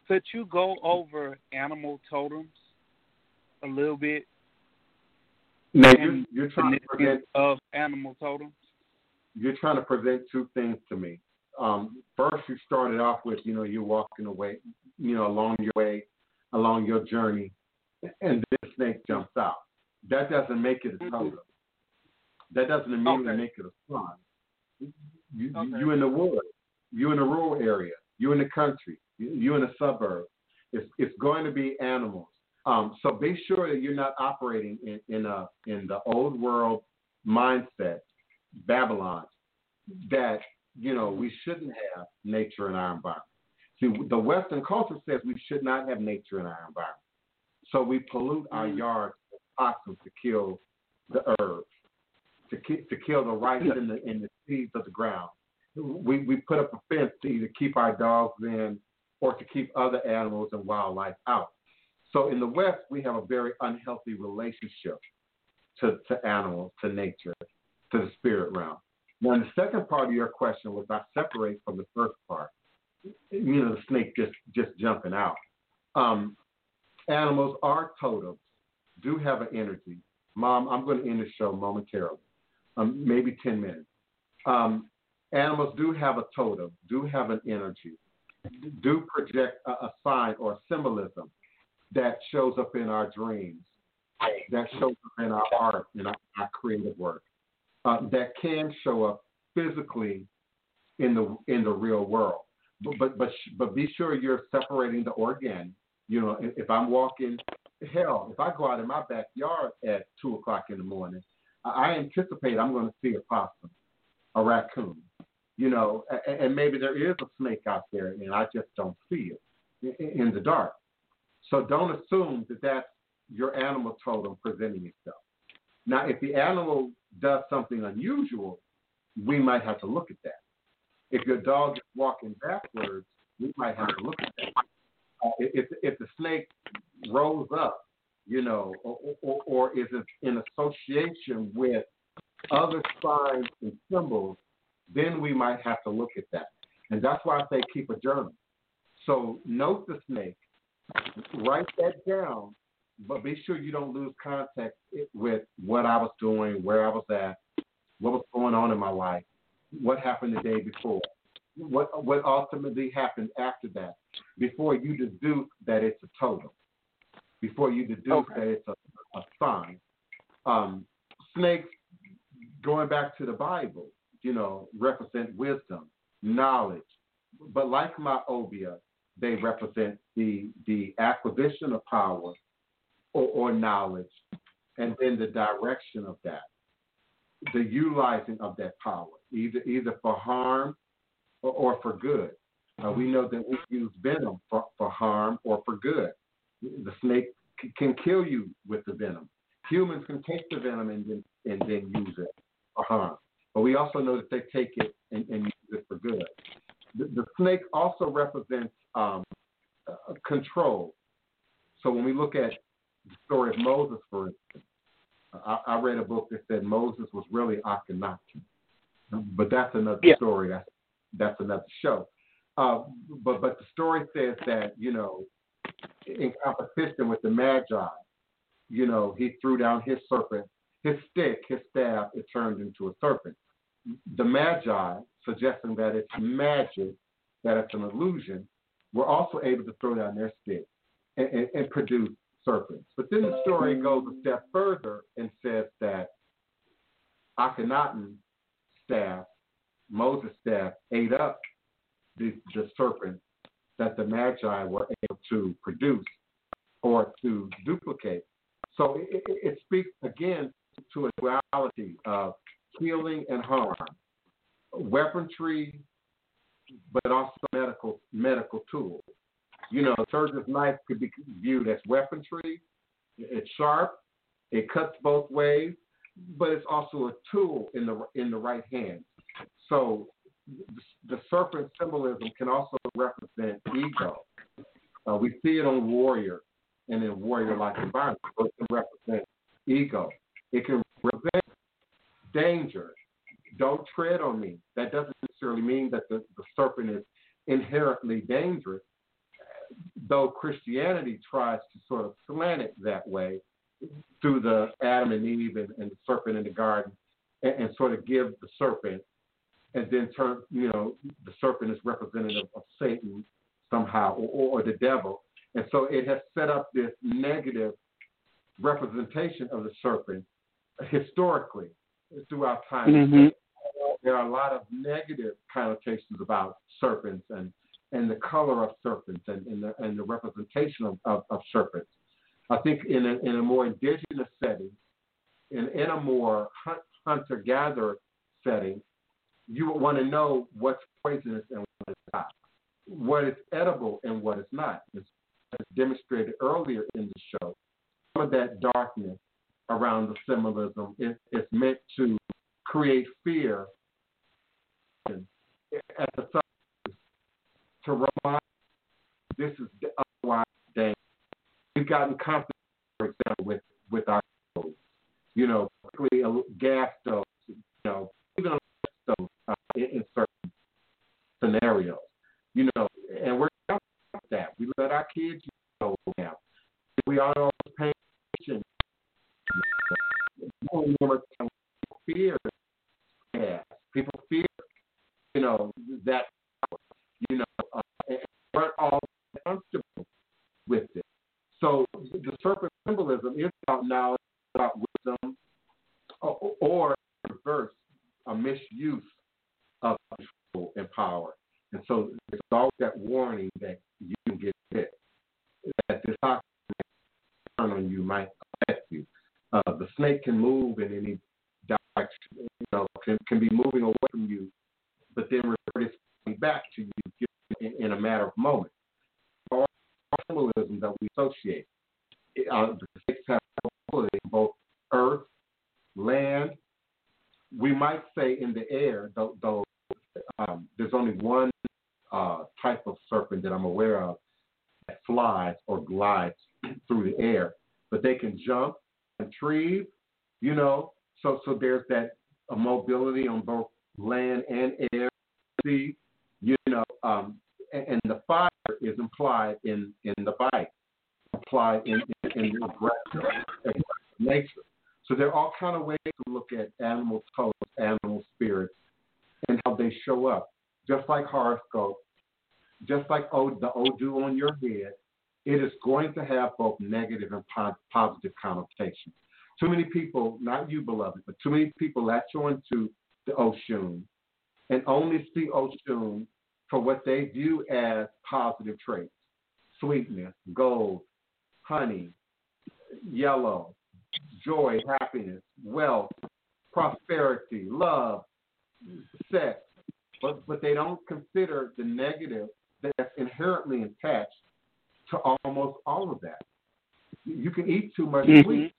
Could you go over animal totems a little bit? Now, you're trying to present of animal totems. You're trying to present two things to me. First, you started off with, you know, you're walking away, you know, along your journey, and this snake jumps out. That doesn't make it a totem. That doesn't immediately make it a sign. You in the woods. You in a rural area. You in the country. You in a suburb. It's going to be animals. So be sure that you're not operating in the old world mindset, Babylon, that, you know, we shouldn't have nature in our environment. See, the Western culture says we should not have nature in our environment. So we pollute our yards with toxins to kill the herbs, to kill the rice and the seeds of the ground. We put up a fence to either keep our dogs in or to keep other animals and wildlife out. So in the West, we have a very unhealthy relationship to animals, to nature, to the spirit realm. Now, in the second part of your question was I separate from the first part, you know, the snake just jumping out. Animals are totems, do have an energy. Mom, I'm going to end the show momentarily, maybe 10 minutes. Animals do have a totem, do have an energy, do project a sign or a symbolism that shows up in our dreams, that shows up in our art, in our creative work, that can show up physically in the real world. But be sure you're separating the organic. You know, if I'm walking, hell, if I go out in my backyard at 2:00 in the morning, I anticipate I'm going to see a possum, a raccoon, you know, and maybe there is a snake out there and I just don't see it in the dark. So don't assume that that's your animal totem presenting itself. Now, if the animal does something unusual, we might have to look at that. If your dog is walking backwards, we might have to look at that. If the snake rose up, you know, or is in association with other signs and symbols, then we might have to look at that. And that's why I say keep a journal. So note the snake. Write that down, but be sure you don't lose contact with what I was doing, where I was at, what was going on in my life, what happened the day before, what ultimately happened after that, before you deduce that it's a totem, before you deduce that it's a sign. Snakes, going back to the Bible, you know, represent wisdom, knowledge, but like my obia, they represent the acquisition of power or knowledge, and then the direction of that, the utilizing of that power, either for harm or for good. We know that we use venom for harm or for good. The snake can kill you with the venom. Humans can take the venom and then use it for harm. But we also know that they take it and use it for good. The snake also represents control. So when we look at the story of Moses, for instance, I read a book that said Moses was really Akhenaten, but that's another story. That's another show. But the story says that, you know, in competition with the Magi, you know, he threw down his serpent, his stick, his staff, it turned into a serpent. The Magi, suggesting that it's magic, that it's an illusion, were also able to throw down their stick and produce serpents. But then the story goes a step further and says that Akhenaten's staff, Moses' staff, ate up the serpent that the Magi were able to produce or to duplicate. So it speaks again to a duality of healing and harm, weaponry, but also medical tools. You know, a surgeon's knife could be viewed as weaponry. It's sharp. It cuts both ways, but it's also a tool in the right hand. So the serpent symbolism can also represent ego. We see it on warrior and in warrior-like environments, but it can represent ego. It can represent danger. Don't tread on me. That doesn't necessarily mean that the serpent is inherently dangerous, though Christianity tries to sort of slant it that way through the Adam and Eve and the serpent in the garden and sort of give the serpent, and then turn, you know, the serpent is representative of Satan somehow or the devil. And so it has set up this negative representation of the serpent historically throughout time. Mm-hmm. There are a lot of negative connotations about serpents and the color of serpents and the representation of serpents. I think in a more indigenous setting, in a more hunter-gatherer setting, you would want to know what's poisonous and what is not, what is edible and what is not. As demonstrated earlier in the show, some of that darkness around the symbolism is meant to create fear at the surface, to remind this is otherwise dangerous. We've gotten comfortable, for example, with our stoves, you know, particularly gas stoves, you know, even stoves in certain scenarios, you know, and we're not like that. We let our kids go now. We are all paying attention. People fear, you know, that, you know, and weren't all comfortable with it. So the serpent symbolism is about knowledge, about wisdom, or reverse, a misuse of control and power. And so there's always that warning that you can get hit, that this toxin on you might affect you. The snake can move in any direction, you know, can be moving away from you, but then revert its back to you in a matter of moments. All symbolism that we associate, the snakes have symbolism, both earth, land. We might say in the air, though there's only one type of serpent that I'm aware of that flies or glides through the air, but they can jump, retrieve, you know, so there's that mobility on both land and air, sea, you know, and the fire is implied in the bite, implied in the aggressive nature. So there are all kind of ways to look at animal totems, animal spirits, and how they show up. Just like horoscope, just like the Odu on your head, it is going to have both negative and positive connotations. Too many people, not you, beloved, but too many people latch on to the Oshun and only see Oshun for what they view as positive traits: sweetness, gold, honey, yellow, joy, happiness, wealth, prosperity, love, sex, but they don't consider the negative that's inherently attached to almost all of that. You can eat too much wheat.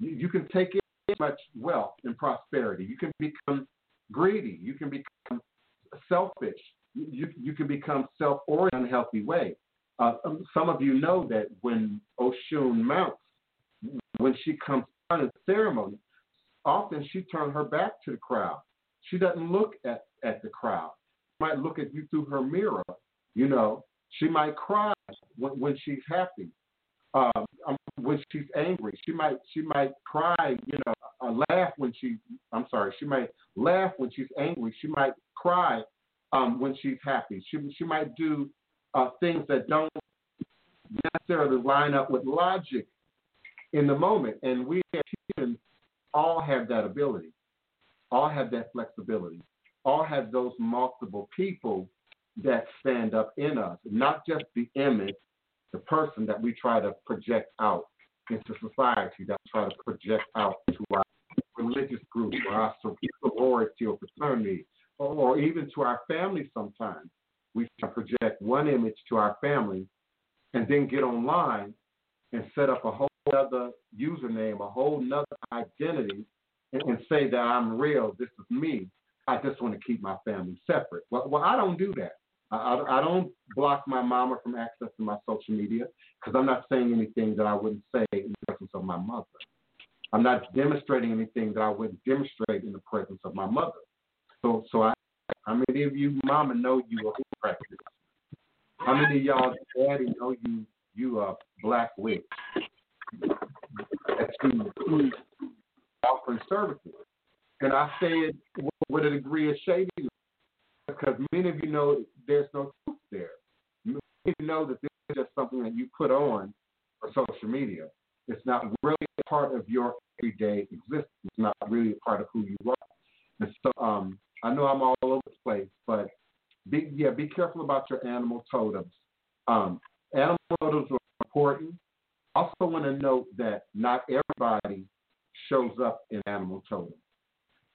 You can take in too much wealth and prosperity. You can become greedy. You can become selfish. You can become self-oriented in an unhealthy way. Some of you know that when Oshun mounts, when she comes down in ceremony, often she turns her back to the crowd. She doesn't look at the crowd. might look at you through her mirror. You know, she might cry when she's happy. When she's angry, she might cry. You know, she might laugh when she's angry. She might cry when she's happy. She might do things that don't necessarily line up with logic in the moment. And we as humans all have that ability, all have that flexibility, all have those multiple people that stand up in us, not just the image, the person that we try to project out into society, that we try to project out to our religious group or our sorority or fraternity, or even to our family sometimes. We try to project one image to our family and then get online and set up a whole other username, a whole nother identity, and say that I'm real, this is me. I just want to keep my family separate. Well, I don't do that. I don't block my mama from accessing my social media because I'm not saying anything that I wouldn't say in the presence of my mother. I'm not demonstrating anything that I wouldn't demonstrate in the presence of my mother. So how many of you mama know you are practice? How many of y'all daddy know you are black witch? That's who offering services. And I say it with a degree of shadiness, because many of you know there's no truth there. Many of you know that this is just something that you put on for social media. It's not really a part of your everyday existence. It's not really a part of who you are. And so I know I'm all over the place, but be careful about your animal totems. Animal totems are important. I also want to note that not everybody shows up in animal totems.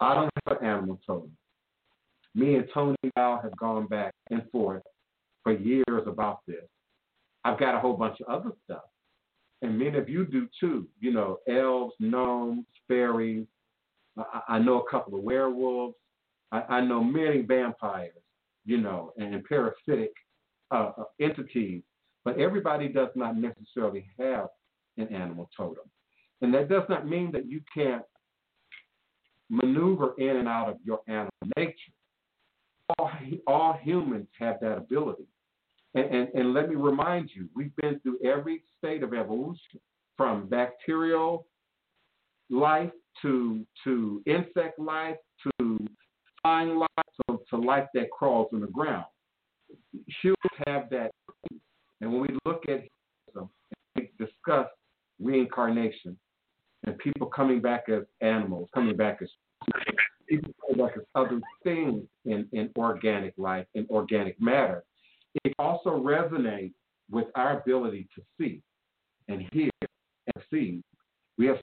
I don't have an animal totem. Me and Tony Dow have gone back and forth for years about this. I've got a whole bunch of other stuff. And many of you do too. You know, elves, gnomes, fairies. I know a couple of werewolves. I know many vampires, you know, and parasitic entities. But everybody does not necessarily have an animal totem. And that does not mean that you can't maneuver in and out of your animal nature. All humans have that ability. And let me remind you, we've been through every state of evolution, from bacterial life to insect life to flying life to life that crawls in the ground. Humans have that. And when we look at humanism, we discuss reincarnation and people coming back as animals, coming back as people, coming back as other things in organic life, in organic matter. It also resonates with our ability to see and hear and see. We have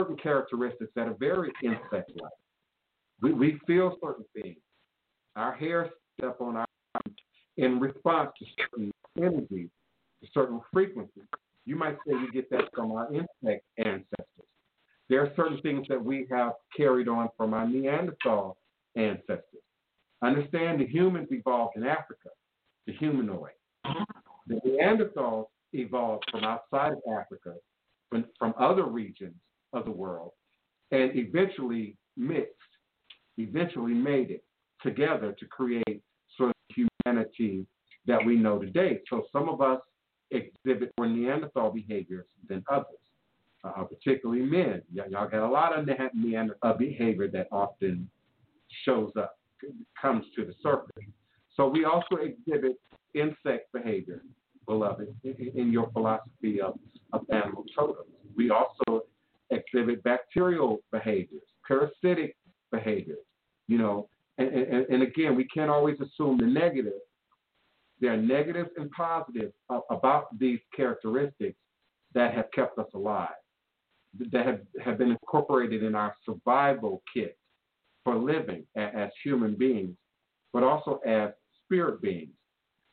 certain characteristics that are very insect-like. We feel certain things. Our hair step on our mind in response to certain energy, to certain frequencies. You might say we get that from our insect ancestors. There are certain things that we have carried on from our Neanderthal ancestors. Understand, the humans evolved in Africa, the humanoid. The Neanderthals evolved from outside of Africa, from other regions of the world, and eventually mixed, eventually made it together to create sort of humanity that we know today. So some of us exhibit more Neanderthal behaviors than others, particularly men. Y'all got a lot of Neanderthal behavior that often shows up, comes to the surface. So we also exhibit insect behavior, beloved, in your philosophy of animal totems. We also exhibit bacterial behaviors, parasitic behaviors, you know. And again, we can't always assume the negative. There are negatives and positives about these characteristics that have kept us alive, that have been incorporated in our survival kit for living as human beings, but also as spirit beings.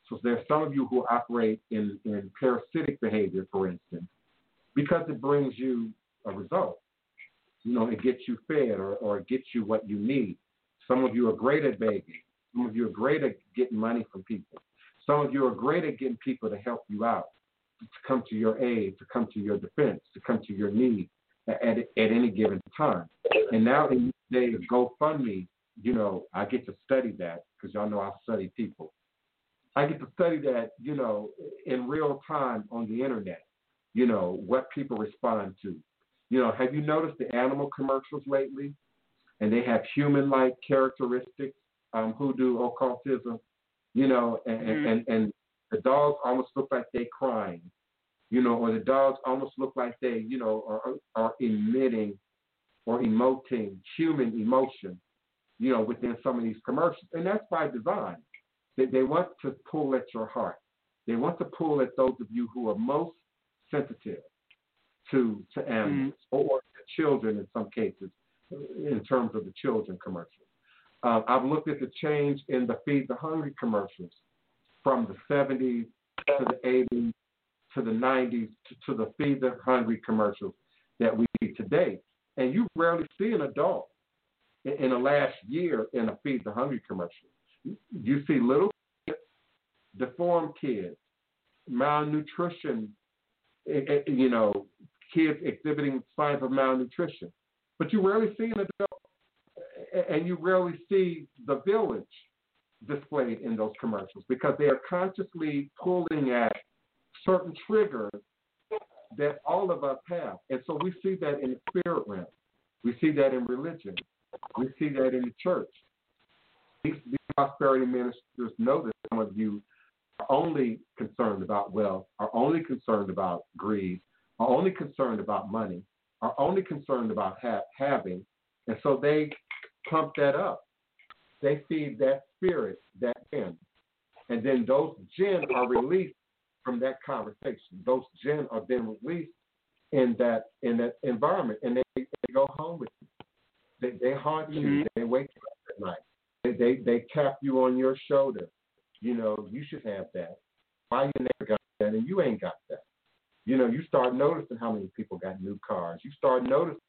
So there are some of you who operate in parasitic behavior, for instance, because it brings you a result. You know, it gets you fed or it gets you what you need. Some of you are great at begging. Some of you are great at getting money from people. Some of you are great at getting people to help you out, to come to your aid, to come to your defense, to come to your need at any given time. And now in these days of GoFundMe you know, I get to study that because y'all know I study people. I get to study that, you know, in real time on the internet, you know, what people respond to. You know, have you noticed the animal commercials lately? And they have human-like characteristics, hoodoo, occultism, you know, and the dogs almost look like they're crying, you know, or the dogs almost look like they, you know, are emitting or emoting human emotion, you know, within some of these commercials. And that's by design. They want to pull at your heart. They want to pull at those of you who are most sensitive to animals or to children in some cases, in terms of the children commercials. I've looked at the change in the Feed the Hungry commercials from the 70s to the 80s to the 90s to the Feed the Hungry commercials that we see today. And you rarely see an adult in the last year in a Feed the Hungry commercial. You see little kids, deformed kids, malnutrition, you know, kids exhibiting signs of malnutrition. But you rarely see an adult, and you rarely see the village displayed in those commercials because they are consciously pulling at certain triggers that all of us have. And so we see that in the spirit realm. We see that in religion. We see that in the church. These prosperity ministers know that some of you are only concerned about wealth, are only concerned about greed, are only concerned about money, are only concerned about having. And so they pump that up. They feed that spirit, that gin. And then those gin are released from that conversation. Those gin are then released in that environment. And they go home with you. They haunt you. They wake you up at night. They tap you on your shoulder. You know, you should have that. Why you never got that and you ain't got that? You know, you start noticing how many people got new cars. You start noticing,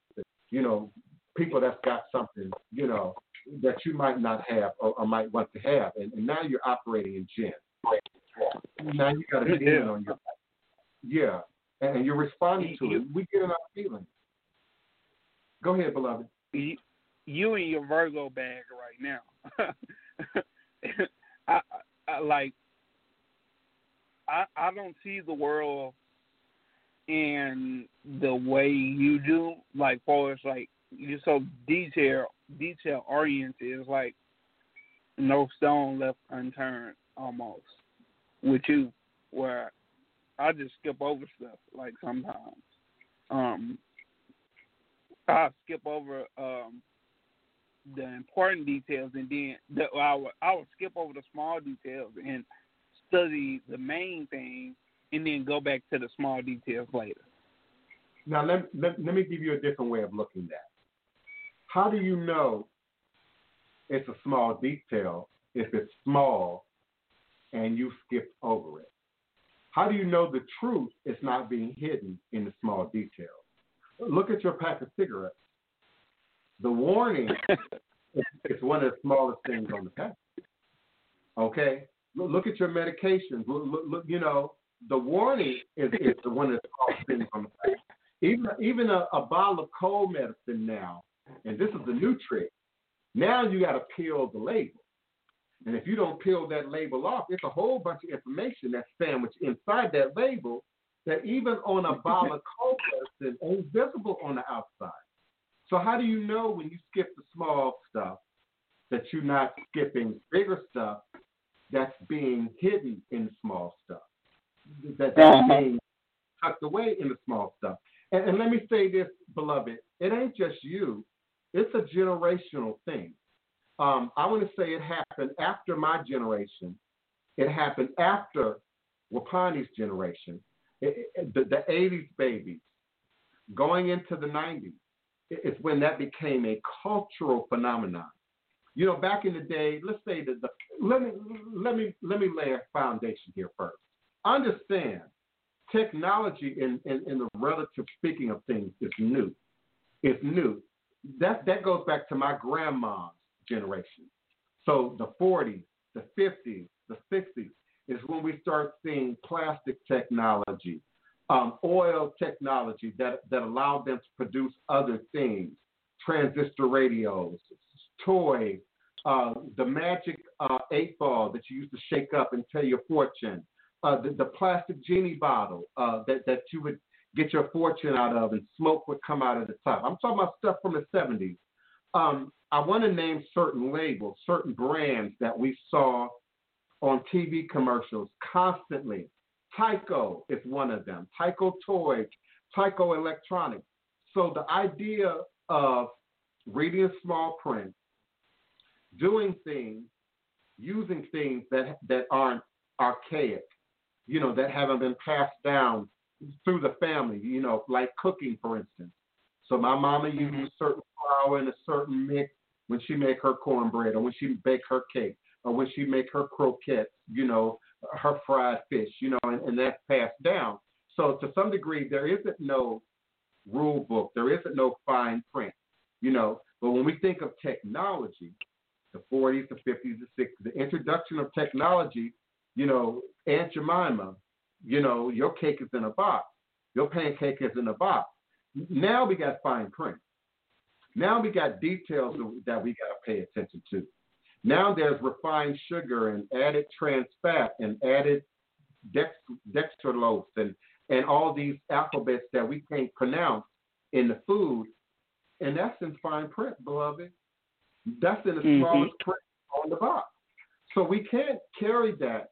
you know, people that's got something, you know, that you might not have or might want to have. And now you're operating in gin. Now you got a demon on your back. Yeah. And you're responding to it. We get in our feelings. Go ahead, beloved. You in your Virgo bag right now. I don't see the world in the way you do. Like, for us, like, you're so detail oriented. It's like no stone left unturned almost with you, where I just skip over stuff. Like, sometimes I skip over the important details, and then I would skip over the small details and study the main thing, and then go back to the small details later. Now, let me give you a different way of looking at it. How do you know it's a small detail if it's small and you skipped over it? How do you know the truth is not being hidden in the small details? Look at your pack of cigarettes. The warning is one of the smallest things on the package. Okay? Look at your medications. Look, you know, the warning is one of the smallest things on the package. Even a bottle of cold medicine now, and this is the new trick, now you got to peel the label. And if you don't peel that label off, it's a whole bunch of information that's sandwiched inside that label that even on a bottle of cold medicine ain't visible on the outside. So how do you know when you skip the small stuff that you're not skipping bigger stuff that's being hidden in the small stuff, that's being tucked away in the small stuff? And let me say this, beloved, it ain't just you. It's a generational thing. I want to say it happened after my generation. It happened after Wapani's generation, the 80s babies, going into the 90s. It's when that became a cultural phenomenon. You know, back in the day, let's say that let me lay a foundation here first. Understand, technology in the relative speaking of things is new. It's new. That goes back to my grandma's generation. So the 40s, the 50s, the 60s is when we start seeing plastic technology, oil technology that allowed them to produce other things, transistor radios, toys, the magic 8 ball that you used to shake up and tell your fortune, the plastic genie bottle that you would get your fortune out of and smoke would come out of the top. I'm talking about stuff from the 70s. I want to name certain labels, certain brands that we saw on TV commercials constantly. Tyco is one of them. Tyco Toys, Tyco Electronics. So the idea of reading a small print, doing things, using things that aren't archaic, you know, that haven't been passed down through the family, you know, like cooking, for instance. So my mama used certain flour in a certain mix when she make her cornbread or when she bake her cake or when she make her croquettes, you know, her fried fish, you know, and that's passed down. So to some degree, there isn't no rule book. There isn't no fine print, you know. But when we think of technology, the 40s, the 50s, the 60s, the introduction of technology, you know, Aunt Jemima, you know, your cake is in a box. Your pancake is in a box. Now we got fine print. Now we got details that we got to pay attention to. Now there's refined sugar and added trans fat and added dextrose and all these alphabets that we can't pronounce in the food. And that's in fine print, beloved. That's in the smallest print on the box. So we can't carry that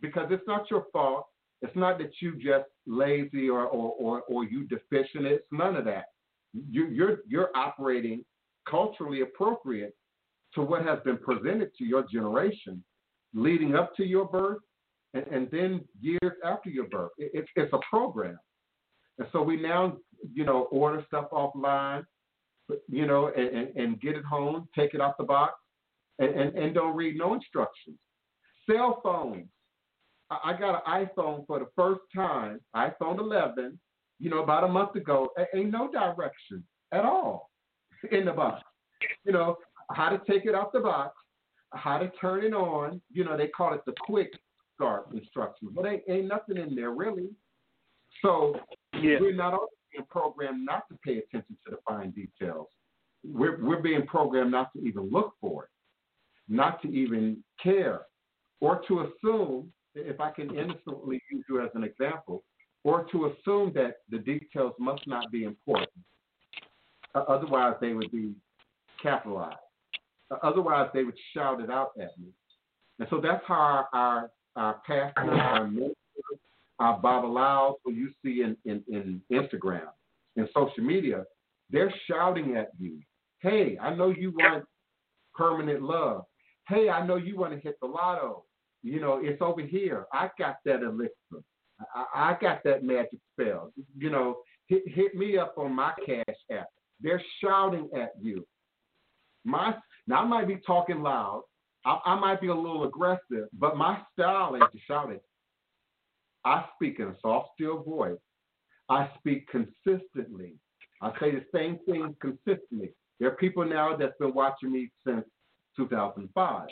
because it's not your fault. It's not that you just lazy or you deficient. It's none of that. You're operating culturally appropriate to what has been presented to your generation leading up to your birth and then years after your birth. It's a program. And so we now, you know, order stuff offline, you know, and get it home, take it out the box, and don't read no instructions. Cell phones. I got an iPhone for the first time, iPhone 11, you know, about a month ago. Ain't no direction at all in the box. You know, how to take it out the box, how to turn it on. You know, they call it the quick start instructions, but ain't nothing in there really. So we're not only being programmed not to pay attention to the fine details. We're being programmed not to even look for it, not to even care, or to assume, if I can innocently use you as an example, or to assume that the details must not be important. Otherwise, they would be capitalized. Otherwise, they would shout it out at me. And so that's how our pastors, our mentors, our babalawos, who you see in Instagram, in social media, they're shouting at you. Hey, I know you want permanent love. Hey, I know you want to hit the lotto. You know, it's over here. I got that elixir. I got that magic spell. You know, hit me up on my Cash App. They're shouting at you. Now, I might be talking loud. I might be a little aggressive, but my style ain't to shout at. I speak in a soft, still voice. I speak consistently. I say the same thing consistently. There are people now that's been watching me since 2005.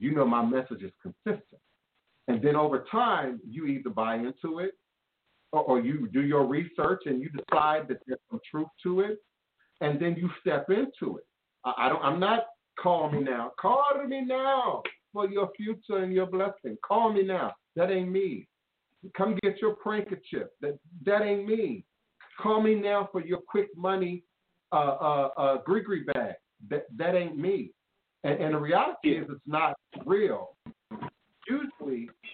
You know my message is consistent. And then over time, you either buy into it or you do your research and you decide that there's some truth to it, and then you step into it. I'm not call me now. Call me now for your future and your blessing. Call me now. That ain't me. Come get your prankerchief. That ain't me. Call me now for your quick money gree-gree bag. That ain't me. And the reality is it's not real.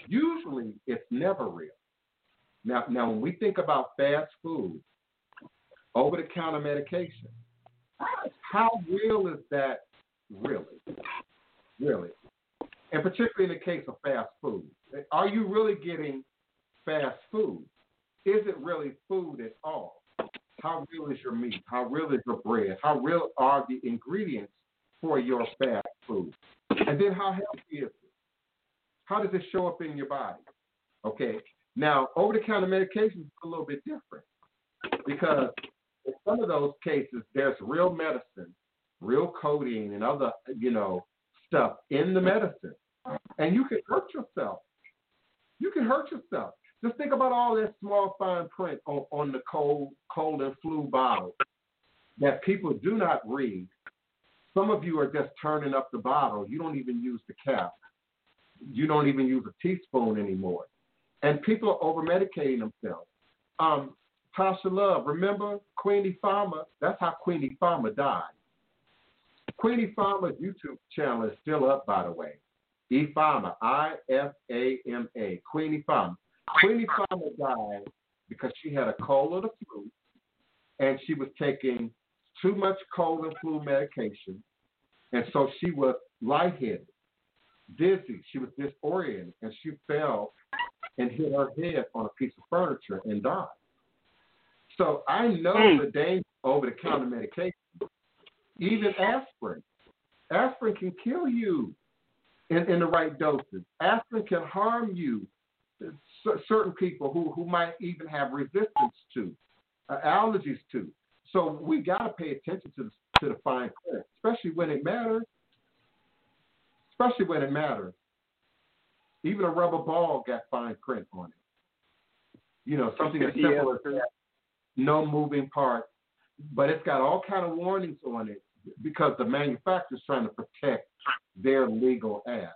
Usually it's never real. Now when we think about fast food, over-the-counter medication, how real is that really? And particularly in the case of fast food. Are you really getting fast food? Is it really food at all? How real is your meat? How real is your bread? How real are the ingredients for your fast food? And then how healthy is it? How does it show up in your body? Okay. Now, over-the-counter medications is a little bit different because in some of those cases, there's real medicine, real codeine and other, you know, stuff in the medicine. And you can hurt yourself. Just think about all that small fine print on the cold and flu bottle that people do not read. Some of you are just turning up the bottle. You don't even use the cap. You don't even use a teaspoon anymore. And people are over-medicating themselves. Tasha Love, remember Queenie Farmer? That's how Queenie Farmer died. Queenie Farmer's YouTube channel is still up, by the way. E. Farmer, I-F-A-M-A, Queenie Farmer. Queenie Farmer died because she had a cold or the flu, and she was taking too much cold and flu medication, and so she was lightheaded, dizzy. She was disoriented, and she fell and hit her head on a piece of furniture and died. So I know the danger over-the-counter medication, even aspirin. Aspirin can kill you in the right doses. Aspirin can harm you, certain people who might even have resistance to, allergies to. So we got to pay attention to the fine print, especially when it matters. Especially when it matters. Even a rubber ball got fine print on it. You know, something as simple as that. No moving parts, but it's got all kind of warnings on it because the manufacturer's trying to protect their legal ads.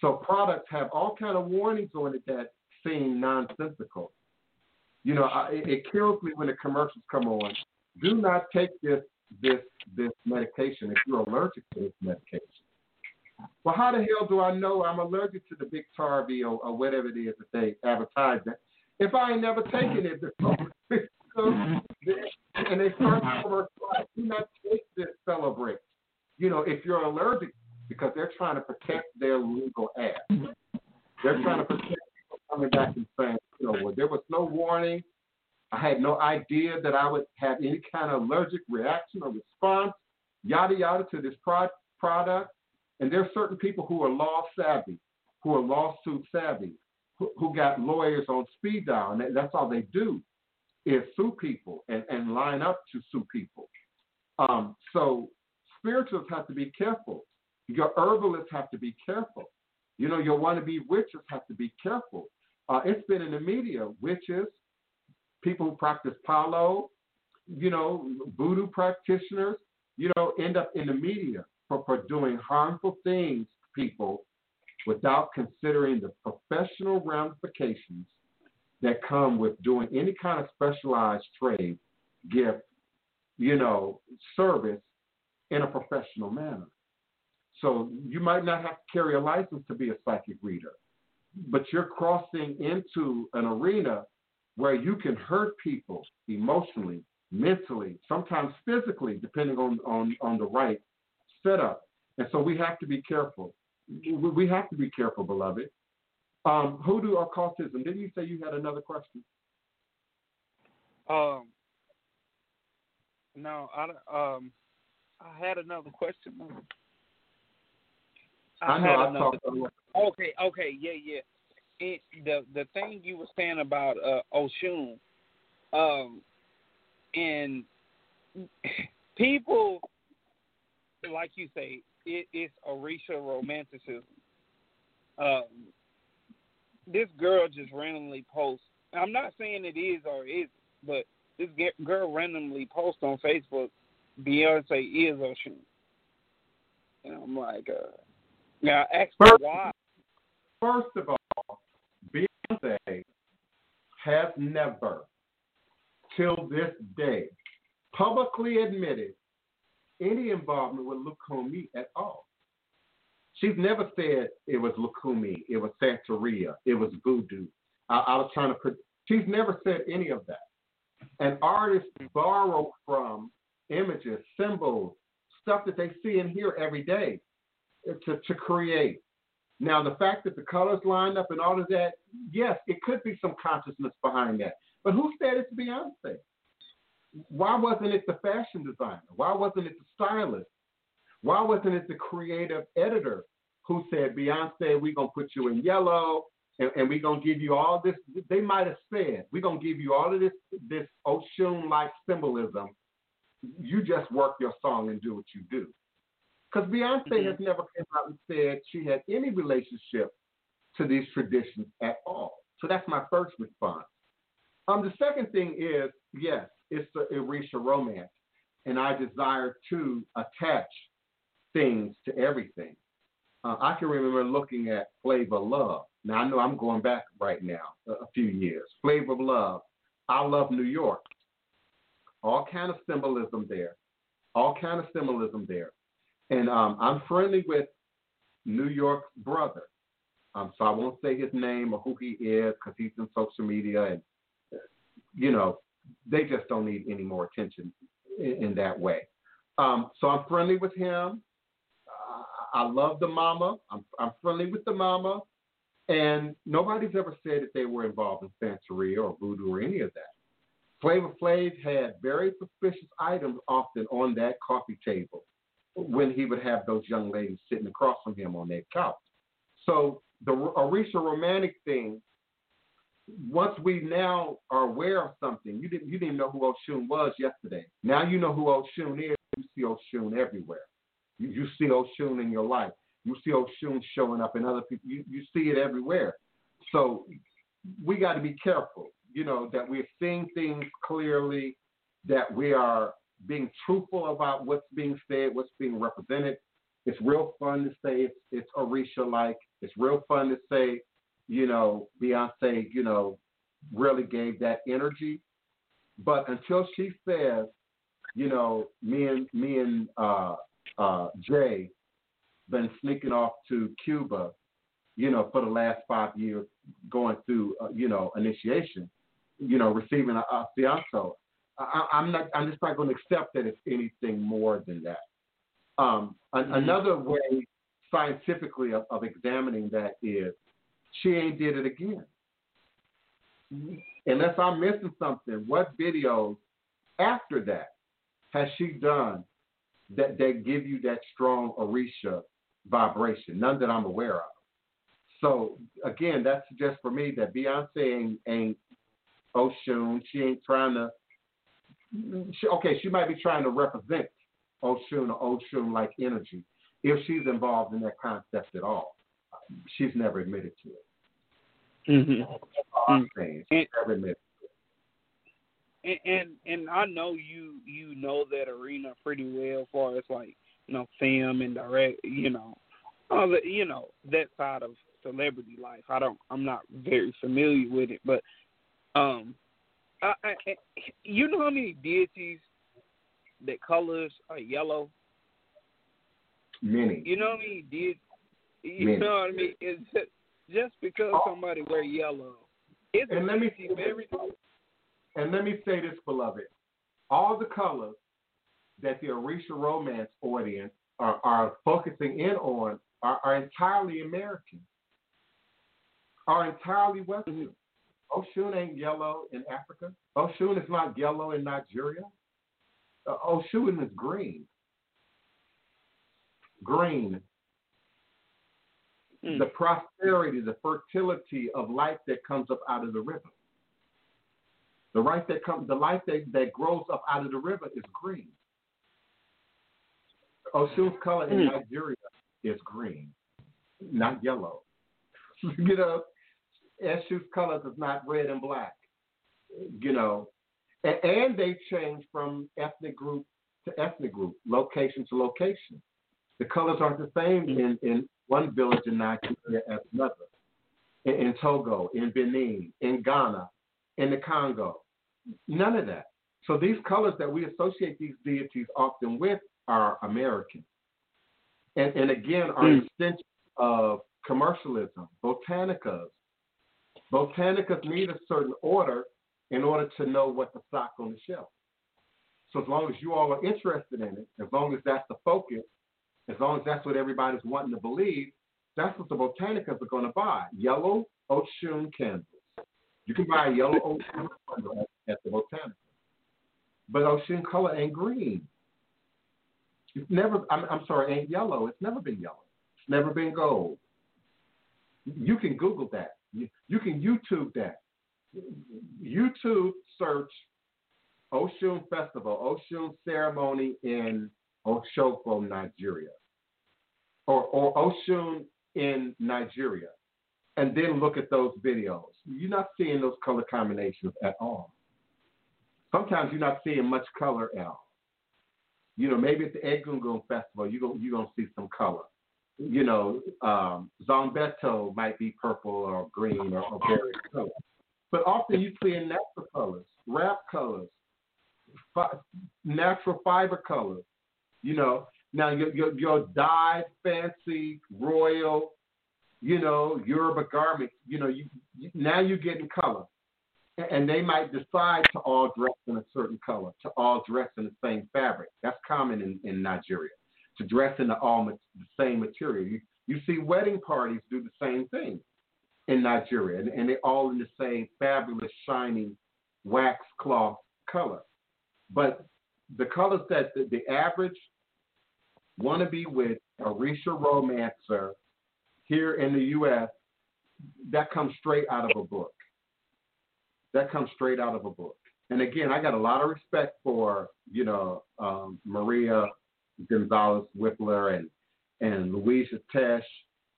So products have all kind of warnings on it that seem nonsensical. You know, it kills me when the commercials come on. Do not take this medication if you're allergic to this medication. Well, how the hell do I know I'm allergic to the Big Tarvy or whatever it is that they advertise that if I ain't never taken it before? And they start over. Do not take this Celebrex. You know, if you're allergic, because they're trying to protect their legal ads. They're trying to protect people coming back and saying, you know, well, there was no warning. I had no idea that I would have any kind of allergic reaction or response, yada, yada, to this product. And there are certain people who are law savvy, who are lawsuit savvy, who got lawyers on speed dial. And that's all they do is sue people and line up to sue people. So spirituals have to be careful. Your herbalists have to be careful. You know, your wannabe witches have to be careful. It's been in the media, witches, people who practice palo, you know, voodoo practitioners, you know, end up in the media for doing harmful things to people without considering the professional ramifications that come with doing any kind of specialized trade, gift, you know, service in a professional manner. So you might not have to carry a license to be a psychic reader, but you're crossing into an arena where you can hurt people emotionally, mentally, sometimes physically, depending on the right setup. And so we have to be careful. We have to be careful, beloved. Hoodoo occultism. Didn't you say you had another question? No, I had another question. Okay. The thing you were saying about Oshun, and people, like you say, it's Orisha romanticism. This girl just randomly posts. I'm not saying it is or isn't, but this girl randomly posts on Facebook, Beyonce is Oshun. And I'm like, now I asked her why. First of all, Beyonce has never, till this day, publicly admitted any involvement with Lukumi at all. She's never said it was Lukumi, it was Santeria, it was voodoo. I was trying to put, she's never said any of that. And artists borrow from images, symbols, stuff that they see and hear every day to create. Now, the fact that the colors lined up and all of that, yes, it could be some consciousness behind that. But who said it's Beyonce? Why wasn't it the fashion designer? Why wasn't it the stylist? Why wasn't it the creative editor who said, Beyonce, we're going to put you in yellow and we're going to give you all this? They might have said, we're going to give you all of this Oshun-like symbolism. You just work your song and do what you do. Because Beyonce has never came out and said she had any relationship to these traditions at all. So that's my first response. The second thing is, yes, it's the Orisha romance. And I desire to attach things to everything. I can remember looking at Flavor Love. Now, I know I'm going back right now a few years. Flavor Love, I Love New York. All kind of symbolism there. And I'm friendly with New York's brother. So I won't say his name or who he is because he's in social media. And, you know, they just don't need any more attention in that way. So I'm friendly with him. I love the mama. I'm friendly with the mama. And nobody's ever said that they were involved in Santeria or voodoo or any of that. Flavor Flav had very suspicious items often on that coffee table when he would have those young ladies sitting across from him on their couch. So the Orisha romantic thing, once we now are aware of something, you didn't know who Oshun was yesterday. Now you know who Oshun is. You see Oshun everywhere. You see Oshun in your life. You see Oshun showing up in other people. You see it everywhere. So we got to be careful, you know, that we're seeing things clearly, that we are being truthful about what's being said, what's being represented. It's real fun to say it's Orisha-like. It's real fun to say, you know, Beyonce, you know, really gave that energy. But until she says, you know, me and Jay been sneaking off to Cuba, you know, for the last 5 years, going through, you know, initiation, you know, receiving a fianco. I'm just not going to accept that it's anything more than that. Another way scientifically of examining that is she ain't did it again. Unless I'm missing something, what videos after that has she done that they give you that strong Orisha vibration? None that I'm aware of. So, again, that suggests for me that Beyonce ain't Oshun. She ain't trying to she might be trying to represent Oshun or Oshun-like energy if she's involved in that concept at all. She's never admitted to it. She's never admitted to it. And I know you know that arena pretty well as far as, like, you know, film and direct, you know, other, you know, that side of celebrity life. I'm not very familiar with it, but I you know how many deities that colors are yellow? Many. You know what I mean? Know what I mean? It's just because somebody wear yellow. Let me say this, beloved. All the colors that the Orisha Romance audience are focusing in on are entirely American, are entirely Western. Oshun ain't yellow in Africa. Oshun is not yellow in Nigeria. Oshun is green. The prosperity, the fertility of life that comes up out of the river. The life that grows up out of the river is green. Oshun's color in Nigeria is green, not yellow. You know, Eshu's colors is not red and black. You know. And they change from ethnic group to ethnic group, location to location. The colors aren't the same in one village in Nigeria as another, in Togo, in Benin, in Ghana, in the Congo. None of that. So these colors that we associate these deities often with are American. And again, are extensions of commercialism, botanicas. Botanicas need a certain order in order to know what to stock on the shelf. So as long as you all are interested in it, as long as that's the focus, as long as that's what everybody's wanting to believe, that's what the botanicas are going to buy, yellow Oshun candles. You can buy a yellow Oshun candle at the botanicas. But Oshun color ain't green. It's never, ain't yellow. It's never been yellow. It's never been gold. You can Google that. You can YouTube that. YouTube search Oshun Festival, Oshun Ceremony in Oshoko, Nigeria, or Oshun in Nigeria, and then look at those videos. You're not seeing those color combinations at all. Sometimes you're not seeing much color at all. You know, maybe at the Egungun Festival, you're gonna see some color. You know, Zombeto might be purple or green or various colors. But often you see in natural colors, wrap colors, natural fiber colors. You know, now your dyed, fancy, royal, you know, Yoruba garments. You know, now you're getting color. And they might decide to all dress in a certain color, to all dress in the same fabric. That's common in Nigeria, to dress in the same material. You see wedding parties do the same thing in Nigeria, and they're all in the same fabulous, shiny, wax cloth color. But the colors that the average wannabe with Orisha romancer here in the U.S., that comes straight out of a book. That comes straight out of a book. And again, I got a lot of respect for, you know, Maria Gonzalez Whippler and Louisa Tesh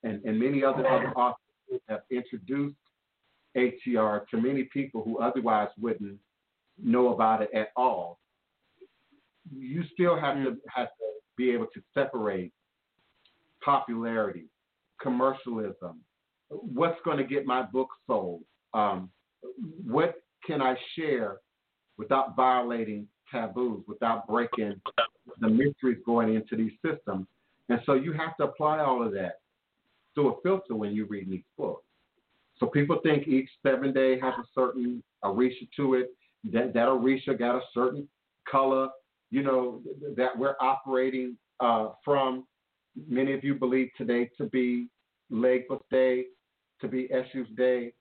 and many other authors who have introduced ATR to many people who otherwise wouldn't know about it at all. You still have to be able to separate popularity, commercialism, what's going to get my book sold, what can I share without violating taboos, without breaking the mysteries going into these systems? And so you have to apply all of that through a filter when you read these books. So people think each 7 day has a certain Orisha to it, that Orisha got a certain color, you know, that we're operating from. Many of you believe today to be Lagos Day, to be Eshu's Day.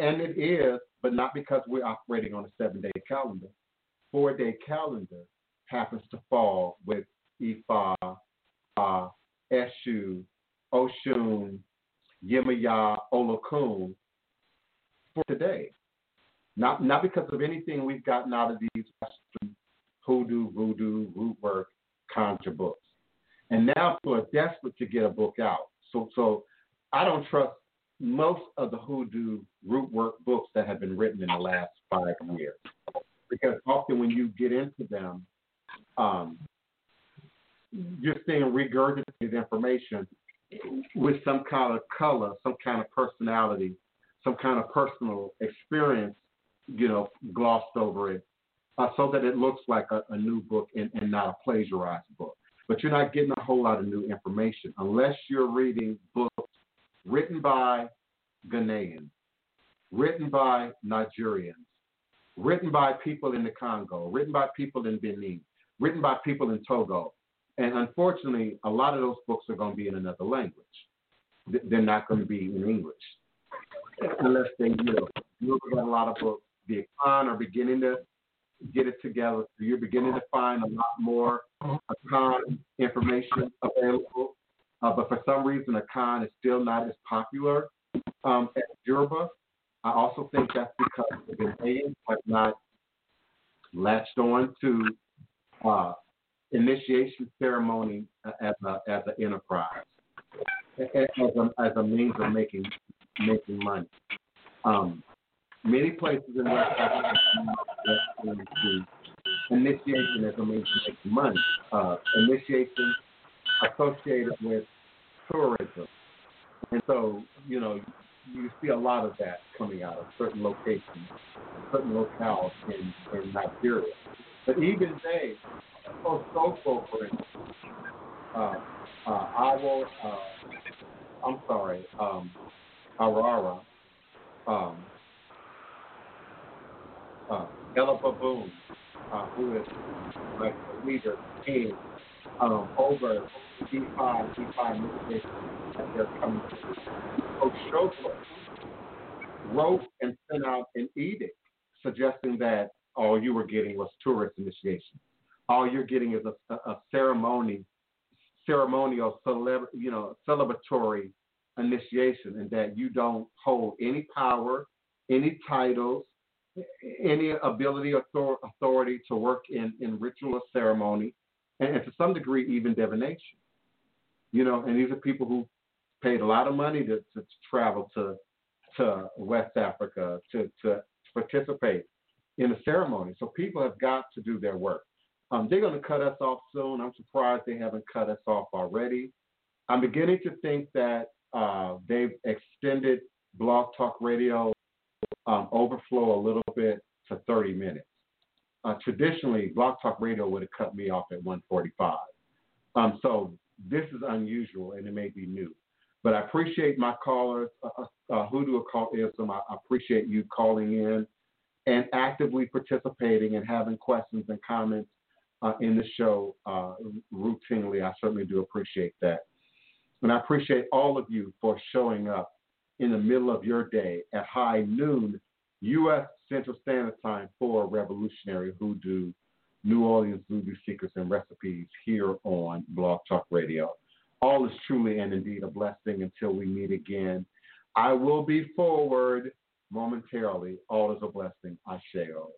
And it is, but not because we're operating on a 7 day calendar. 4 day calendar happens to fall with Ifa, Eshu, Oshun, Yemaya, Olokun for today. Not because of anything we've gotten out of these Western hoodoo, voodoo, root work, conjure books. And now people are desperate to get a book out. So I don't trust most of the hoodoo root work books that have been written in the last 5 years, because often when you get into them, you're seeing regurgitated information with some kind of color, some kind of personality, some kind of personal experience, you know, glossed over it, so that it looks like a new book and not a plagiarized book. But you're not getting a whole lot of new information unless you're reading books written by Ghanaians, written by Nigerians, written by people in the Congo, written by people in Benin, written by people in Togo. And unfortunately, a lot of those books are going to be in another language. They're not going to be in English. Unless they, you know, look at a lot of books. The Akan are beginning to get it together. So you're beginning to find a lot more Akan information available. But for some reason, Akan is still not as popular as Yoruba. I also think that's because the Ghanaians have not latched on to initiation ceremony as an enterprise, as a means of making money. Many places in West Africa are not initiation as a means of making money. Initiation associated with tourism. And so, you know, you see a lot of that coming out of certain locations, certain locales in Nigeria. But even they, Soko, for instance, Arara, Ella Baboon, who is like the leader, king, over D5 movements that they're coming to. Oshoko wrote and sent out an edict suggesting that all you were getting was tourist initiation. All you're getting is a ceremonial, you know, celebratory initiation, and that you don't hold any power, any titles, any ability or authority to work in ritual or ceremony. And to some degree, even divination, you know. And these are people who paid a lot of money to travel to West Africa to participate in the ceremony. So people have got to do their work. They're going to cut us off soon. I'm surprised they haven't cut us off already. I'm beginning to think that they've extended Blog Talk Radio overflow a little bit to 30 minutes. Traditionally, Blog Talk Radio would have cut me off at 1:45. So this is unusual, and it may be new. But I appreciate my callers, Hoodoo Occultism. I appreciate you calling in and actively participating and having questions and comments in the show routinely. I certainly do appreciate that. And I appreciate all of you for showing up in the middle of your day at high noon U.S. Central Standard Time for Revolutionary Hoodoo, New Orleans Voodoo Secrets and Recipes here on Blog Talk Radio. All is truly and indeed a blessing until we meet again. I will be forward momentarily. All is a blessing. Asheo.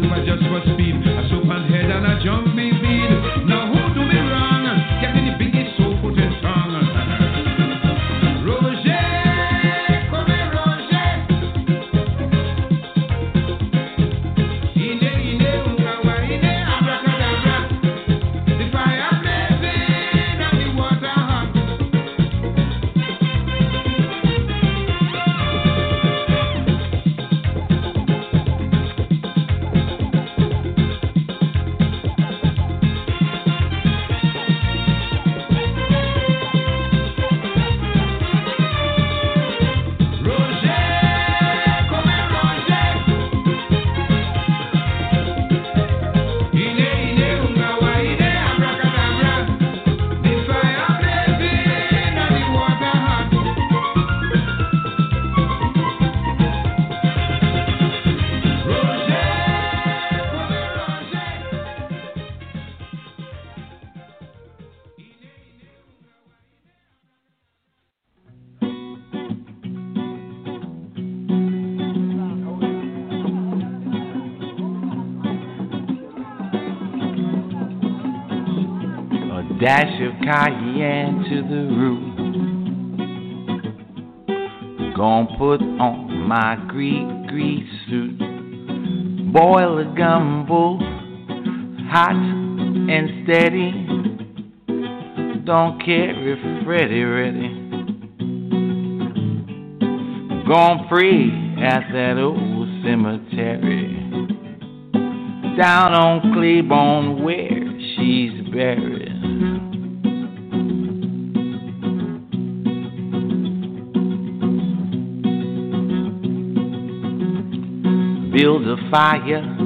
silver just for speed. A soup and head and a jumping bead. Now who do me wrong? Getting the biggest so put and strong. Roger, come here, Roger. Ine, Ungawa, Ine, abracadabra. The fire blazing and the water hot. Dash of cayenne to the root. Gonna put on my grease suit. Boil a gumbo, hot and steady. Don't care if Freddy ready. Gonna pray at that old cemetery down on Claiborne where she's buried. Build a fire